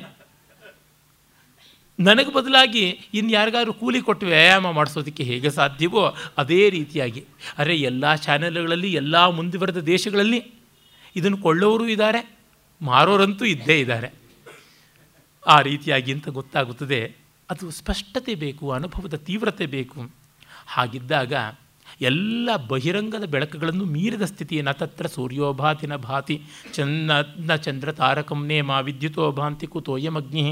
ನನಗೆ ಬದಲಾಗಿ ಇನ್ನು ಯಾರಿಗಾದ್ರೂ ಕೂಲಿ ಕೊಟ್ಟು ವ್ಯಾಯಾಮ ಮಾಡಿಸೋದಕ್ಕೆ ಹೇಗೆ ಸಾಧ್ಯವೋ ಅದೇ ರೀತಿಯಾಗಿ ಅರೆ ಎಲ್ಲ ಚಾನೆಲ್ಗಳಲ್ಲಿ, ಎಲ್ಲ ಮುಂದುವರೆದ ದೇಶಗಳಲ್ಲಿ ಇದನ್ನು ಕೊಳ್ಳೋರು ಇದ್ದಾರೆ, ಮಾರೋರಂತೂ ಇದ್ದೇ ಇದ್ದಾರೆ. ಆ ರೀತಿಯಾಗಿ ಅಂತ ಗೊತ್ತಾಗುತ್ತದೆ. ಅದು ಸ್ಪಷ್ಟತೆ ಬೇಕು, ಅನುಭವದ ತೀವ್ರತೆ ಬೇಕು. ಹಾಗಿದ್ದಾಗ ಎಲ್ಲ ಬಹಿರಂಗದ ಬೆಳಕುಗಳನ್ನು ಮೀರಿದ ಸ್ಥಿತಿಯನ್ನು ತತ್ರ ಸೂರ್ಯೋಭಾತಿನ ಭಾತಿ ಚನ್ನ ಚಂದ್ರ ತಾರಕಂ ನೇಮ ವಿದ್ಯುತೋ ಭಾಂತಿ ಕುತೋಯಮಗ್ನಿ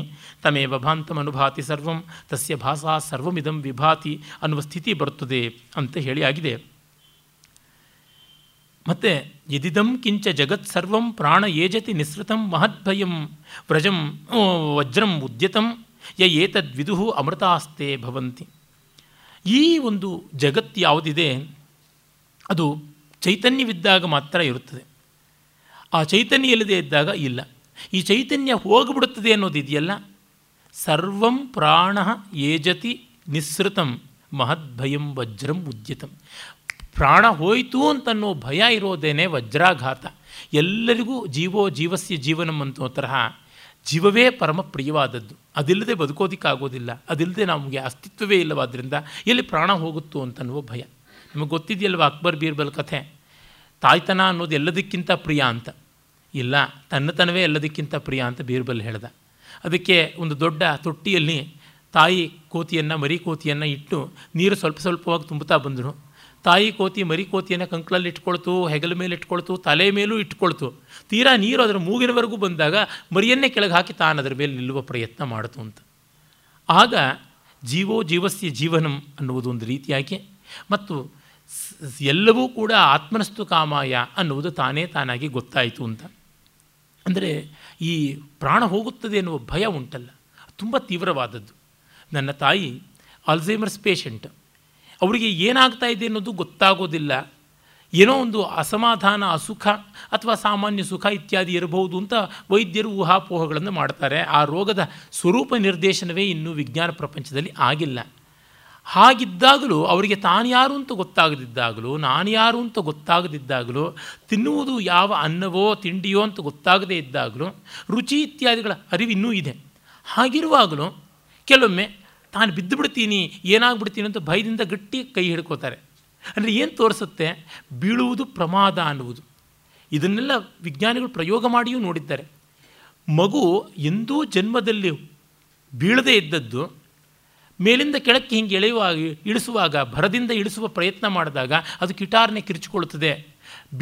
ತಮೇವ ಭಾಂತಮನುಭಾತಿ ಸರ್ವಂ ತಸ್ಯ ಭಾಸಾ ಸರ್ವಮಿದಂ ವಿಭಾತಿ ಅನ್ನುವ ಸ್ಥಿತಿ ಬರ್ತದೆ ಅಂತ ಹೇಳಿ ಆಗಿದೆ. ಮತ್ತು ಯದಿದಂ ಕಿಂಚ ಜಗತ್ಸರ್ವಂ ಪ್ರಾಣ ಏಜತಿ ನಿಸೃತಂ ಮಹದ್ಭಯಂ ವ್ರಜಂ ವಜ್ರಂ ಉದ್ಯತಂ ಯ ಏತದ್ವಿದು ಅಮೃತಾಸ್ತೆ ಭವಂತಿ. ಈ ಒಂದು ಜಗತ್ತು ಯಾವುದಿದೆ ಅದು ಚೈತನ್ಯವಿದ್ದಾಗ ಮಾತ್ರ ಇರುತ್ತದೆ, ಆ ಚೈತನ್ಯ ಇಲ್ಲದೆ ಇದ್ದಾಗ ಇಲ್ಲ. ಈ ಚೈತನ್ಯ ಹೋಗಿಬಿಡುತ್ತದೆ ಅನ್ನೋದಿದೆಯಲ್ಲ, ಸರ್ವಂ ಪ್ರಾಣ ಏಜತಿ ನಿಸೃತಂ ಮಹದ್ಭಯಂ ವಜ್ರಂ ಉದ್ಯತಂ. ಪ್ರಾಣ ಹೋಯಿತು ಅಂತನ್ನೋ ಭಯ ಇರೋದೇನೆ ವಜ್ರಾಘಾತ. ಎಲ್ಲರಿಗೂ ಜೀವೋ ಜೀವಸ್ಯ ಜೀವನಂ ಅಂತೋ ತರಹ ಜೀವವೇ ಪರಮ ಪ್ರಿಯವಾದದ್ದು. ಅದಿಲ್ಲದೆ ಬದುಕೋದಕ್ಕಾಗೋದಿಲ್ಲ, ಅದಿಲ್ಲದೆ ನಮಗೆ ಅಸ್ತಿತ್ವವೇ ಇಲ್ಲವಾದ್ದರಿಂದ ಎಲ್ಲಿ ಪ್ರಾಣ ಹೋಗುತ್ತೋ ಅಂತನ್ನುವ ಭಯ. ನಮಗೆ ಗೊತ್ತಿದೆಯಲ್ವ ಅಕ್ಬರ್ ಬೀರ್ಬಲ್ ಕಥೆ, ತಾಯ್ತನ ಅನ್ನೋದು ಎಲ್ಲದಕ್ಕಿಂತ ಪ್ರಿಯ ಅಂತ. ಇಲ್ಲ, ತನ್ನತನವೇ ಎಲ್ಲದಕ್ಕಿಂತ ಪ್ರಿಯ ಅಂತ ಬೀರ್ಬಲ್ ಹೇಳ್ದ. ಅದಕ್ಕೆ ಒಂದು ದೊಡ್ಡ ತೊಟ್ಟಿಯಲ್ಲಿ ತಾಯಿ ಕೋತಿಯನ್ನು, ಮರಿ ಕೋತಿಯನ್ನು ಇಟ್ಟು ನೀರು ಸ್ವಲ್ಪ ಸ್ವಲ್ಪವಾಗಿ ತುಂಬುತ್ತಾ ಬಂದರು. ತಾಯಿ ಕೋತಿ ಮರಿ ಕೋತಿಯನ್ನು ಕಂಕಳಲ್ಲಿ ಇಟ್ಕೊಳ್ತು, ಹೆಗಲ ಮೇಲೆ ಇಟ್ಕೊಳ್ತು, ತಲೆ ಮೇಲೂ ಇಟ್ಕೊಳ್ತು. ತೀರಾ ನೀರು ಅದರ ಮೂಗಿನವರೆಗೂ ಬಂದಾಗ ಮರಿಯನ್ನೇ ಕೆಳಗೆ ಹಾಕಿ ತಾನು ಅದರ ಮೇಲೆ ನಿಲ್ಲುವ ಪ್ರಯತ್ನ ಮಾಡಿತು ಅಂತ. ಆಗ ಜೀವೋ ಜೀವಸ್ಯ ಜೀವನಂ ಅನ್ನುವುದು ಒಂದು ರೀತಿಯಾಗಿ, ಮತ್ತು ಎಲ್ಲವೂ ಕೂಡ ಆತ್ಮನಸ್ತು ಕಾಮಾಯ ಅನ್ನುವುದು ತಾನೇ ತಾನಾಗಿ ಗೊತ್ತಾಯಿತು ಅಂತ. ಅಂದರೆ ಈ ಪ್ರಾಣ ಹೋಗುತ್ತದೆ ಎನ್ನುವ ಭಯ ಉಂಟಲ್ಲ, ತುಂಬ ತೀವ್ರವಾದದ್ದು. ನನ್ನ ತಾಯಿ ಆಲ್ಝೈಮರ್ಸ್ ಪೇಷಂಟ್, ಅವರಿಗೆ ಏನಾಗ್ತಾ ಇದೆ ಅನ್ನೋದು ಗೊತ್ತಾಗೋದಿಲ್ಲ. ಏನೋ ಒಂದು ಅಸಮಾಧಾನ, ಅಸುಖ ಅಥವಾ ಸಾಮಾನ್ಯ ಸುಖ ಇತ್ಯಾದಿ ಇರಬಹುದು ಅಂತ ವೈದ್ಯರು ಊಹಾಪೋಹಗಳನ್ನು ಮಾಡ್ತಾರೆ. ಆ ರೋಗದ ಸ್ವರೂಪ ನಿರ್ದೇಶನವೇ ಇನ್ನೂ ವಿಜ್ಞಾನ ಪ್ರಪಂಚದಲ್ಲಿ ಆಗಿಲ್ಲ. ಹಾಗಿದ್ದಾಗಲೂ ಅವರಿಗೆ ತಾನು ಯಾರು ಅಂತ ಗೊತ್ತಾಗದಿದ್ದಾಗಲೂ, ನಾನು ಯಾರು ಅಂತ ಗೊತ್ತಾಗದಿದ್ದಾಗಲೂ, ತಿನ್ನುವುದು ಯಾವ ಅನ್ನವೋ ತಿಂಡಿಯೋ ಅಂತ ಗೊತ್ತಾಗದೇ ಇದ್ದಾಗಲೂ, ರುಚಿ ಇತ್ಯಾದಿಗಳ ಅರಿವಿನ್ನೂ ಇದೆ. ಹಾಗಿರುವಾಗಲೂ ಕೆಲವೊಮ್ಮೆ ತಾನು ಬಿದ್ದು ಬಿಡ್ತೀನಿ, ಏನಾಗ್ಬಿಡ್ತೀನಿ ಅಂತ ಭಯದಿಂದ ಗಟ್ಟಿ ಕೈ ಹಿಡ್ಕೋತಾರೆ. ಅಂದರೆ ಏನು ತೋರಿಸುತ್ತೆ? ಬೀಳುವುದು ಪ್ರಮಾದ ಅನ್ನುವುದು. ಇದನ್ನೆಲ್ಲ ವಿಜ್ಞಾನಿಗಳು ಪ್ರಯೋಗ ಮಾಡಿಯೂ ನೋಡಿದ್ದಾರೆ. ಮಗು ಎಂದೂ ಜನ್ಮದಲ್ಲಿ ಬೀಳದೇ ಇದ್ದದ್ದು ಮೇಲಿಂದ ಕೆಳಕ್ಕೆ ಹಿಂಗೆ ಎಳೆಯುವಾಗ, ಇಳಿಸುವಾಗ, ಭರದಿಂದ ಇಳಿಸುವ ಪ್ರಯತ್ನ ಮಾಡಿದಾಗ ಅದು ಕಿಟಾರನೆ ಕಿರ್ಚಿಕೊಳ್ಳುತ್ತದೆ.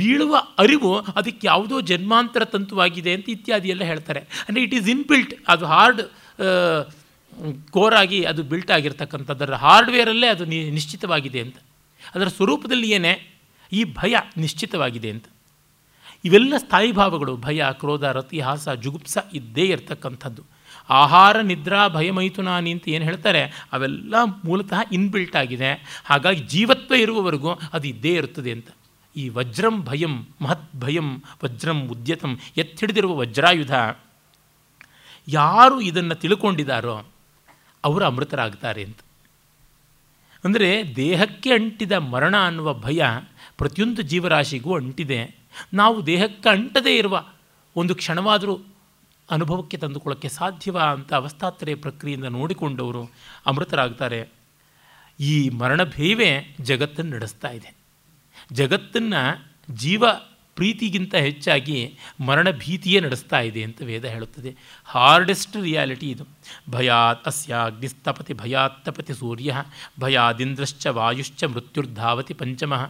ಬೀಳುವ ಅರಿವು ಅದಕ್ಕೆ ಯಾವುದೋ ಜನ್ಮಾಂತರ ತಂತುವಾಗಿದೆ ಅಂತ ಇತ್ಯಾದಿ ಎಲ್ಲ ಹೇಳ್ತಾರೆ. ಅಂದರೆ ಇಟ್ ಈಸ್ ಇನ್ಬಿಲ್ಟ್, ಅದು ಹಾರ್ಡ್ ಕೋರಾಗಿ ಅದು ಬಿಲ್ಟ್ ಆಗಿರ್ತಕ್ಕಂಥದ್ದರ ಹಾರ್ಡ್ವೇರಲ್ಲೇ ಅದು ನಿಶ್ಚಿತವಾಗಿದೆ ಅಂತ, ಅದರ ಸ್ವರೂಪದಲ್ಲಿ ಏನೇ ಈ ಭಯ ನಿಶ್ಚಿತವಾಗಿದೆ ಅಂತ. ಇವೆಲ್ಲ ಸ್ಥಾಯಿ ಭಾವಗಳು, ಭಯ, ಕ್ರೋಧ, ರತಿಹಾಸ, ಜುಗುಪ್ಸ ಇದ್ದೇ ಇರತಕ್ಕಂಥದ್ದು. ಆಹಾರ ನಿದ್ರಾ ಭಯಮೈಥುನಾನಿ ಅಂತ ಏನು ಹೇಳ್ತಾರೆ ಅವೆಲ್ಲ ಮೂಲತಃ ಇನ್ಬಿಲ್ಟ್ ಆಗಿದೆ. ಹಾಗಾಗಿ ಜೀವತ್ವ ಇರುವವರೆಗೂ ಅದು ಇದ್ದೇ ಇರ್ತದೆ ಅಂತ. ಈ ವಜ್ರಂ ಭಯಂ ಮಹತ್ ಭಯಂ ವಜ್ರಂ ಉದ್ಯತಂ ಎತ್ತಿಡಿದಿರುವ ವಜ್ರಾಯುಧ, ಯಾರು ಇದನ್ನು ತಿಳ್ಕೊಂಡಿದ್ದಾರೋ ಅವರು ಅಮೃತರಾಗ್ತಾರೆ ಅಂತ. ಅಂದರೆ ದೇಹಕ್ಕೆ ಅಂಟಿದ ಮರಣ ಅನ್ನುವ ಭಯ ಪ್ರತಿಯೊಂದು ಜೀವರಾಶಿಗೂ ಅಂಟಿದೆ. ನಾವು ದೇಹಕ್ಕೆ ಅಂಟದೇ ಇರುವ ಒಂದು ಕ್ಷಣವಾದರೂ ಅನುಭವಕ್ಕೆ ತಂದುಕೊಳ್ಳೋಕ್ಕೆ ಸಾಧ್ಯವಾ ಅಂತ ಅವಸ್ಥಾತ್ರಯ ಪ್ರಕ್ರಿಯೆಯಿಂದ ನೋಡಿಕೊಂಡವರು ಅಮೃತರಾಗ್ತಾರೆ. ಈ ಮರಣಭಯವೇ ಜಗತ್ತನ್ನು ನಡೆಸ್ತಾ ಇದೆ. ಜಗತ್ತನ್ನು ಜೀವ ಪ್ರೀತಿಗಿಂತ ಹೆಚ್ಚಾಗಿ ಮರಣ ಭೀತಿಯೇ ನಡೆಸ್ತಾ ಇದೆ ಅಂತ ವೇದ ಹೇಳುತ್ತದೆ. ಹಾರ್ಡೆಸ್ಟ್ ರಿಯಾಲಿಟಿ ಇದು. ಭಯಾತ್ ಅಸ್ಯಾಗ್ನಿಸ್ತಪತಿ ಭಯಾತ್ ತಪತಿ ಸೂರ್ಯ ಭಯಾದಿಂದ್ರಶ್ಚ ವಾಯುಶ್ಚ ಮೃತ್ಯುರ್ಧಾವತಿ ಪಂಚಮಃ.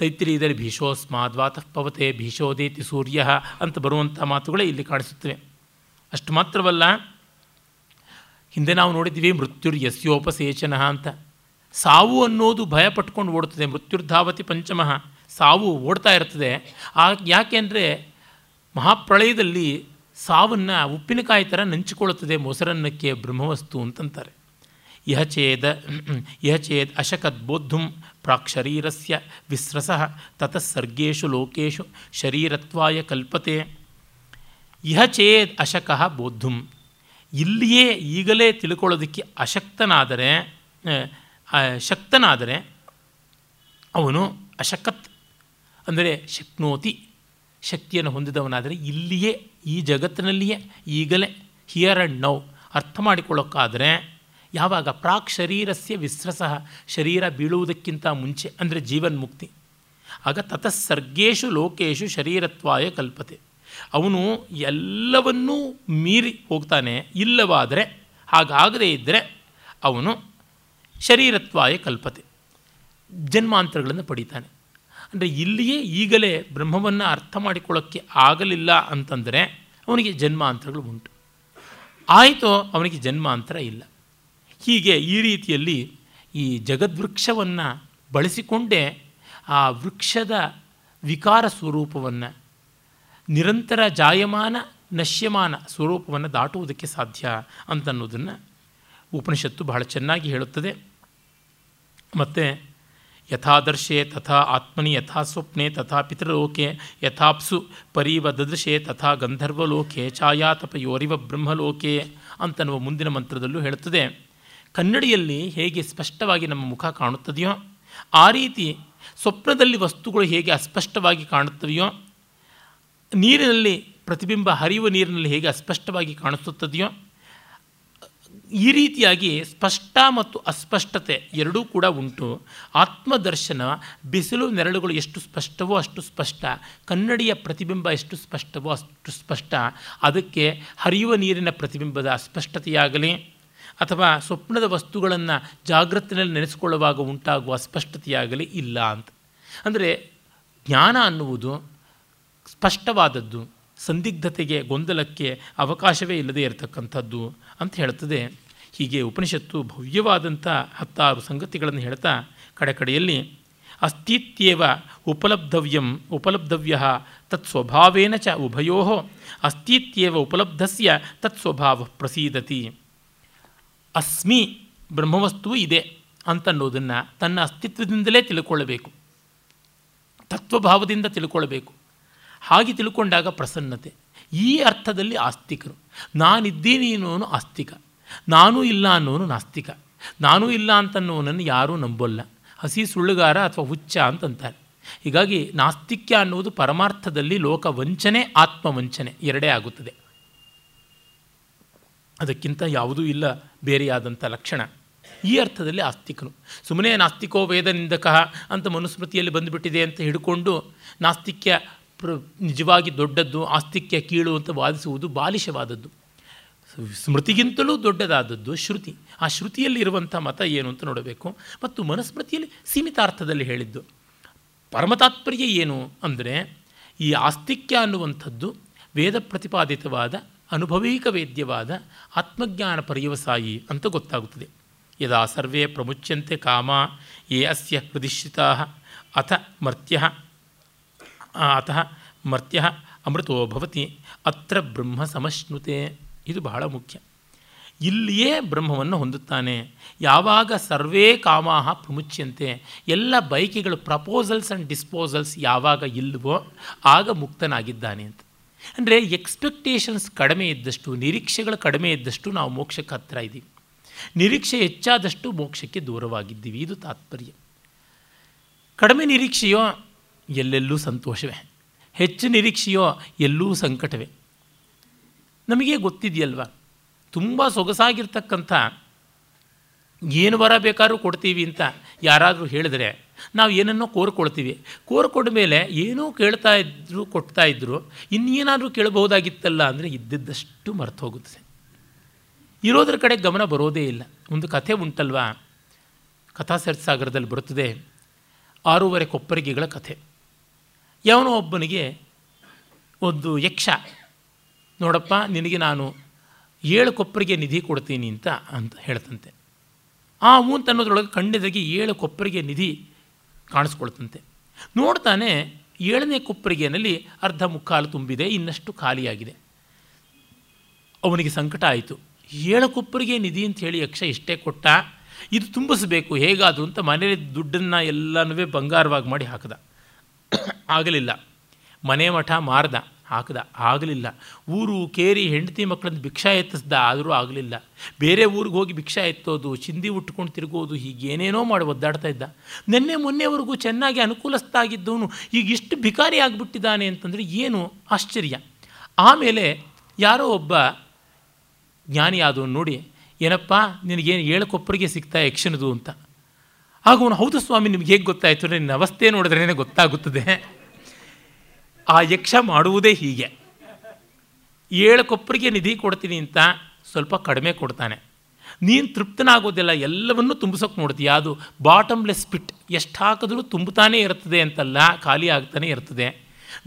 ತೈತ್ರಿಯದಲ್ಲಿ ಭೀಷೋಸ್ಮಾದ್ವಾತಃ ಪವತೆ ಭೀಷೋದೇತಿ ಸೂರ್ಯ ಅಂತ ಬರುವಂಥ ಮಾತುಗಳೇ ಇಲ್ಲಿ ಕಾಣಿಸುತ್ತವೆ. ಅಷ್ಟು ಮಾತ್ರವಲ್ಲ, ಹಿಂದೆ ನಾವು ನೋಡಿದ್ದೀವಿ ಮೃತ್ಯುರ್ಯಸ್ಯೋಪಸೇಚನಃ ಅಂತ. ಸಾವು ಅನ್ನೋದು ಭಯ ಪಟ್ಕೊಂಡು ಓಡುತ್ತದೆ. ಮೃತ್ಯುರ್ಧಾವತಿ ಪಂಚಮಃ, ಸಾವು ಓಡ್ತಾ ಇರ್ತದೆ. ಯಾಕೆಂದರೆ ಮಹಾಪ್ರಳಯದಲ್ಲಿ ಸಾವನ್ನು ಉಪ್ಪಿನಕಾಯಿ ಥರ ನಂಚಿಕೊಳ್ಳುತ್ತದೆ ಮೊಸರನ್ನಕ್ಕೆ ಬ್ರಹ್ಮವಸ್ತು ಅಂತಂತಾರೆ. ಇಹ ಚೇದ್ ಅಶಕದ್ ಬೋದ್ಧುಂ ಪ್ರಾಕ್ ಶರೀರಸ್ಯ ವಿಸ್ರಸಃ ತತಃ ಸರ್ಗೇಶು ಲೋಕೇಶು ಶರೀರತ್ವಾಯ ಕಲ್ಪತೆ. ಇಹ ಚೇದ್ ಅಶಕಃ ಬೋದ್ಧುಂ, ಇಲ್ಲಿಯೇ ಈಗಲೇ ತಿಳ್ಕೊಳ್ಳೋದಕ್ಕೆ ಶಕ್ತನಾದರೆ ಅವನು ಅಶಕತ್ ಅಂದರೆ ಶಕ್ನೋತಿ, ಶಕ್ತಿಯನ್ನು ಹೊಂದಿದವನಾದರೆ ಇಲ್ಲಿಯೇ ಈ ಜಗತ್ತಿನಲ್ಲಿಯೇ ಈಗಲೇ ಹಿಯರ್ ಆ್ಯಂಡ್ ನೌ ಅರ್ಥ ಮಾಡಿಕೊಳ್ಳೋಕ್ಕಾದರೆ ಯಾವಾಗ ಪ್ರಾಕ್ ಶರೀರಸ್ಯ ವಿಸ್ರಸಃ, ಶರೀರ ಬೀಳುವುದಕ್ಕಿಂತ ಮುಂಚೆ ಅಂದರೆ ಜೀವನ್ಮುಕ್ತಿ, ಆಗ ತತಃ ಸರ್ಗೇಶು ಲೋಕೇಶು ಶರೀರತ್ವಾಯ ಕಲ್ಪತೆ. ಅವನು ಎಲ್ಲವನ್ನೂ ಮೀರಿ ಹೋಗ್ತಾನೆ. ಇಲ್ಲವಾದರೆ ಹಾಗಾಗದೇ ಇದ್ದರೆ ಅವನು ಶರೀರತ್ವಾಯ ಕಲ್ಪತೆ, ಜನ್ಮಾಂತರಗಳನ್ನು ಪಡೀತಾನೆ. ಅಂದರೆ ಇಲ್ಲಿಯೇ ಈಗಲೇ ಬ್ರಹ್ಮವನ್ನು ಅರ್ಥ ಮಾಡಿಕೊಳ್ಳೋಕ್ಕೆ ಆಗಲಿಲ್ಲ ಅಂತಂದರೆ ಅವನಿಗೆ ಜನ್ಮಾಂತರಗಳು ಉಂಟು, ಆಯಿತೋ ಅವನಿಗೆ ಜನ್ಮಾಂತರ ಇಲ್ಲ. ಹೀಗೆ ಈ ರೀತಿಯಲ್ಲಿ ಈ ಜಗದ್ವೃಕ್ಷವನ್ನು ಬಳಸಿಕೊಂಡೇ ಆ ವೃಕ್ಷದ ವಿಕಾರ ಸ್ವರೂಪವನ್ನು, ನಿರಂತರ ಜಾಯಮಾನ ನಶ್ಯಮಾನ ಸ್ವರೂಪವನ್ನು ದಾಟುವುದಕ್ಕೆ ಸಾಧ್ಯ ಅಂತನ್ನೋದನ್ನು ಉಪನಿಷತ್ತು ಬಹಳ ಚೆನ್ನಾಗಿ ಹೇಳುತ್ತದೆ. ಮತ್ತು ಯಥಾದರ್ಶೆ ತಥಾ ಆತ್ಮನಿ ಯಥಾ ಸ್ವಪ್ನೆ ತಥಾ ಪಿತೃಲೋಕೆ ಯಥಾಪ್ಸು ಪರೀವ ದದೃಶೆ ತಥಾ ಗಂಧರ್ವಲೋಕೆ ಛಾಯಾತಪಯೋರಿವ ಬ್ರಹ್ಮಲೋಕೆ ಅಂತನ್ನುವ ಮುಂದಿನ ಮಂತ್ರದಲ್ಲೂ ಹೇಳುತ್ತದೆ. ಕನ್ನಡಿಯಲ್ಲಿ ಹೇಗೆ ಸ್ಪಷ್ಟವಾಗಿ ನಮ್ಮ ಮುಖ ಕಾಣುತ್ತದೆಯೋ ಆ ರೀತಿ ಸ್ವಪ್ನದಲ್ಲಿ ವಸ್ತುಗಳು ಹೇಗೆ ಅಸ್ಪಷ್ಟವಾಗಿ ಕಾಣುತ್ತವೆಯೋ, ನೀರಿನಲ್ಲಿ ಪ್ರತಿಬಿಂಬ ಹರಿಯುವ ನೀರಿನಲ್ಲಿ ಹೇಗೆ ಅಸ್ಪಷ್ಟವಾಗಿ ಕಾಣಿಸುತ್ತದೆಯೋ, ಈ ರೀತಿಯಾಗಿ ಸ್ಪಷ್ಟ ಮತ್ತು ಅಸ್ಪಷ್ಟತೆ ಎರಡೂ ಕೂಡ ಉಂಟು. ಆತ್ಮದರ್ಶನ, ಬಿಸಿಲು ನೆರಳುಗಳು ಎಷ್ಟು ಸ್ಪಷ್ಟವೋ ಅಷ್ಟು ಸ್ಪಷ್ಟ, ಕನ್ನಡಿಯ ಪ್ರತಿಬಿಂಬ ಎಷ್ಟು ಸ್ಪಷ್ಟವೋ ಅಷ್ಟು ಸ್ಪಷ್ಟ. ಅದಕ್ಕೆ ಹರಿಯುವ ನೀರಿನ ಪ್ರತಿಬಿಂಬದ ಅಸ್ಪಷ್ಟತೆಯಾಗಲಿ ಅಥವಾ ಸ್ವಪ್ನದ ವಸ್ತುಗಳನ್ನು ಜಾಗೃತಿನಲ್ಲಿ ನೆನೆಸಿಕೊಳ್ಳುವಾಗ ಉಂಟಾಗುವ ಸ್ಪಷ್ಟತೆಯಾಗಲಿ ಇಲ್ಲ ಅಂತ. ಅಂದರೆ ಜ್ಞಾನ ಅನ್ನುವುದು ಸ್ಪಷ್ಟವಾದದ್ದು, ಸಂದಿಗ್ಧತೆಗೆ ಗೊಂದಲಕ್ಕೆ ಅವಕಾಶವೇ ಇಲ್ಲದೇ ಇರತಕ್ಕಂಥದ್ದು ಅಂತ ಹೇಳ್ತದೆ. ಹೀಗೆ ಉಪನಿಷತ್ತು ಭವ್ಯವಾದಂಥ 16 ಸಂಗತಿಗಳನ್ನು ಹೇಳ್ತಾ ಕಡೆಕಡೆಯಲ್ಲಿ ಅಸ್ತಿತ್ಯೇವ ಉಪಲಬ್ಧವ್ಯಂ ಉಪಲಬ್ಧವ್ಯ ತತ್ ಸ್ವಭಾವೇನ ಚ ಉಭಯೋ ಅಸ್ತಿತ್ಯೇವ ಉಪಲಬ್ಧಸ್ಯ ತತ್ ಸ್ವಭಾವ ಪ್ರಸೀದತಿ. ಅಸ್ಮಿ ಬ್ರಹ್ಮವಸ್ತುವು ಇದೆ ಅಂತನ್ನೋದನ್ನು ತನ್ನ ಅಸ್ತಿತ್ವದಿಂದಲೇ ತಿಳ್ಕೊಳ್ಳಬೇಕು, ತತ್ವಭಾವದಿಂದ ತಿಳ್ಕೊಳ್ಳಬೇಕು. ಹಾಗೆ ತಿಳ್ಕೊಂಡಾಗ ಪ್ರಸನ್ನತೆ. ಈ ಅರ್ಥದಲ್ಲಿ ಆಸ್ತಿಕರು. ನಾನಿದ್ದೀನಿ ಅನ್ನೋನು ಆಸ್ತಿಕ, ನಾನೂ ಇಲ್ಲ ಅನ್ನೋನು ನಾಸ್ತಿಕ. ನಾನೂ ಇಲ್ಲ ಅಂತನ್ನೋನನ್ನು ಯಾರೂ ನಂಬೋಲ್ಲ, ಹಸಿ ಸುಳ್ಳುಗಾರ ಅಥವಾ ಹುಚ್ಚ ಅಂತಂತಾರೆ. ಹೀಗಾಗಿ ನಾಸ್ತಿಕ್ಯ ಅನ್ನೋದು ಪರಮಾರ್ಥದಲ್ಲಿ ಲೋಕ ವಂಚನೆ, ಆತ್ಮವಂಚನೆ ಎರಡೇ ಆಗುತ್ತದೆ. ಅದಕ್ಕಿಂತ ಯಾವುದೂ ಇಲ್ಲ ಬೇರೆಯಾದಂಥ ಲಕ್ಷಣ. ಈ ಅರ್ಥದಲ್ಲಿ ಆಸ್ತಿಕನು. ಸುಮ್ಮನೆ ನಾಸ್ತಿಕೋ ವೇದನಿಂದಕಃ ಅಂತ ಮನುಸ್ಮೃತಿಯಲ್ಲಿ ಬಂದುಬಿಟ್ಟಿದೆ ಅಂತ ಹಿಡ್ಕೊಂಡು ನಾಸ್ತಿಕ್ಯ ನಿಜವಾಗಿ ದೊಡ್ಡದ್ದು, ಆಸ್ತಿಕ್ಯ ಕೀಳು ಅಂತ ವಾದಿಸುವುದು ಬಾಲಿಶವಾದದ್ದು. ಸ್ಮೃತಿಗಿಂತಲೂ ದೊಡ್ಡದಾದದ್ದು ಶ್ರುತಿ. ಆ ಶ್ರುತಿಯಲ್ಲಿ ಇರುವಂಥ ಮತ ಏನು ಅಂತ ನೋಡಬೇಕು. ಮತ್ತು ಮನುಸ್ಮೃತಿಯಲ್ಲಿ ಸೀಮಿತಾರ್ಥದಲ್ಲಿ ಹೇಳಿದ್ದು ಪರಮತಾತ್ಪರ್ಯ ಏನು ಅಂದರೆ, ಈ ಆಸ್ತಿಕ್ಯ ಅನ್ನುವಂಥದ್ದು ವೇದ ಪ್ರತಿಪಾದಿತವಾದ ಅನುಭವೀಕ ವೇದ್ಯವಾದ ಆತ್ಮಜ್ಞಾನ ಪರ್ಯವಸಾಯಿ ಅಂತ ಗೊತ್ತಾಗುತ್ತದೆ. ಯದಾ ಸರ್ವೇ ಪ್ರಮುಚ್ಯಂತೆ ಕಾಮ ಯೇ ಅಸ್ಯ ಹೃದಿಶ್ರಿತಾ ಅಥ ಮರ್ತ್ಯ ಅಮೃತೋ ಭವತಿ ಅತ್ರ ಬ್ರಹ್ಮ ಸಮಶ್ನುತೆ. ಇದು ಬಹಳ ಮುಖ್ಯ. ಇಲ್ಲಿಯೇ ಬ್ರಹ್ಮವನ್ನು ಹೊಂದುತ್ತಾನೆ. ಯಾವಾಗ ಸರ್ವೇ ಕಾಮಾಹ ಪ್ರಮುಚ್ಯಂತೆ, ಎಲ್ಲ ಬಯಕೆಗಳು ಪ್ರಪೋಸಲ್ಸ್ ಆ್ಯಂಡ್ ಡಿಸ್ಪೋಸಲ್ಸ್ ಯಾವಾಗ ಇಲ್ಲವೋ ಆಗ ಮುಕ್ತನಾಗಿದ್ದಾನೆ ಅಂತ. ಅಂದರೆ ಎಕ್ಸ್ಪೆಕ್ಟೇಷನ್ಸ್ ಕಡಿಮೆ ಇದ್ದಷ್ಟು, ನಿರೀಕ್ಷೆಗಳು ಕಡಿಮೆ ಇದ್ದಷ್ಟು ನಾವು ಮೋಕ್ಷಕ್ಕೆ ಹತ್ತಿರ ಇದ್ದೀವಿ, ನಿರೀಕ್ಷೆ ಹೆಚ್ಚಾದಷ್ಟು ಮೋಕ್ಷಕ್ಕೆ ದೂರವಾಗಿದ್ದೀವಿ. ಇದು ತಾತ್ಪರ್ಯ. ಕಡಿಮೆ ನಿರೀಕ್ಷೆಯೋ ಎಲ್ಲೆಲ್ಲೂ ಸಂತೋಷವೇ, ಹೆಚ್ಚು ನಿರೀಕ್ಷೆಯೋ ಎಲ್ಲೂ ಸಂಕಟವೇ. ನಮಗೆ ಗೊತ್ತಿದೆಯಲ್ವ, ತುಂಬ ಸೊಗಸಾಗಿರ್ತಕ್ಕಂಥ ಏನು ವರ ಬೇಕಾದ್ರೂ ಕೊಡ್ತೀವಿ ಅಂತ ಯಾರಾದರೂ ಹೇಳಿದ್ರೆ ನಾವು ಏನನ್ನೋ ಕೋರ್ಕೊಳ್ತೀವಿ. ಕೋರ್ಕೊಂಡ ಮೇಲೆ ಏನೋ ಕೊಡ್ತಾ ಇದ್ದರು ಇನ್ನೇನಾದರೂ ಕೇಳಬಹುದಾಗಿತ್ತಲ್ಲ ಅಂದರೆ ಇದ್ದಿದ್ದಷ್ಟು ಮರೆತು ಹೋಗುತ್ತೆ, ಇರೋದ್ರ ಕಡೆ ಗಮನ ಬರೋದೇ ಇಲ್ಲ. ಒಂದು ಕಥೆ ಉಂಟಲ್ವಾ, ಕಥಾಸರ್ಜ ಸಾಗರದಲ್ಲಿ ಬರುತ್ತದೆ, 6.5 ಕೊಪ್ಪರಿಗೆಗಳ ಕಥೆ. ಯಾವನೋ ಒಬ್ಬನಿಗೆ ಒಂದು ಯಕ್ಷ, ನೋಡಪ್ಪ ನಿನಗೆ ನಾನು 7 ಕೊಪ್ಪರಿಗೆ ನಿಧಿ ಕೊಡ್ತೀನಿ ಅಂತ ಹೇಳ್ತಂತೆ. ಆ ಮೂನ್ ತನ್ನೋದ್ರೊಳಗೆ ಖಂಡಿತವಾಗಿ 7 ಕೊಪ್ಪರಿಗೆ ನಿಧಿ ಕಾಣಿಸ್ಕೊಳ್ತಂತೆ. ನೋಡ್ತಾನೆ 7ನೇ ಕೊಪ್ಪರಿಗೆನಲ್ಲಿ ಅರ್ಧ ಮುಕ್ಕಾಲು ತುಂಬಿದೆ, ಇನ್ನಷ್ಟು ಖಾಲಿಯಾಗಿದೆ. ಅವನಿಗೆ ಸಂಕಟ ಆಯಿತು. 7 ಕೊಪ್ಪರಿಗೆ ನಿಧಿ ಅಂತ ಹೇಳಿ ಯಕ್ಷ ಇಷ್ಟೇ ಕೊಟ್ಟ, ಇದು ತುಂಬಿಸಬೇಕು ಹೇಗಾದರೂ ಅಂತ ಮನೇಲಿ ದುಡ್ಡನ್ನು ಎಲ್ಲನೂ ಬಂಗಾರವಾಗಿ ಮಾಡಿ ಹಾಕಿದ, ಆಗಲಿಲ್ಲ. ಮನೆ ಮಠ ಮಾರ್ದ, ಹಾಕಿದ, ಆಗಲಿಲ್ಲ. ಊರು ಕೇರಿ ಹೆಂಡತಿ ಮಕ್ಕಳನ್ನು ಭಿಕ್ಷಾ ಎತ್ತಿಸ್ದ, ಆದರೂ ಆಗಲಿಲ್ಲ. ಬೇರೆ ಊರಿಗೆ ಹೋಗಿ ಭಿಕ್ಷಾ ಎತ್ತೋದು, ಚಿಂದಿ ಉಟ್ಕೊಂಡು ತಿರುಗೋದು, ಹೀಗೇನೇನೋ ಮಾಡಿ ಒದ್ದಾಡ್ತಾ ಇದ್ದ. ನಿನ್ನೆ ಮೊನ್ನೆವರೆಗೂ ಚೆನ್ನಾಗಿ ಅನುಕೂಲಸ್ಥಾಗಿದ್ದವನು ಈಗ ಇಷ್ಟು ಭಿಕಾರಿ ಆಗಿಬಿಟ್ಟಿದ್ದಾನೆ ಅಂತಂದರೆ ಏನು ಆಶ್ಚರ್ಯ. ಆಮೇಲೆ ಯಾರೋ ಒಬ್ಬ ಜ್ಞಾನಿಯಾದವನು ನೋಡಿ, ಏನಪ್ಪ ನಿನಗೇನು 7 ಕೊಪ್ಪರಿಗೆ ಸಿಗ್ತಾ ಯಕ್ಷನದು ಅಂತ. ಆಗ ಅವನು, ಹೌದು ಸ್ವಾಮಿ, ನಿಮ್ಗೆ ಹೇಗೆ ಗೊತ್ತಾಯಿತು? ನಿನ್ನ ಅವಸ್ಥೆ ನೋಡಿದ್ರೇ ಗೊತ್ತಾಗುತ್ತದೆ. ಆ ಯಕ್ಷ ಮಾಡುವುದೇ ಹೀಗೆ. 7 ಕೊಪ್ಪರಿಗೆ ನಿಧಿ ಕೊಡ್ತೀನಿ ಅಂತ ಸ್ವಲ್ಪ ಕಡಿಮೆ ಕೊಡ್ತಾನೆ. ನೀನು ತೃಪ್ತನಾಗೋದಿಲ್ಲ, ಎಲ್ಲವನ್ನೂ ತುಂಬಿಸೋಕೆ ನೋಡ್ತೀಯ. ಅದು ಬಾಟಮ್ಲೆಸ್ ಪಿಟ್, ಎಷ್ಟು ಹಾಕಿದ್ರೂ ತುಂಬುತ್ತಾನೇ ಇರ್ತದೆ ಅಂತಲ್ಲ, ಖಾಲಿ ಆಗ್ತಾನೆ ಇರ್ತದೆ.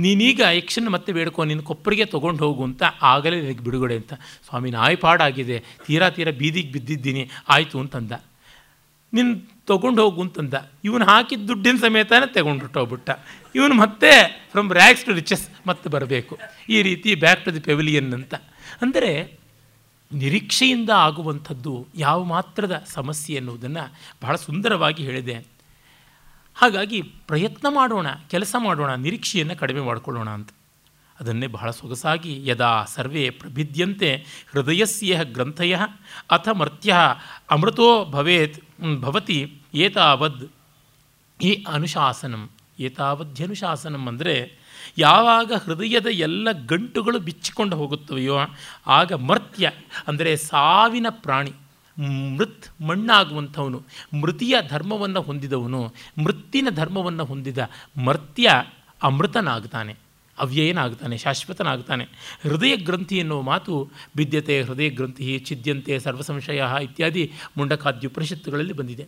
ನೀನೀಗ ಯಕ್ಷನ್ ಮತ್ತೆ ಬೇಡ್ಕೊ, ನಿನ್ನ ಕೊಪ್ಪರಿಗೆ ತೊಗೊಂಡು ಹೋಗು ಅಂತ, ಆಗಲೇ ನಿನಗೆ ಬಿಡುಗಡೆ ಅಂತ. ಸ್ವಾಮಿ ನಾಯಿ ಪಾಡಾಗಿದೆ, ತೀರಾ ಬೀದಿಗೆ ಬಿದ್ದಿದ್ದೀನಿ ಆಯಿತು ಅಂತಂದ. ನಿನ್ನ ತೊಗೊಂಡು ಹೋಗು ಅಂತಂದ. ಇವನು ಹಾಕಿದ ದುಡ್ಡಿನ ಸಮೇತನೇ ತಗೊಂಡು ಹೊಟ್ಟೋಗ್ಬಿಟ್ಟ. ಇವನು ಮತ್ತೆ ಫ್ರಮ್ ರ್ಯಾಕ್ಸ್ ಟು ರಿಚಸ್ ಮತ್ತೆ ಬರಬೇಕು, ಈ ರೀತಿ ಬ್ಯಾಕ್ ಟು ದಿ ಪೆವಿಲಿಯನ್ ಅಂತ. ಅಂದರೆ ನಿರೀಕ್ಷೆಯಿಂದ ಆಗುವಂಥದ್ದು ಯಾವ ಮಾತ್ರದ ಸಮಸ್ಯೆ ಎನ್ನುವುದನ್ನು ಬಹಳ ಸುಂದರವಾಗಿ ಹೇಳಿದೆ. ಹಾಗಾಗಿ ಪ್ರಯತ್ನ ಮಾಡೋಣ, ಕೆಲಸ ಮಾಡೋಣ, ನಿರೀಕ್ಷೆಯನ್ನು ಕಡಿಮೆ ಮಾಡಿಕೊಳ್ಳೋಣ ಅಂತ. ಅದನ್ನೇ ಬಹಳ ಸೊಗಸಾಗಿ ಯದಾ ಸರ್ವೇ ಪ್ರಭಿದ್ಯಂತೆ ಹೃದಯಸ್ಯೇಹ ಗ್ರಂಥಯ ಅಥ ಮರ್ತ್ಯ ಅಮೃತೋ ಭವೇತ್ ಭವತಿ ಏತಾವದ್ ಈ ಅನುಶಾಸನಂ. ಏತಾವಧ್ಯನುಶಾಸನಂ ಅಂದರೆ ಯಾವಾಗ ಹೃದಯದ ಎಲ್ಲ ಗಂಟುಗಳು ಬಿಚ್ಚಿಕೊಂಡು ಹೋಗುತ್ತವೆಯೋ ಆಗ ಮರ್ತ್ಯ ಅಂದರೆ ಸಾವಿನ ಪ್ರಾಣಿ, ಮೃತ್ ಮಣ್ಣಾಗುವಂಥವನು, ಮೃತಿಯ ಧರ್ಮವನ್ನು ಹೊಂದಿದವನು, ಮೃತ್ತಿನ ಧರ್ಮವನ್ನು ಹೊಂದಿದ ಮರ್ತ್ಯ ಅಮೃತನಾಗ್ತಾನೆ, ಅವ್ಯಯನಾಗ್ತಾನೆ, ಶಾಶ್ವತನಾಗ್ತಾನೆ. ಹೃದಯ ಗ್ರಂಥಿ ಎನ್ನುವ ಮಾತು ಬಿದ್ಯತೆ ಹೃದಯ ಗ್ರಂಥಿ ಛಿದ್ಯಂತೆ ಸರ್ವಸಂಶಯ ಇತ್ಯಾದಿ ಮುಂಡಕಾದ್ಯುಪನಿಷತ್ತುಗಳಲ್ಲಿ ಬಂದಿದೆ.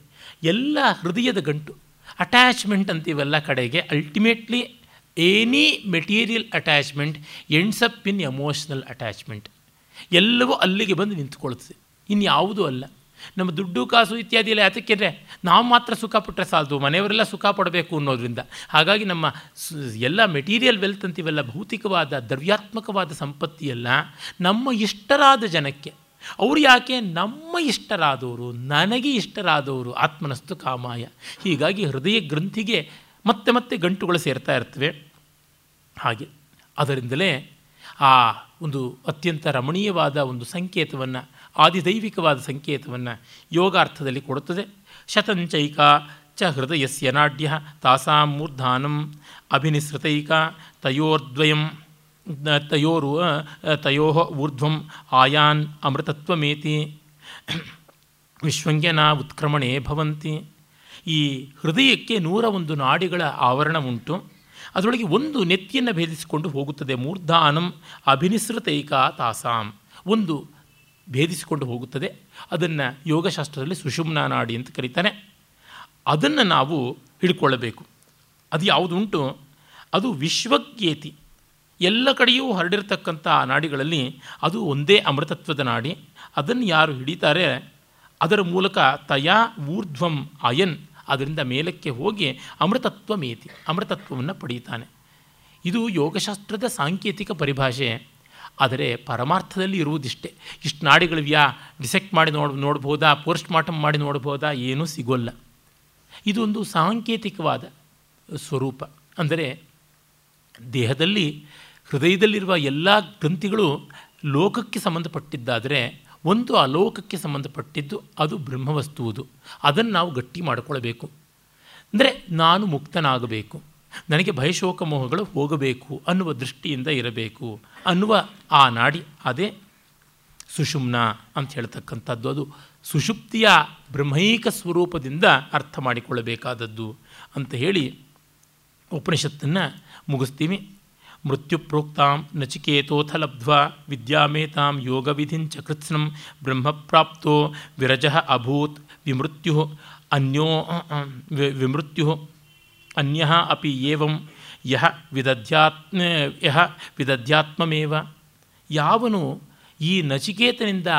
ಎಲ್ಲ ಹೃದಯದ ಗಂಟು, ಅಟ್ಯಾಚ್ಮೆಂಟ್ ಅಂತೀವೆಲ್ಲ ಕಡೆಗೆ, ultimately any material attachment ends up in emotional attachment. ಎಲ್ಲವೂ ಅಲ್ಲಿಗೆ ಬಂದು ನಿಂತುಕೊಳ್ತದೆ, ಇನ್ಯಾವುದೂ ಅಲ್ಲ. ನಮ್ಮ ದುಡ್ಡು ಕಾಸು ಇತ್ಯಾದಿ ಎಲ್ಲ ಯಾತಕ್ಕೆಂದರೆ ನಾವು ಮಾತ್ರ ಸುಖ ಪಟ್ಟರೆ ಸಾಲದು, ಮನೆಯವರೆಲ್ಲ ಸುಖ ಪಡಬೇಕು ಅನ್ನೋದರಿಂದ. ಹಾಗಾಗಿ ನಮ್ಮ ಎಲ್ಲ ಮೆಟೀರಿಯಲ್ ವೆಲ್ತ್ ಅಂತಿವೆಲ್ಲ, ಭೌತಿಕವಾದ ದ್ರವ್ಯಾತ್ಮಕವಾದ ಸಂಪತ್ತಿಯೆಲ್ಲ ನಮ್ಮ ಇಷ್ಟರಾದ ಜನಕ್ಕೆ. ಅವರು ಯಾಕೆ ನಮ್ಮ ಇಷ್ಟರಾದವರು, ನನಗೆ ಇಷ್ಟರಾದವರು, ಆತ್ಮನಸ್ತು ಕಾಮಾಯ. ಹೀಗಾಗಿ ಹೃದಯ ಗ್ರಂಥಿಗೆ ಮತ್ತೆ ಮತ್ತೆ ಗಂಟುಗಳು ಸೇರ್ತಾ ಇರ್ತವೆ. ಹಾಗೆ ಅದರಿಂದಲೇ ಆ ಒಂದು ಅತ್ಯಂತ ರಮಣೀಯವಾದ ಒಂದು ಸಂಕೇತವನ್ನು, ಆದಿದೈವಿಕವಾದ ಸಂಕೇತವನ್ನು ಯೋಗಾರ್ಥದಲ್ಲಿ ಕೊಡುತ್ತದೆ. ಶತಂಚೈಕ ಚ ಹೃದಯಸ್ಯ ನಾಡ್ಯ ತಾಸಾಂ ಮೂರ್ಧಾನಂ ಅಭಿನಿಸೃತೈಕ ತಯೋರ್ದ್ವಯಂ ತಯೋ ಊರ್ಧ್ವಂ ಆಯಾನ್ ಅಮೃತತ್ವಮೇತಿ ವಿಶ್ವಂಗನ ಉತ್ಕ್ರಮಣೇ ಭವಂತಿ. ಈ ಹೃದಯಕ್ಕೆ 101 ನಾಡಿಗಳ ಆವರಣ ಉಂಟು. ಅದರೊಳಗೆ ಒಂದು ನೆತ್ತಿಯನ್ನು ಭೇದಿಸಿಕೊಂಡು ಹೋಗುತ್ತದೆ. ಮೂರ್ಧಾನಂ ಅಭಿನಿಸೃತೈಕ ತಾಸಾಂ, ಒಂದು ಭೇದಿಸಿಕೊಂಡು ಹೋಗುತ್ತದೆ. ಅದನ್ನು ಯೋಗಶಾಸ್ತ್ರದಲ್ಲಿ ಸುಷುಮ್ನಾ ನಾಡಿ ಅಂತ ಕರೀತಾನೆ. ಅದನ್ನು ನಾವು ಹಿಡ್ಕೊಳ್ಳಬೇಕು. ಅದು ಯಾವುದುಂಟು ಅದು ವಿಶ್ವಜ್ಞೇತಿ, ಎಲ್ಲ ಕಡೆಯೂ ಹರಡಿರ್ತಕ್ಕಂಥ ಆ ನಾಡಿಗಳಲ್ಲಿ ಅದು ಒಂದೇ ಅಮೃತತ್ವದ ನಾಡಿ. ಅದನ್ನು ಯಾರು ಹಿಡಿತಾರೆ ಅದರ ಮೂಲಕ ತಯಾ ಊರ್ಧ್ವಂ ಅಯನ್, ಅದರಿಂದ ಮೇಲಕ್ಕೆ ಹೋಗಿ ಅಮೃತತ್ವಮೇತಿ, ಅಮೃತತ್ವವನ್ನು ಪಡೆಯುತ್ತಾನೆ. ಇದು ಯೋಗಶಾಸ್ತ್ರದ ಸಾಂಕೇತಿಕ ಪರಿಭಾಷೆ. ಆದರೆ ಪರಮಾರ್ಥದಲ್ಲಿ ಇರುವುದಿಷ್ಟೇ. ಇಷ್ಟು ನಾಡಿಗಳಿವ್ಯಾ, ಡಿಸೆಕ್ಟ್ ಮಾಡಿ ನೋಡ್ಬೋದಾ, ಪೋಸ್ಟ್ ಮಾರ್ಟಮ್ ಮಾಡಿ ನೋಡ್ಬೋದಾ, ಏನೂ ಸಿಗೋಲ್ಲ. ಇದೊಂದು ಸಾಂಕೇತಿಕವಾದ ಸ್ವರೂಪ. ಅಂದರೆ ದೇಹದಲ್ಲಿ, ಹೃದಯದಲ್ಲಿರುವ ಎಲ್ಲ ಗ್ರಂಥಿಗಳು ಲೋಕಕ್ಕೆ ಸಂಬಂಧಪಟ್ಟಿದ್ದಾದರೆ ಒಂದು ಅಲೋಕಕ್ಕೆ ಸಂಬಂಧಪಟ್ಟಿದ್ದು, ಅದು ಬ್ರಹ್ಮವಸ್ತುವುದು. ಅದನ್ನು ನಾವು ಗಟ್ಟಿ ಮಾಡಿಕೊಳ್ಬೇಕು. ಅಂದರೆ ನಾನು ಮುಕ್ತನಾಗಬೇಕು, ನನಗೆ ಭಯಶೋಕ ಮೋಹಗಳು ಹೋಗಬೇಕು ಅನ್ನುವ ದೃಷ್ಟಿಯಿಂದ ಇರಬೇಕು ಅನ್ನುವ ಆ ನಾಡಿ, ಅದೇ ಸುಷುಮ್ನ ಅಂತ ಹೇಳ್ತಕ್ಕಂಥದ್ದು. ಅದು ಸುಷುಪ್ತಿಯ ಬ್ರಹ್ಮೈಕ ಸ್ವರೂಪದಿಂದ ಅರ್ಥ ಮಾಡಿಕೊಳ್ಳಬೇಕಾದದ್ದು ಅಂತ ಹೇಳಿ ಉಪನಿಷತ್ತನ್ನು ಮುಗಿಸ್ತೀವಿ. ಮೃತ್ಯು ಪ್ರೋಕ್ತಾಂ ನಚಿಕೇತೋಥ ಲಬ್ಧ್ವಾ ವಿದ್ಯಾಮೇತಾಂ ಯೋಗವಿಧಿಂಚ ಕೃತ್ಸ್ನಂ ಬ್ರಹ್ಮಪ್ರಾಪ್ತೋ ವಿರಜಃ ಅಭೂತ್ ವಿಮೃತ್ಯು ಅನ್ಯೋ ವಿಮೃತ್ಯು ಅನ್ಯಃ ಅಪಿ ಏವಂ ಯಃ ವಿದಧ್ಯಾತ್ಮಮೇವ. ಯಾವನು ಈ ನಚಿಕೇತನಿಂದ,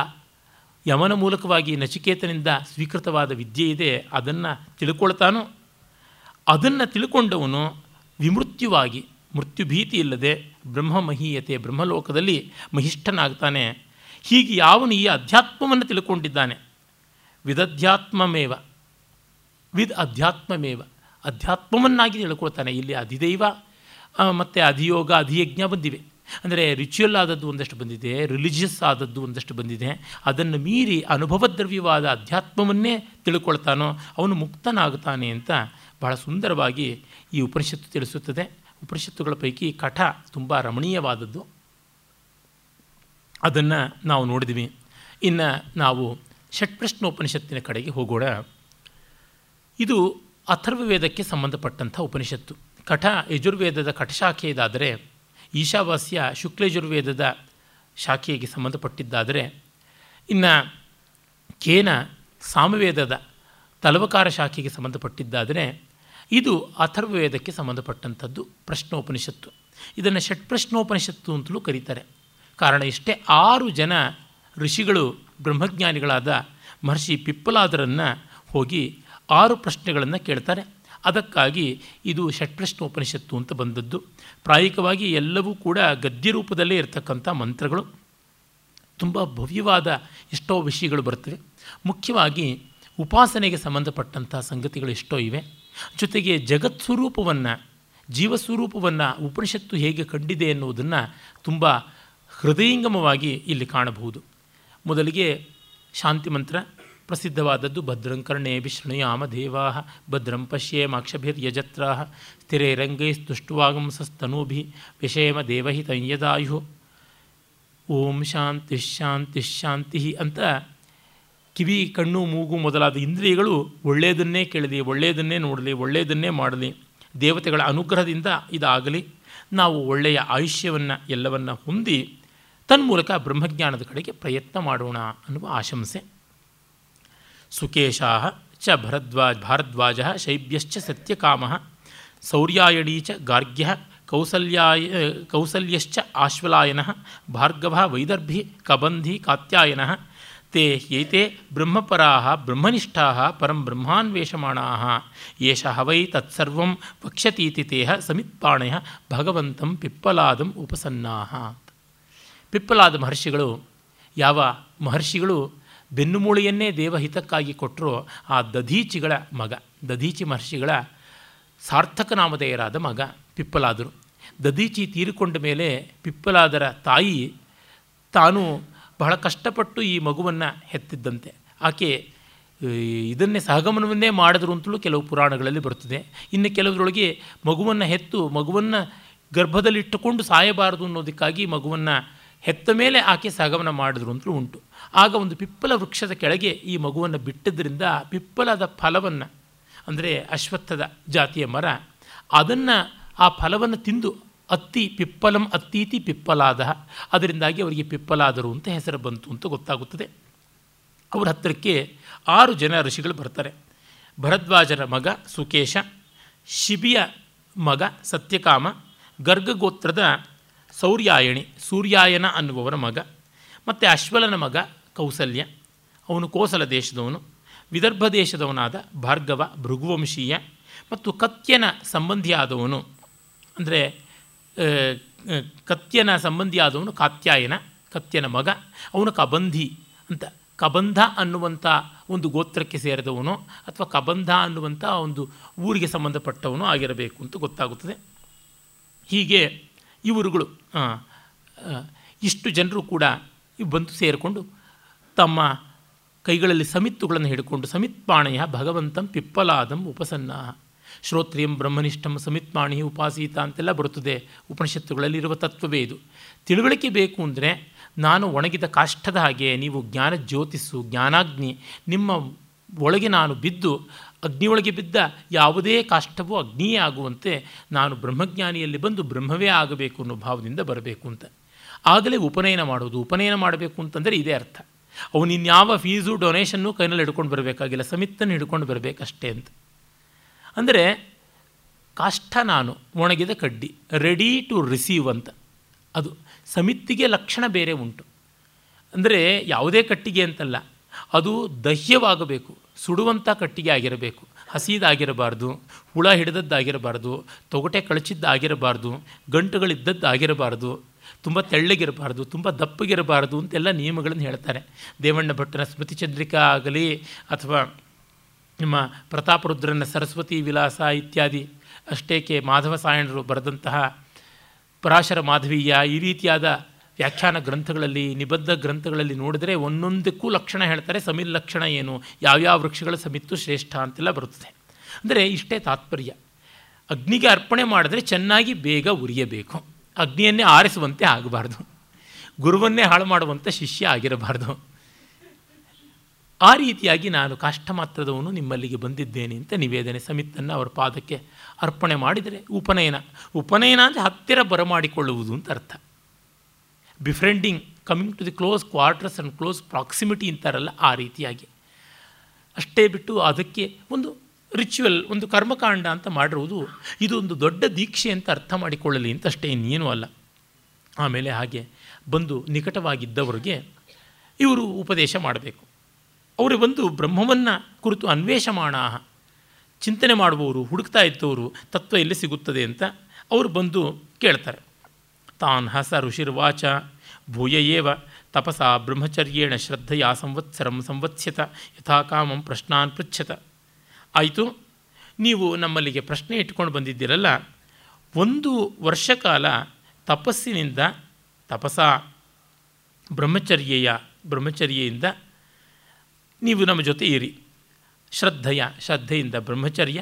ಯಮನ ಮೂಲಕವಾಗಿ ನಚಿಕೇತನಿಂದ ಸ್ವೀಕೃತವಾದ ವಿದ್ಯೆ ಇದೆ ಅದನ್ನು ತಿಳ್ಕೊಳ್ತಾನೋ, ಅದನ್ನು ತಿಳ್ಕೊಂಡವನು ವಿಮೃತ್ಯುವಾಗಿ, ಮೃತ್ಯು ಭೀತಿ ಇಲ್ಲದೆ ಬ್ರಹ್ಮಮಹೀಯತೆ, ಬ್ರಹ್ಮಲೋಕದಲ್ಲಿ ಮಹಿಷ್ಠನಾಗ್ತಾನೆ. ಹೀಗೆ ಯಾವನು ಈ ಅಧ್ಯಾತ್ಮವನ್ನು ತಿಳ್ಕೊಂಡಿದ್ದಾನೆ, ವಿದಧ್ಯಾತ್ಮಮೇವ, ಅಧ್ಯಾತ್ಮಮೇವ, ಅಧ್ಯಾತ್ಮವನ್ನಾಗಿ ತಿಳ್ಕೊಳ್ತಾನೆ. ಇಲ್ಲಿ ಅಧಿದೈವ ಮತ್ತು ಅಧಿಯೋಗ, ಅಧಿಯಜ್ಞ ಬಂದಿವೆ. ಅಂದರೆ ರಿಚುವಲ್ ಆದದ್ದು ಒಂದಷ್ಟು ಬಂದಿದೆ, ರಿಲಿಜಿಯಸ್ ಆದದ್ದು ಒಂದಷ್ಟು ಬಂದಿದೆ. ಅದನ್ನು ಮೀರಿ ಅನುಭವದ್ರವ್ಯವಾದ ಅಧ್ಯಾತ್ಮವನ್ನೇ ತಿಳ್ಕೊಳ್ತಾನೋ ಅವನು ಮುಕ್ತನಾಗುತ್ತಾನೆ ಅಂತ ಬಹಳ ಸುಂದರವಾಗಿ ಈ ಉಪನಿಷತ್ತು ತಿಳಿಸುತ್ತದೆ. ಉಪನಿಷತ್ತುಗಳ ಪೈಕಿ ಕಠ ತುಂಬ ರಮಣೀಯವಾದದ್ದು, ಅದನ್ನು ನಾವು ನೋಡಿದ್ವಿ. ಇನ್ನು ನಾವು ಷಟ್ಪ್ರಶ್ನೋಪನಿಷತ್ತಿನ ಕಡೆಗೆ ಹೋಗೋಣ. ಇದು ಅಥರ್ವವೇದಕ್ಕೆ ಸಂಬಂಧಪಟ್ಟಂಥ ಉಪನಿಷತ್ತು. ಕಠ ಯಜುರ್ವೇದದ ಕಠಶಾಖೆ ಇದಾದರೆ, ಈಶಾವಾಸ್ಯ ಶುಕ್ಲಯಜುರ್ವೇದದ ಶಾಖೆಗೆ ಸಂಬಂಧಪಟ್ಟಿದ್ದಾದರೆ, ಇನ್ನು ಕೇನ ಸಾಮವೇದದ ತಲವಕಾರ ಶಾಖೆಗೆ ಸಂಬಂಧಪಟ್ಟಿದ್ದಾದರೆ, ಇದು ಅಥರ್ವವೇದಕ್ಕೆ ಸಂಬಂಧಪಟ್ಟಂಥದ್ದು ಪ್ರಶ್ನೋಪನಿಷತ್ತು. ಇದನ್ನು ಷಟ್ಪ್ರಶ್ನೋಪನಿಷತ್ತು ಅಂತಲೂ ಕರೀತಾರೆ. ಕಾರಣ ಇಷ್ಟೇ, 6 ಜನ ಋಷಿಗಳು, ಬ್ರಹ್ಮಜ್ಞಾನಿಗಳಾದ ಮಹರ್ಷಿ ಪಿಪ್ಪಲಾದರನ್ನು ಹೋಗಿ 6 ಪ್ರಶ್ನೆಗಳನ್ನು ಕೇಳ್ತಾರೆ. ಅದಕ್ಕಾಗಿ ಇದು ಷಟ್ಪ್ರಶ್ನೋಪನಿಷತ್ತು ಅಂತ ಬಂದದ್ದು. ಪ್ರಾಯಿಕವಾಗಿ ಎಲ್ಲವೂ ಕೂಡ ಗದ್ಯ ರೂಪದಲ್ಲೇ ಇರತಕ್ಕಂಥ ಮಂತ್ರಗಳು. ತುಂಬ ಭವ್ಯವಾದ ಎಷ್ಟೋ ವಿಷಯಗಳು ಬರ್ತವೆ. ಮುಖ್ಯವಾಗಿ ಉಪಾಸನೆಗೆ ಸಂಬಂಧಪಟ್ಟಂಥ ಸಂಗತಿಗಳು ಎಷ್ಟೋ ಇವೆ. ಜೊತೆಗೆ ಜಗತ್ಸ್ವರೂಪವನ್ನು, ಜೀವಸ್ವರೂಪವನ್ನು ಉಪನಿಷತ್ತು ಹೇಗೆ ಕಂಡಿದೆ ಎನ್ನುವುದನ್ನು ತುಂಬ ಹೃದಯಂಗಮವಾಗಿ ಇಲ್ಲಿ ಕಾಣಬಹುದು. ಮೊದಲಿಗೆ ಶಾಂತಿ ಮಂತ್ರ ಪ್ರಸಿದ್ಧವಾದದ್ದು. ಭದ್ರಂಕರ್ಣೇ ವಿಶ್ರಣುಯಾಮ ದೇವಾ ಭದ್ರಂ ಪಶ್ಯೇಮಾಕ್ಷಭಿರ್ಯಜತ್ರಾ ಸ್ಥಿರೈರಂಗೈಸ್ತುಷ್ಟ್ವಾಗಂಸಸ್ತನೂಭಿ ವಿಷೇಮ ದೇವಹಿತಂಯದಾಯು. ಓಂ ಶಾಂತಿ ಶಾಂತಿ ಶಾಂತಿ ಅಂತ ಕಿವಿ, ಕಣ್ಣು, ಮೂಗು ಮೊದಲಾದ ಇಂದ್ರಿಯಗಳು ಒಳ್ಳೆಯದನ್ನೇ ಕೇಳಲಿ, ಒಳ್ಳೆಯದನ್ನೇ ನೋಡಲಿ, ಒಳ್ಳೆಯದನ್ನೇ ಮಾಡಲಿ, ದೇವತೆಗಳ ಅನುಗ್ರಹದಿಂದ ಇದಾಗಲಿ, ನಾವು ಒಳ್ಳೆಯ ಆಯುಷ್ಯವನ್ನು ಎಲ್ಲವನ್ನು ಹೊಂದಿ ತನ್ಮೂಲಕ ಬ್ರಹ್ಮಜ್ಞಾನದ ಕಡೆಗೆ ಪ್ರಯತ್ನ ಮಾಡೋಣ ಅನ್ನುವ ಆಶಂಸೆ. ಸುಕೇಶಾ ಚ ಭಾರದ್ವಾಜ ಶೈಬ್ಯಶ್ಚ ಸತ್ಯಕಾಮಃ ಸೌರ್ಯಾಯಣೀ ಚ ಗಾರ್ಗ್ಯಃ ಕೌಸಲ್ಯಶ್ಚ ಆಶ್ವಲಾಯನಃ ಭಾರ್ಗವಃ ವೈದರ್ಭಿ ಕಬಂಧಿ ಕಾತ್ಯಾಯನಃ ತೇ ಯೈತೆ ಬ್ರಹ್ಮಪರಾಃ ಬ್ರಹ್ಮನಿಷ್ಠಾಃ ಪರಂ ಬ್ರಹ್ಮಾನ್ವೇಷಮಾಣಾಃ ಯೇಷಃ ವೈ ತತ್ಸರ್ವಂ ವಕ್ಷ್ಯತೀತಿ ತೇಹ ಸಮಿತ್ಪಾಣಯಃ ಭಗವಂತಂ ಪಿಪ್ಪಲಾದಂ ಉಪಸನ್ನಾಃ. ಪಿಪ್ಪಲಾದ ಮಹರ್ಷಿಗಳು, ಯಾವ ಮಹರ್ಷಿಗಳು ಬೆನ್ನುಮೂಳೆಯನ್ನೇ ದೇವಹಿತಕ್ಕಾಗಿ ಕೊಟ್ಟರೋ ಆ ದಧೀಚಿಗಳ ಮಗ, ದಧೀಚಿ ಮಹರ್ಷಿಗಳ ಸಾರ್ಥಕ ನಾಮಧೇಯರಾದ ಮಗ ಪಿಪ್ಪಲಾದರು. ದಧೀಚಿ ತೀರಿಕೊಂಡ ಮೇಲೆ ಪಿಪ್ಪಲಾದರ ತಾಯಿ ತಾನು ಬಹಳ ಕಷ್ಟಪಟ್ಟು ಈ ಮಗುವನ್ನು ಹೆತ್ತಿದ್ದಂತೆ. ಆಕೆ ಇದನ್ನೇ ಸಹಗಮನವನ್ನೇ ಮಾಡಿದ್ರು ಅಂತಲೂ ಕೆಲವು ಪುರಾಣಗಳಲ್ಲಿ ಬರ್ತದೆ. ಇನ್ನು ಕೆಲವರೊಳಗೆ ಮಗುವನ್ನು ಹೆತ್ತು, ಮಗುವನ್ನು ಗರ್ಭದಲ್ಲಿಟ್ಟುಕೊಂಡು ಸಾಯಬಾರದು ಅನ್ನೋದಕ್ಕಾಗಿ ಮಗುವನ್ನು ಹೆತ್ತ ಮೇಲೆ ಆಕೆ ಸಹಗಮನ ಮಾಡಿದ್ರು ಅಂತಲೂ ಉಂಟು. ಆಗ ಒಂದು ಪಿಪ್ಪಲ ವೃಕ್ಷದ ಕೆಳಗೆ ಈ ಮಗುವನ್ನು ಬಿಟ್ಟಿದ್ದರಿಂದ ಪಿಪ್ಪಲದ ಫಲವನ್ನು, ಅಂದರೆ ಅಶ್ವತ್ಥದ ಜಾತಿಯ ಮರ, ಅದನ್ನು ಆ ಫಲವನ್ನು ತಿಂದು ಅತ್ತಿ ಪಿಪ್ಪಲಂ ಅತ್ತೀತಿ ಪಿಪ್ಪಲಾದ, ಅದರಿಂದಾಗಿ ಅವರಿಗೆ ಪಿಪ್ಪಲಾದರು ಅಂತ ಹೆಸರು ಬಂತು ಅಂತ ಗೊತ್ತಾಗುತ್ತದೆ. ಅವರ ಹತ್ತಿರಕ್ಕೆ 6 ಜನ ಋಷಿಗಳು ಬರ್ತಾರೆ. ಭರದ್ವಾಜರ ಮಗ ಸುಕೇಶ, ಶಿಬಿಯ ಮಗ ಸತ್ಯಕಾಮ, ಗರ್ಗಗೋತ್ರದ ಸೌರ್ಯಾಯಣಿ, ಸೂರ್ಯಾಯನ ಅನ್ನುವವರ ಮಗ, ಮತ್ತು ಅಶ್ವಲನ ಮಗ ಕೌಸಲ್ಯ, ಅವನು ಕೋಸಲ ದೇಶದವನು, ವಿದರ್ಭ ದೇಶದವನಾದ ಭಾರ್ಗವ ಭೃಗುವಂಶೀಯ, ಮತ್ತು ಕತ್ಯನ ಸಂಬಂಧಿಯಾದವನು, ಅಂದರೆ ಕತ್ಯನ ಸಂಬಂಧಿಯಾದವನು ಕಾತ್ಯಾಯನ, ಕತ್ಯನ ಮಗ, ಅವನು ಕಬಂಧಿ ಅಂತ. ಕಬಂಧ ಅನ್ನುವಂಥ ಒಂದು ಗೋತ್ರಕ್ಕೆ ಸೇರಿದವನು ಅಥವಾ ಕಬಂಧ ಅನ್ನುವಂಥ ಒಂದು ಊರಿಗೆ ಸಂಬಂಧಪಟ್ಟವನು ಆಗಿರಬೇಕು ಅಂತ ಗೊತ್ತಾಗುತ್ತದೆ. ಹೀಗೆ ಇವರುಗಳು ಇಷ್ಟು ಜನರು ಕೂಡ ಬಂದು ಸೇರಿಕೊಂಡು ತಮ್ಮ ಕೈಗಳಲ್ಲಿ ಸಮಿತ್ತುಗಳನ್ನು ಹಿಡ್ಕೊಂಡು ಸಮಿತ್ಪಾಣಯ ಭಗವಂತಂ ಪಿಪ್ಪಲಾದಂ ಉಪಸನ್ನಾಹ ಶ್ರೋತ್ರಿಯಂ ಬ್ರಹ್ಮನಿಷ್ಠಂ ಸಮಿತ್ಪಾಣಿ ಉಪಾಸೀತ ಅಂತೆಲ್ಲ ಬರುತ್ತದೆ. ಉಪನಿಷತ್ತುಗಳಲ್ಲಿ ಇರುವ ತತ್ವವೇ ಇದು. ತಿಳುವಳಿಕೆ ಬೇಕು ಅಂದರೆ ನಾನು ಒಣಗಿದ ಕಾಷ್ಟದ ಹಾಗೆ ನೀವು ಜ್ಞಾನ ಜ್ಯೋತಿಸ್ಸು ಜ್ಞಾನಾಗ್ನಿ ನಿಮ್ಮ ಒಳಗೆ ನಾನು ಬಿದ್ದು ಅಗ್ನಿಯೊಳಗೆ ಬಿದ್ದ ಯಾವುದೇ ಕಾಷ್ಟವೂ ಅಗ್ನಿಯೇ ಆಗುವಂತೆ ನಾನು ಬ್ರಹ್ಮಜ್ಞಾನಿಯಲ್ಲಿ ಬಂದು ಬ್ರಹ್ಮವೇ ಆಗಬೇಕು ಅನ್ನೋ ಭಾವದಿಂದ ಬರಬೇಕು ಅಂತ. ಆಗಲೇ ಉಪನಯನ ಮಾಡೋದು. ಉಪನಯನ ಮಾಡಬೇಕು ಅಂತಂದರೆ ಇದೇ ಅರ್ಥ. ಅವನಿನ್ಯಾವ ಫೀಸು ಡೊನೇಷನ್ನು ಕೈನಲ್ಲಿ ಹಿಡ್ಕೊಂಡು ಬರಬೇಕಾಗಿಲ್ಲ, ಸಮಿತನ್ನು ಹಿಡ್ಕೊಂಡು ಬರಬೇಕಷ್ಟೇ ಅಂತ. ಅಂದರೆ ಕಾಷ್ಟ ನಾನು ಒಣಗಿದ ಕಡ್ಡಿ ರೆಡಿ ಟು ರಿಸೀವ್ ಅಂತ. ಅದು ಸಮಿತಿಗೆ ಲಕ್ಷಣ ಬೇರೆ ಉಂಟು. ಅಂದರೆ ಯಾವುದೇ ಕಟ್ಟಿಗೆ ಅಂತಲ್ಲ, ಅದು ದಹ್ಯವಾಗಬೇಕು, ಸುಡುವಂಥ ಕಟ್ಟಿಗೆ ಆಗಿರಬೇಕು, ಹಸಿದಾಗಿರಬಾರ್ದು, ಹುಳ ಹಿಡಿದದ್ದಾಗಿರಬಾರ್ದು, ತೊಗಟೆ ಕಳಚಿದ್ದಾಗಿರಬಾರ್ದು, ಗಂಟುಗಳಿದ್ದದ್ದಾಗಿರಬಾರ್ದು, ತುಂಬ ತೆಳ್ಳಗಿರಬಾರ್ದು, ತುಂಬ ದಪ್ಪಗಿರಬಾರ್ದು ಅಂತೆಲ್ಲ ನಿಯಮಗಳನ್ನು ಹೇಳ್ತಾರೆ. ದೇವಣ್ಣ ಭಟ್ಟನ ಸ್ಮೃತಿ ಚಂದ್ರಿಕಾ ಆಗಲಿ ಅಥವಾ ನಿಮ್ಮ ಪ್ರತಾಪರುದ್ರನ ಸರಸ್ವತಿ ವಿಲಾಸ ಇತ್ಯಾದಿ, ಅಷ್ಟೇಕೆ ಮಾಧವ ಸಾಯಣರು ಬರೆದಂತಹ ಪರಾಶರ ಮಾಧವೀಯ, ಈ ರೀತಿಯಾದ ವ್ಯಾಖ್ಯಾನ ಗ್ರಂಥಗಳಲ್ಲಿ ನಿಬದ್ಧ ಗ್ರಂಥಗಳಲ್ಲಿ ನೋಡಿದರೆ ಒಂದೊಂದಕ್ಕೂ ಲಕ್ಷಣ ಹೇಳ್ತಾರೆ. ಸಮಿತ್ ಲಕ್ಷಣ ಏನು, ಯಾವ್ಯಾವ ವೃಕ್ಷಗಳ ಸಮಿತ್ತು ಶ್ರೇಷ್ಠ ಅಂತೆಲ್ಲ ಬರುತ್ತದೆ. ಅಂದರೆ ಇಷ್ಟೇ ತಾತ್ಪರ್ಯ, ಅಗ್ನಿಗೆ ಅರ್ಪಣೆ ಮಾಡಿದ್ರೆ ಚೆನ್ನಾಗಿ ಬೇಗ ಉರಿಯಬೇಕು, ಅಗ್ನಿಯನ್ನೇ ಆರಿಸುವಂತೆ ಆಗಬಾರ್ದು, ಗುರುವನ್ನೇ ಹಾಳು ಮಾಡುವಂಥ ಶಿಷ್ಯ ಆಗಿರಬಾರ್ದು. ಆ ರೀತಿಯಾಗಿ ನಾನು ಕಾಷ್ಟ ಮಾತ್ರದವನು ನಿಮ್ಮಲ್ಲಿಗೆ ಬಂದಿದ್ದೇನೆ ಅಂತ ನಿವೇದನೆ ಸಮಿತನ್ನು ಅವರ ಪಾದಕ್ಕೆ ಅರ್ಪಣೆ ಮಾಡಿದರೆ ಉಪನಯನ. ಉಪನಯನ ಅಂದರೆ ಹತ್ತಿರ ಬರಮಾಡಿಕೊಳ್ಳುವುದು ಅಂತ ಅರ್ಥ. Befriending, coming to the close quarters and close proximity ಅಂತಾರಲ್ಲ, ಆ ರೀತಿಯಾಗಿ ಅಷ್ಟೇ ಬಿಟ್ಟು ಅದಕ್ಕೆ ಒಂದು ರಿಚುವಲ್, ಒಂದು ಕರ್ಮಕಾಂಡ ಅಂತ ಮಾಡಿರುವುದು ಇದೊಂದು ದೊಡ್ಡ ದೀಕ್ಷೆ ಅಂತ ಅರ್ಥ ಮಾಡಿಕೊಳ್ಳಲಿ ಅಂತ ಅಷ್ಟೇ, ಇನ್ನೇನೂ ಅಲ್ಲ. ಆಮೇಲೆ ಹಾಗೆ ಬಂದು ನಿಕಟವಾಗಿದ್ದವರಿಗೆ ಇವರು ಉಪದೇಶ ಮಾಡಬೇಕು. ಅವರು ಬಂದು ಬ್ರಹ್ಮವನ್ನು ಕುರಿತು ಅನ್ವೇಷಮಾಣ, ಚಿಂತನೆ ಮಾಡುವವರು, ಹುಡುಕ್ತಾ ಇದ್ದವರು ತತ್ವ ಎಲ್ಲಿ ಸಿಗುತ್ತದೆ ಅಂತ ಅವರು ಬಂದು ಕೇಳ್ತಾರೆ. ತಾನ್ ಹಸ ಋಷಿರ್ವಾಚ ಭೂಯಏವ ತಪಸ ಬ್ರಹ್ಮಚರ್ಯೇಣ ಶ್ರದ್ಧೆಯ ಸಂವತ್ಸರಂ ಸಂವತ್ಸ್ಯತ ಯಥಾಕಾಮಂ ಪ್ರಶ್ನಾನ್ ಪೃಚ್ಛತ. ಆಯಿತು, ನೀವು ನಮ್ಮಲ್ಲಿಗೆ ಪ್ರಶ್ನೆ ಇಟ್ಕೊಂಡು ಬಂದಿದ್ದೀರಲ್ಲ, 1 ವರ್ಷ ಕಾಲ ತಪಸ್ಸಿನಿಂದ, ತಪಸ ಬ್ರಹ್ಮಚರ್ಯೆಯಿಂದ ನೀವು ನಮ್ಮ ಜೊತೆ ಇರಿ. ಶ್ರದ್ಧೆಯಿಂದ ಬ್ರಹ್ಮಚರ್ಯ,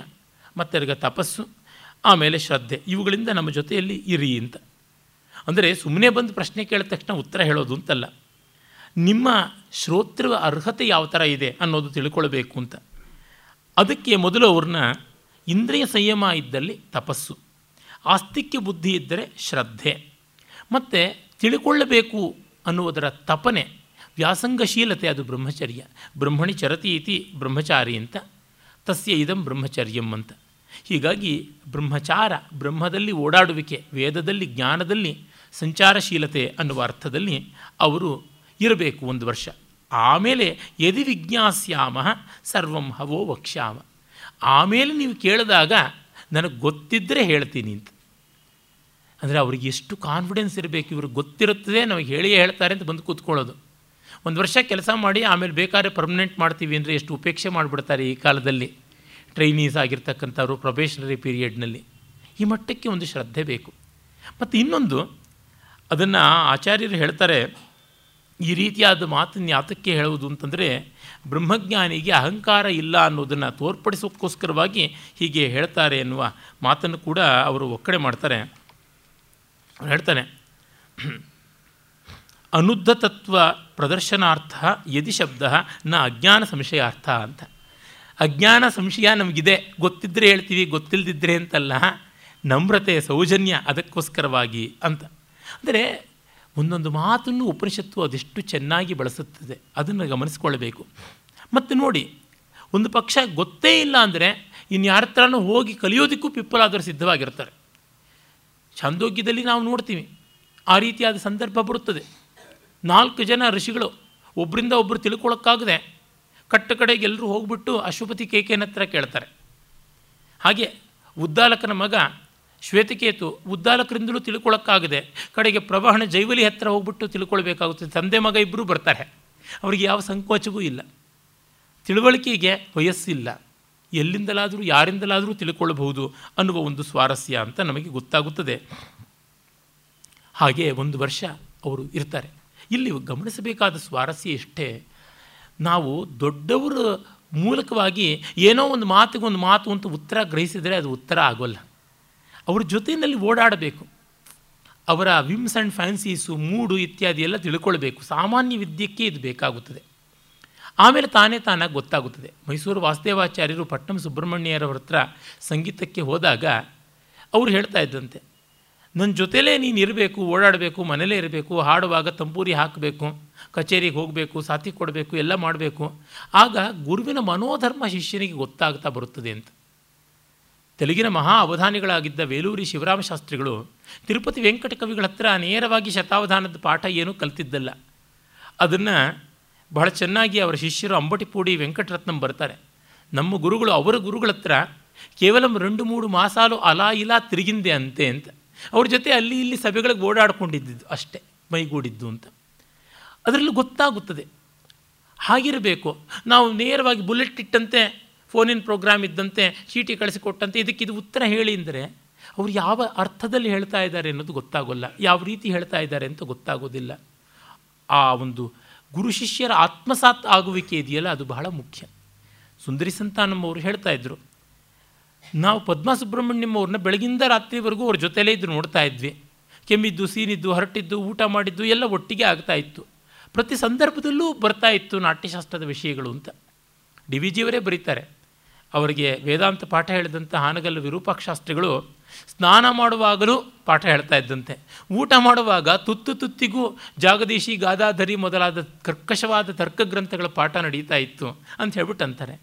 ಮತ್ತೆರ್ಗ ತಪಸ್ಸು, ಆಮೇಲೆ ಶ್ರದ್ಧೆ, ಇವುಗಳಿಂದ ನಮ್ಮ ಜೊತೆಯಲ್ಲಿ ಇರಿ ಅಂತ. ಅಂದರೆ ಸುಮ್ಮನೆ ಬಂದು ಪ್ರಶ್ನೆ ಕೇಳಿದ ತಕ್ಷಣ ಉತ್ತರ ಹೇಳೋದು ಅಂತಲ್ಲ, ನಿಮ್ಮ ಶ್ರೋತೃ ಅರ್ಹತೆ ಯಾವ ಥರ ಇದೆ ಅನ್ನೋದು ತಿಳ್ಕೊಳ್ಬೇಕು ಅಂತ. ಅದಕ್ಕೆ ಮೊದಲು ಅವ್ರನ್ನ ಇಂದ್ರಿಯ ಸಂಯಮ ಇದ್ದಲ್ಲಿ ತಪಸ್ಸು, ಆಸ್ತಿಕ್ಯ ಬುದ್ಧಿ ಇದ್ದರೆ ಶ್ರದ್ಧೆ, ಮತ್ತು ತಿಳ್ಕೊಳ್ಳಬೇಕು ಅನ್ನುವುದರ ತಪನೆ, ವ್ಯಾಸಂಗಶೀಲತೆ, ಅದು ಬ್ರಹ್ಮಚರ್ಯ. ಬ್ರಹ್ಮಣಿ ಚರತಿ ಇತಿ ಬ್ರಹ್ಮಚಾರಿ ಅಂತ, ತಸ್ಯ ಇದಂ ಬ್ರಹ್ಮಚರ್ಯಂ ಅಂತ. ಹೀಗಾಗಿ ಬ್ರಹ್ಮಚಾರ, ಬ್ರಹ್ಮದಲ್ಲಿ ಓಡಾಡುವಿಕೆ, ವೇದದಲ್ಲಿ ಜ್ಞಾನದಲ್ಲಿ ಸಂಚಾರಶೀಲತೆ ಅನ್ನುವ ಅರ್ಥದಲ್ಲಿ ಅವರು ಇರಬೇಕು 1 ವರ್ಷ. ಆಮೇಲೆ ಯದಿ ವಿಜ್ಞಾಸ್ಯಾಮ ಸರ್ವಂ ಹವೋ ವಕ್ಷ್ಯಾಮ, ಆಮೇಲೆ ನೀವು ಕೇಳಿದಾಗ ನನಗೆ ಗೊತ್ತಿದ್ದರೆ ಹೇಳ್ತೀನಿ ಅಂತ. ಅಂದರೆ ಅವ್ರಿಗೆ ಎಷ್ಟು ಕಾನ್ಫಿಡೆನ್ಸ್ ಇರಬೇಕು, ಇವ್ರಿಗೆ ಗೊತ್ತಿರುತ್ತದೆ ನಮಗೆ ಹೇಳಿಯೇ ಹೇಳ್ತಾರೆ ಅಂತ ಬಂದು ಕೂತ್ಕೊಳ್ಳೋದು. 1 ವರ್ಷ ಕೆಲಸ ಮಾಡಿ ಆಮೇಲೆ ಬೇಕಾದ್ರೆ ಪರ್ಮನೆಂಟ್ ಮಾಡ್ತೀವಿ ಅಂದರೆ ಎಷ್ಟು ಉಪೇಕ್ಷೆ ಮಾಡಿಬಿಡ್ತಾರೆ ಈ ಕಾಲದಲ್ಲಿ ಟ್ರೈನೀಸ್ ಆಗಿರ್ತಕ್ಕಂಥವ್ರು ಪ್ರೊಬೇಷನರಿ ಪೀರಿಯಡ್ನಲ್ಲಿ. ಈ ಮಟ್ಟಕ್ಕೆ ಒಂದು ಶ್ರದ್ಧೆ ಬೇಕು. ಮತ್ತು ಇನ್ನೊಂದು, ಅದನ್ನು ಆಚಾರ್ಯರು ಹೇಳ್ತಾರೆ, ಈ ರೀತಿಯಾದ ಮಾತನ್ನು ಯಾತಕ್ಕೆ ಹೇಳುವುದು ಅಂತಂದರೆ ಬ್ರಹ್ಮಜ್ಞಾನಿಗೆ ಅಹಂಕಾರ ಇಲ್ಲ ಅನ್ನೋದನ್ನು ತೋರ್ಪಡಿಸೋಕ್ಕೋಸ್ಕರವಾಗಿ ಹೀಗೆ ಹೇಳ್ತಾರೆ ಎನ್ನುವ ಮಾತನ್ನು ಕೂಡ ಅವರು ಒಕ್ಕಡೆ ಮಾಡ್ತಾರೆ. ಹೇಳ್ತಾನೆ, ಅನುದ್ಧತತ್ವ ಪ್ರದರ್ಶನಾರ್ಥ ಯದಿ ಶಬ್ದ ನ ಅಜ್ಞಾನ ಸಂಶಯಾರ್ಥ ಅಂತ. ಅಜ್ಞಾನ ಸಂಶಯ ನಮಗಿದೆ, ಗೊತ್ತಿದ್ದರೆ ಹೇಳ್ತೀವಿ, ಗೊತ್ತಿಲ್ಲದಿದ್ದರೆ ಅಂತಲ್ಲ, ನಮ್ರತೆ ಸೌಜನ್ಯ ಅದಕ್ಕೋಸ್ಕರವಾಗಿ ಅಂತ. ಅಂದರೆ ಒಂದೊಂದು ಮಾತನ್ನು ಉಪನಿಷತ್ತು ಅದೆಷ್ಟು ಚೆನ್ನಾಗಿ ಬಳಸುತ್ತದೆ, ಅದನ್ನು ಗಮನಿಸಿಕೊಳ್ಳಬೇಕು. ಮತ್ತು ನೋಡಿ, ಒಂದು ಪಕ್ಷ ಗೊತ್ತೇ ಇಲ್ಲ ಅಂದರೆ ಇನ್ಯಾರ ಹತ್ರನೂ ಹೋಗಿ ಕಲಿಯೋದಕ್ಕೂ ಪಿಪ್ಪಲಾದರು ಸಿದ್ಧವಾಗಿರ್ತಾರೆ. ಛಾಂದೋಗ್ಯದಲ್ಲಿ ನಾವು ನೋಡ್ತೀವಿ, ಆ ರೀತಿಯಾದ ಸಂದರ್ಭ ಬರುತ್ತದೆ. 4 ಜನ ಋಷಿಗಳು ಒಬ್ಬರಿಂದ ಒಬ್ಬರು ತಿಳ್ಕೊಳ್ಳೋಕ್ಕಾಗದೆ ಕಟ್ಟ ಕಡೆಗೆ ಎಲ್ಲರೂ ಹೋಗ್ಬಿಟ್ಟು ಅಶ್ವಪತಿ ಕೇಕೆನ ಹತ್ರ ಕೇಳ್ತಾರೆ. ಹಾಗೆ ಉದ್ದಾಲಕನ ಮಗ ಶ್ವೇತಕೇತು ಉದ್ದಾಲಕರಿಂದಲೂ ತಿಳ್ಕೊಳ್ಳೋಕ್ಕಾಗದೆ ಕಡೆಗೆ ಪ್ರವಹಣ ಜೈವಲಿ ಹತ್ತಿರ ಹೋಗ್ಬಿಟ್ಟು ತಿಳ್ಕೊಳ್ಬೇಕಾಗುತ್ತೆ. ತಂದೆ ಮಗ ಇಬ್ಬರೂ ಬರ್ತಾರೆ, ಅವರಿಗೆ ಯಾವ ಸಂಕೋಚವೂ ಇಲ್ಲ, ತಿಳುವಳಿಕೆಗೆ ವಯಸ್ಸಿಲ್ಲ, ಎಲ್ಲಿಂದಲಾದರೂ ಯಾರಿಂದಲಾದರೂ ತಿಳ್ಕೊಳ್ಬಹುದು ಅನ್ನುವ ಒಂದು ಸ್ವಾರಸ್ಯ ಅಂತ ನಮಗೆ ಗೊತ್ತಾಗುತ್ತದೆ. ಹಾಗೆ ಒಂದು ವರ್ಷ ಅವರು ಇರ್ತಾರೆ. ಇಲ್ಲಿ ಗಮನಿಸಬೇಕಾದ ಸ್ವಾರಸ್ಯ ಇಷ್ಟೇ, ನಾವು ದೊಡ್ಡವರ ಮೂಲಕವಾಗಿ ಏನೋ ಒಂದು ಮಾತಿಗೊಂದು ಮಾತು ಅಂತ ಉತ್ತರ ಗ್ರಹಿಸಿದರೆ ಅದು ಉತ್ತರ ಆಗೋಲ್ಲ. ಅವ್ರ ಜೊತೆಯಲ್ಲಿ ಓಡಾಡಬೇಕು, ಅವರ ವಿಮ್ಸ್ ಆ್ಯಂಡ್ ಫ್ಯಾನ್ಸೀಸು, ಮೂಡು ಇತ್ಯಾದಿ ಎಲ್ಲ ತಿಳ್ಕೊಳ್ಬೇಕು. ಸಾಮಾನ್ಯ ವಿದ್ಯೆಗೆ ಇದು ಬೇಕಾಗುತ್ತದೆ. ಆಮೇಲೆ ತಾನೇ ತಾನಾಗಿ ಗೊತ್ತಾಗುತ್ತದೆ. ಮೈಸೂರು ವಾಸುದೇವಾಚಾರ್ಯರು ಪಟ್ಟಂ ಸುಬ್ರಹ್ಮಣ್ಯರವ್ರ ಹತ್ರ ಸಂಗೀತಕ್ಕೆ ಹೋದಾಗ ಅವರು ಹೇಳ್ತಾ ಇದ್ದಂತೆ, ನನ್ನ ಜೊತೆಲೇ ನೀನು ಇರಬೇಕು, ಓಡಾಡಬೇಕು, ಮನೇಲೇ ಇರಬೇಕು, ಹಾಡುವಾಗ ತಂಬೂರಿ ಹಾಕಬೇಕು, ಕಚೇರಿಗೆ ಹೋಗಬೇಕು, ಸಾಥಿ ಕೊಡಬೇಕು, ಎಲ್ಲ ಮಾಡಬೇಕು. ಆಗ ಗುರುವಿನ ಮನೋಧರ್ಮ ಶಿಷ್ಯನಿಗೆ ಗೊತ್ತಾಗ್ತಾ ಬರುತ್ತದೆ ಅಂತ. ತೆಲುಗಿನ ಮಹಾ ಅವಧಾನಿಗಳಾಗಿದ್ದ ವೇಲೂರಿ ಶಿವರಾಮಶಾಸ್ತ್ರಿಗಳು ತಿರುಪತಿ ವೆಂಕಟ ಕವಿಗಳ ಹತ್ರ ನೇರವಾಗಿ ಶತಾವಧಾನದ ಪಾಠ ಏನೂ ಕಲಿತಿದ್ದಲ್ಲ. ಅದನ್ನು ಬಹಳ ಚೆನ್ನಾಗಿ ಅವರ ಶಿಷ್ಯರು ಅಂಬಟಿಪೂಡಿ ವೆಂಕಟರತ್ನಂ ಬರ್ತಾರೆ. ನಮ್ಮ ಗುರುಗಳು ಅವರ ಗುರುಗಳ ಹತ್ರ ಕೇವಲ 2-3 ಮಾಸಾಲು ಅಲಾ ಇಲಾ ತಿರುಗಿಂದೆ ಅಂತೆ ಅಂತ ಅವ್ರ ಜೊತೆ ಅಲ್ಲಿ ಇಲ್ಲಿ ಸಭೆಗಳಿಗೆ ಓಡಾಡಿಕೊಂಡಿದ್ದು ಅಷ್ಟೇ ಮೈಗೂಡಿದ್ದು ಅಂತ ಅದರಲ್ಲೂ ಗೊತ್ತಾಗುತ್ತದೆ. ಹಾಗಿರಬೇಕು. ನಾವು ನೇರವಾಗಿ ಬುಲೆಟ್ ಇಟ್ಟಂತೆ, ಫೋನಿನ ಪ್ರೋಗ್ರಾಮ್ ಇದ್ದಂತೆ, ಚೀಟಿ ಕಳಿಸಿಕೊಟ್ಟಂತೆ ಇದಕ್ಕಿದು ಉತ್ತರ ಹೇಳಿ ಅಂದರೆ ಅವರು ಯಾವ ಅರ್ಥದಲ್ಲಿ ಹೇಳ್ತಾ ಇದ್ದಾರೆ ಅನ್ನೋದು ಗೊತ್ತಾಗೋಲ್ಲ, ಯಾವ ರೀತಿ ಹೇಳ್ತಾ ಇದ್ದಾರೆ ಅಂತ ಗೊತ್ತಾಗೋದಿಲ್ಲ. ಆ ಒಂದು ಗುರು ಶಿಷ್ಯರ ಆತ್ಮಸಾತ್ ಆಗುವಿಕೆ ಇದೆಯಲ್ಲ, ಅದು ಬಹಳ ಮುಖ್ಯ. ಸುಂದರಿ ಸಂತಾನಂ ಅವರು ಹೇಳ್ತಾ ಇದ್ದರು, ನಾವು ಪದ್ಮಾ ಸುಬ್ರಹ್ಮಣ್ಯಂ ಅವ್ರನ್ನ ಬೆಳಗಿಂದ ರಾತ್ರಿವರೆಗೂ ಅವ್ರ ಜೊತೆಲೇ ಇದ್ದು ನೋಡ್ತಾ ಇದ್ವಿ. ಕೆಮ್ಮಿದ್ದು, ಸೀನಿದ್ದು, ಹೊರಟಿದ್ದು, ಊಟ ಮಾಡಿದ್ದು ಎಲ್ಲ ಒಟ್ಟಿಗೆ ಆಗ್ತಾ ಇತ್ತು. ಪ್ರತಿ ಸಂದರ್ಭದಲ್ಲೂ ಬರ್ತಾ ಇತ್ತು ನಾಟ್ಯಶಾಸ್ತ್ರದ ವಿಷಯಗಳು ಅಂತ ಡಿ ವಿ ಜಿಯವರೇ ಬರೀತಾರೆ. ಅವರಿಗೆ ವೇದಾಂತ ಪಾಠ ಹೇಳಿದಂಥ ಹಾನಗಲ್ಲ ವಿರೂಪಾಕ್ಷಾಸ್ತ್ರಿಗಳು ಸ್ನಾನ ಮಾಡುವಾಗಲೂ ಪಾಠ ಹೇಳ್ತಾ ಇದ್ದಂತೆ, ಊಟ ಮಾಡುವಾಗ ತುತ್ತಿಗೂ ಜಾಗದೀಶಿ, ಗಾದಾಧರಿ ಮೊದಲಾದ ಕರ್ಕಶವಾದ ತರ್ಕಗ್ರಂಥಗಳ ಪಾಠ ನಡೀತಾ ಇತ್ತು ಅಂತ ಹೇಳ್ಬಿಟ್ಟು ಅಂತಾರೆ.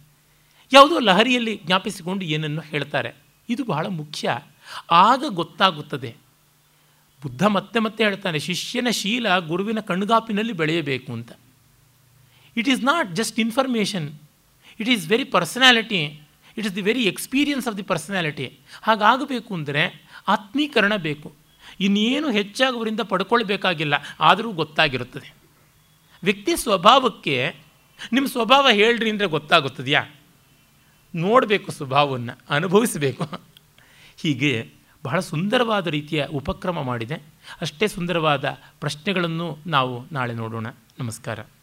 ಯಾವುದೋ ಲಹರಿಯಲ್ಲಿ ಜ್ಞಾಪಿಸಿಕೊಂಡು ಏನನ್ನು ಹೇಳ್ತಾರೆ. ಇದು ಬಹಳ ಮುಖ್ಯ. ಆಗ ಗೊತ್ತಾಗುತ್ತದೆ. ಬುದ್ಧ ಮತ್ತೆ ಮತ್ತೆ ಹೇಳ್ತಾನೆ, ಶಿಷ್ಯನ ಶೀಲ ಗುರುವಿನ ಕಣ್ಗಾಪಿನಲ್ಲಿ ಬೆಳೆಯಬೇಕು ಅಂತ. It is not just information, it is very personality, it is the very experience of the personality. ಹಾಗಾಗಬೇಕು ಅಂದರೆ ಆತ್ಮೀಕರಣ ಬೇಕು. ಇನ್ನೇನು ಹೆಚ್ಚಾಗಿ ಅವರಿಂದ ಪಡ್ಕೊಳ್ಬೇಕಾಗಿಲ್ಲ, ಆದರೂ ಗೊತ್ತಾಗಿರುತ್ತದೆ. ವ್ಯಕ್ತಿ ಸ್ವಭಾವಕ್ಕೆ ನಿಮ್ಮ ಸ್ವಭಾವ ಹೇಳ್ರಿ ಅಂದರೆ ಗೊತ್ತಾಗುತ್ತದೆಯಾ? ನೋಡಬೇಕು, ಸ್ವಭಾವವನ್ನು ಅನುಭವಿಸಬೇಕು. ಹೀಗೆ ಬಹಳ ಸುಂದರವಾದ ರೀತಿಯ ಉಪಕ್ರಮ ಮಾಡಿದೆ. ಅಷ್ಟೇ ಸುಂದರವಾದ ಪ್ರಶ್ನೆಗಳನ್ನು ನಾವು ನಾಳೆ ನೋಡೋಣ. ನಮಸ್ಕಾರ.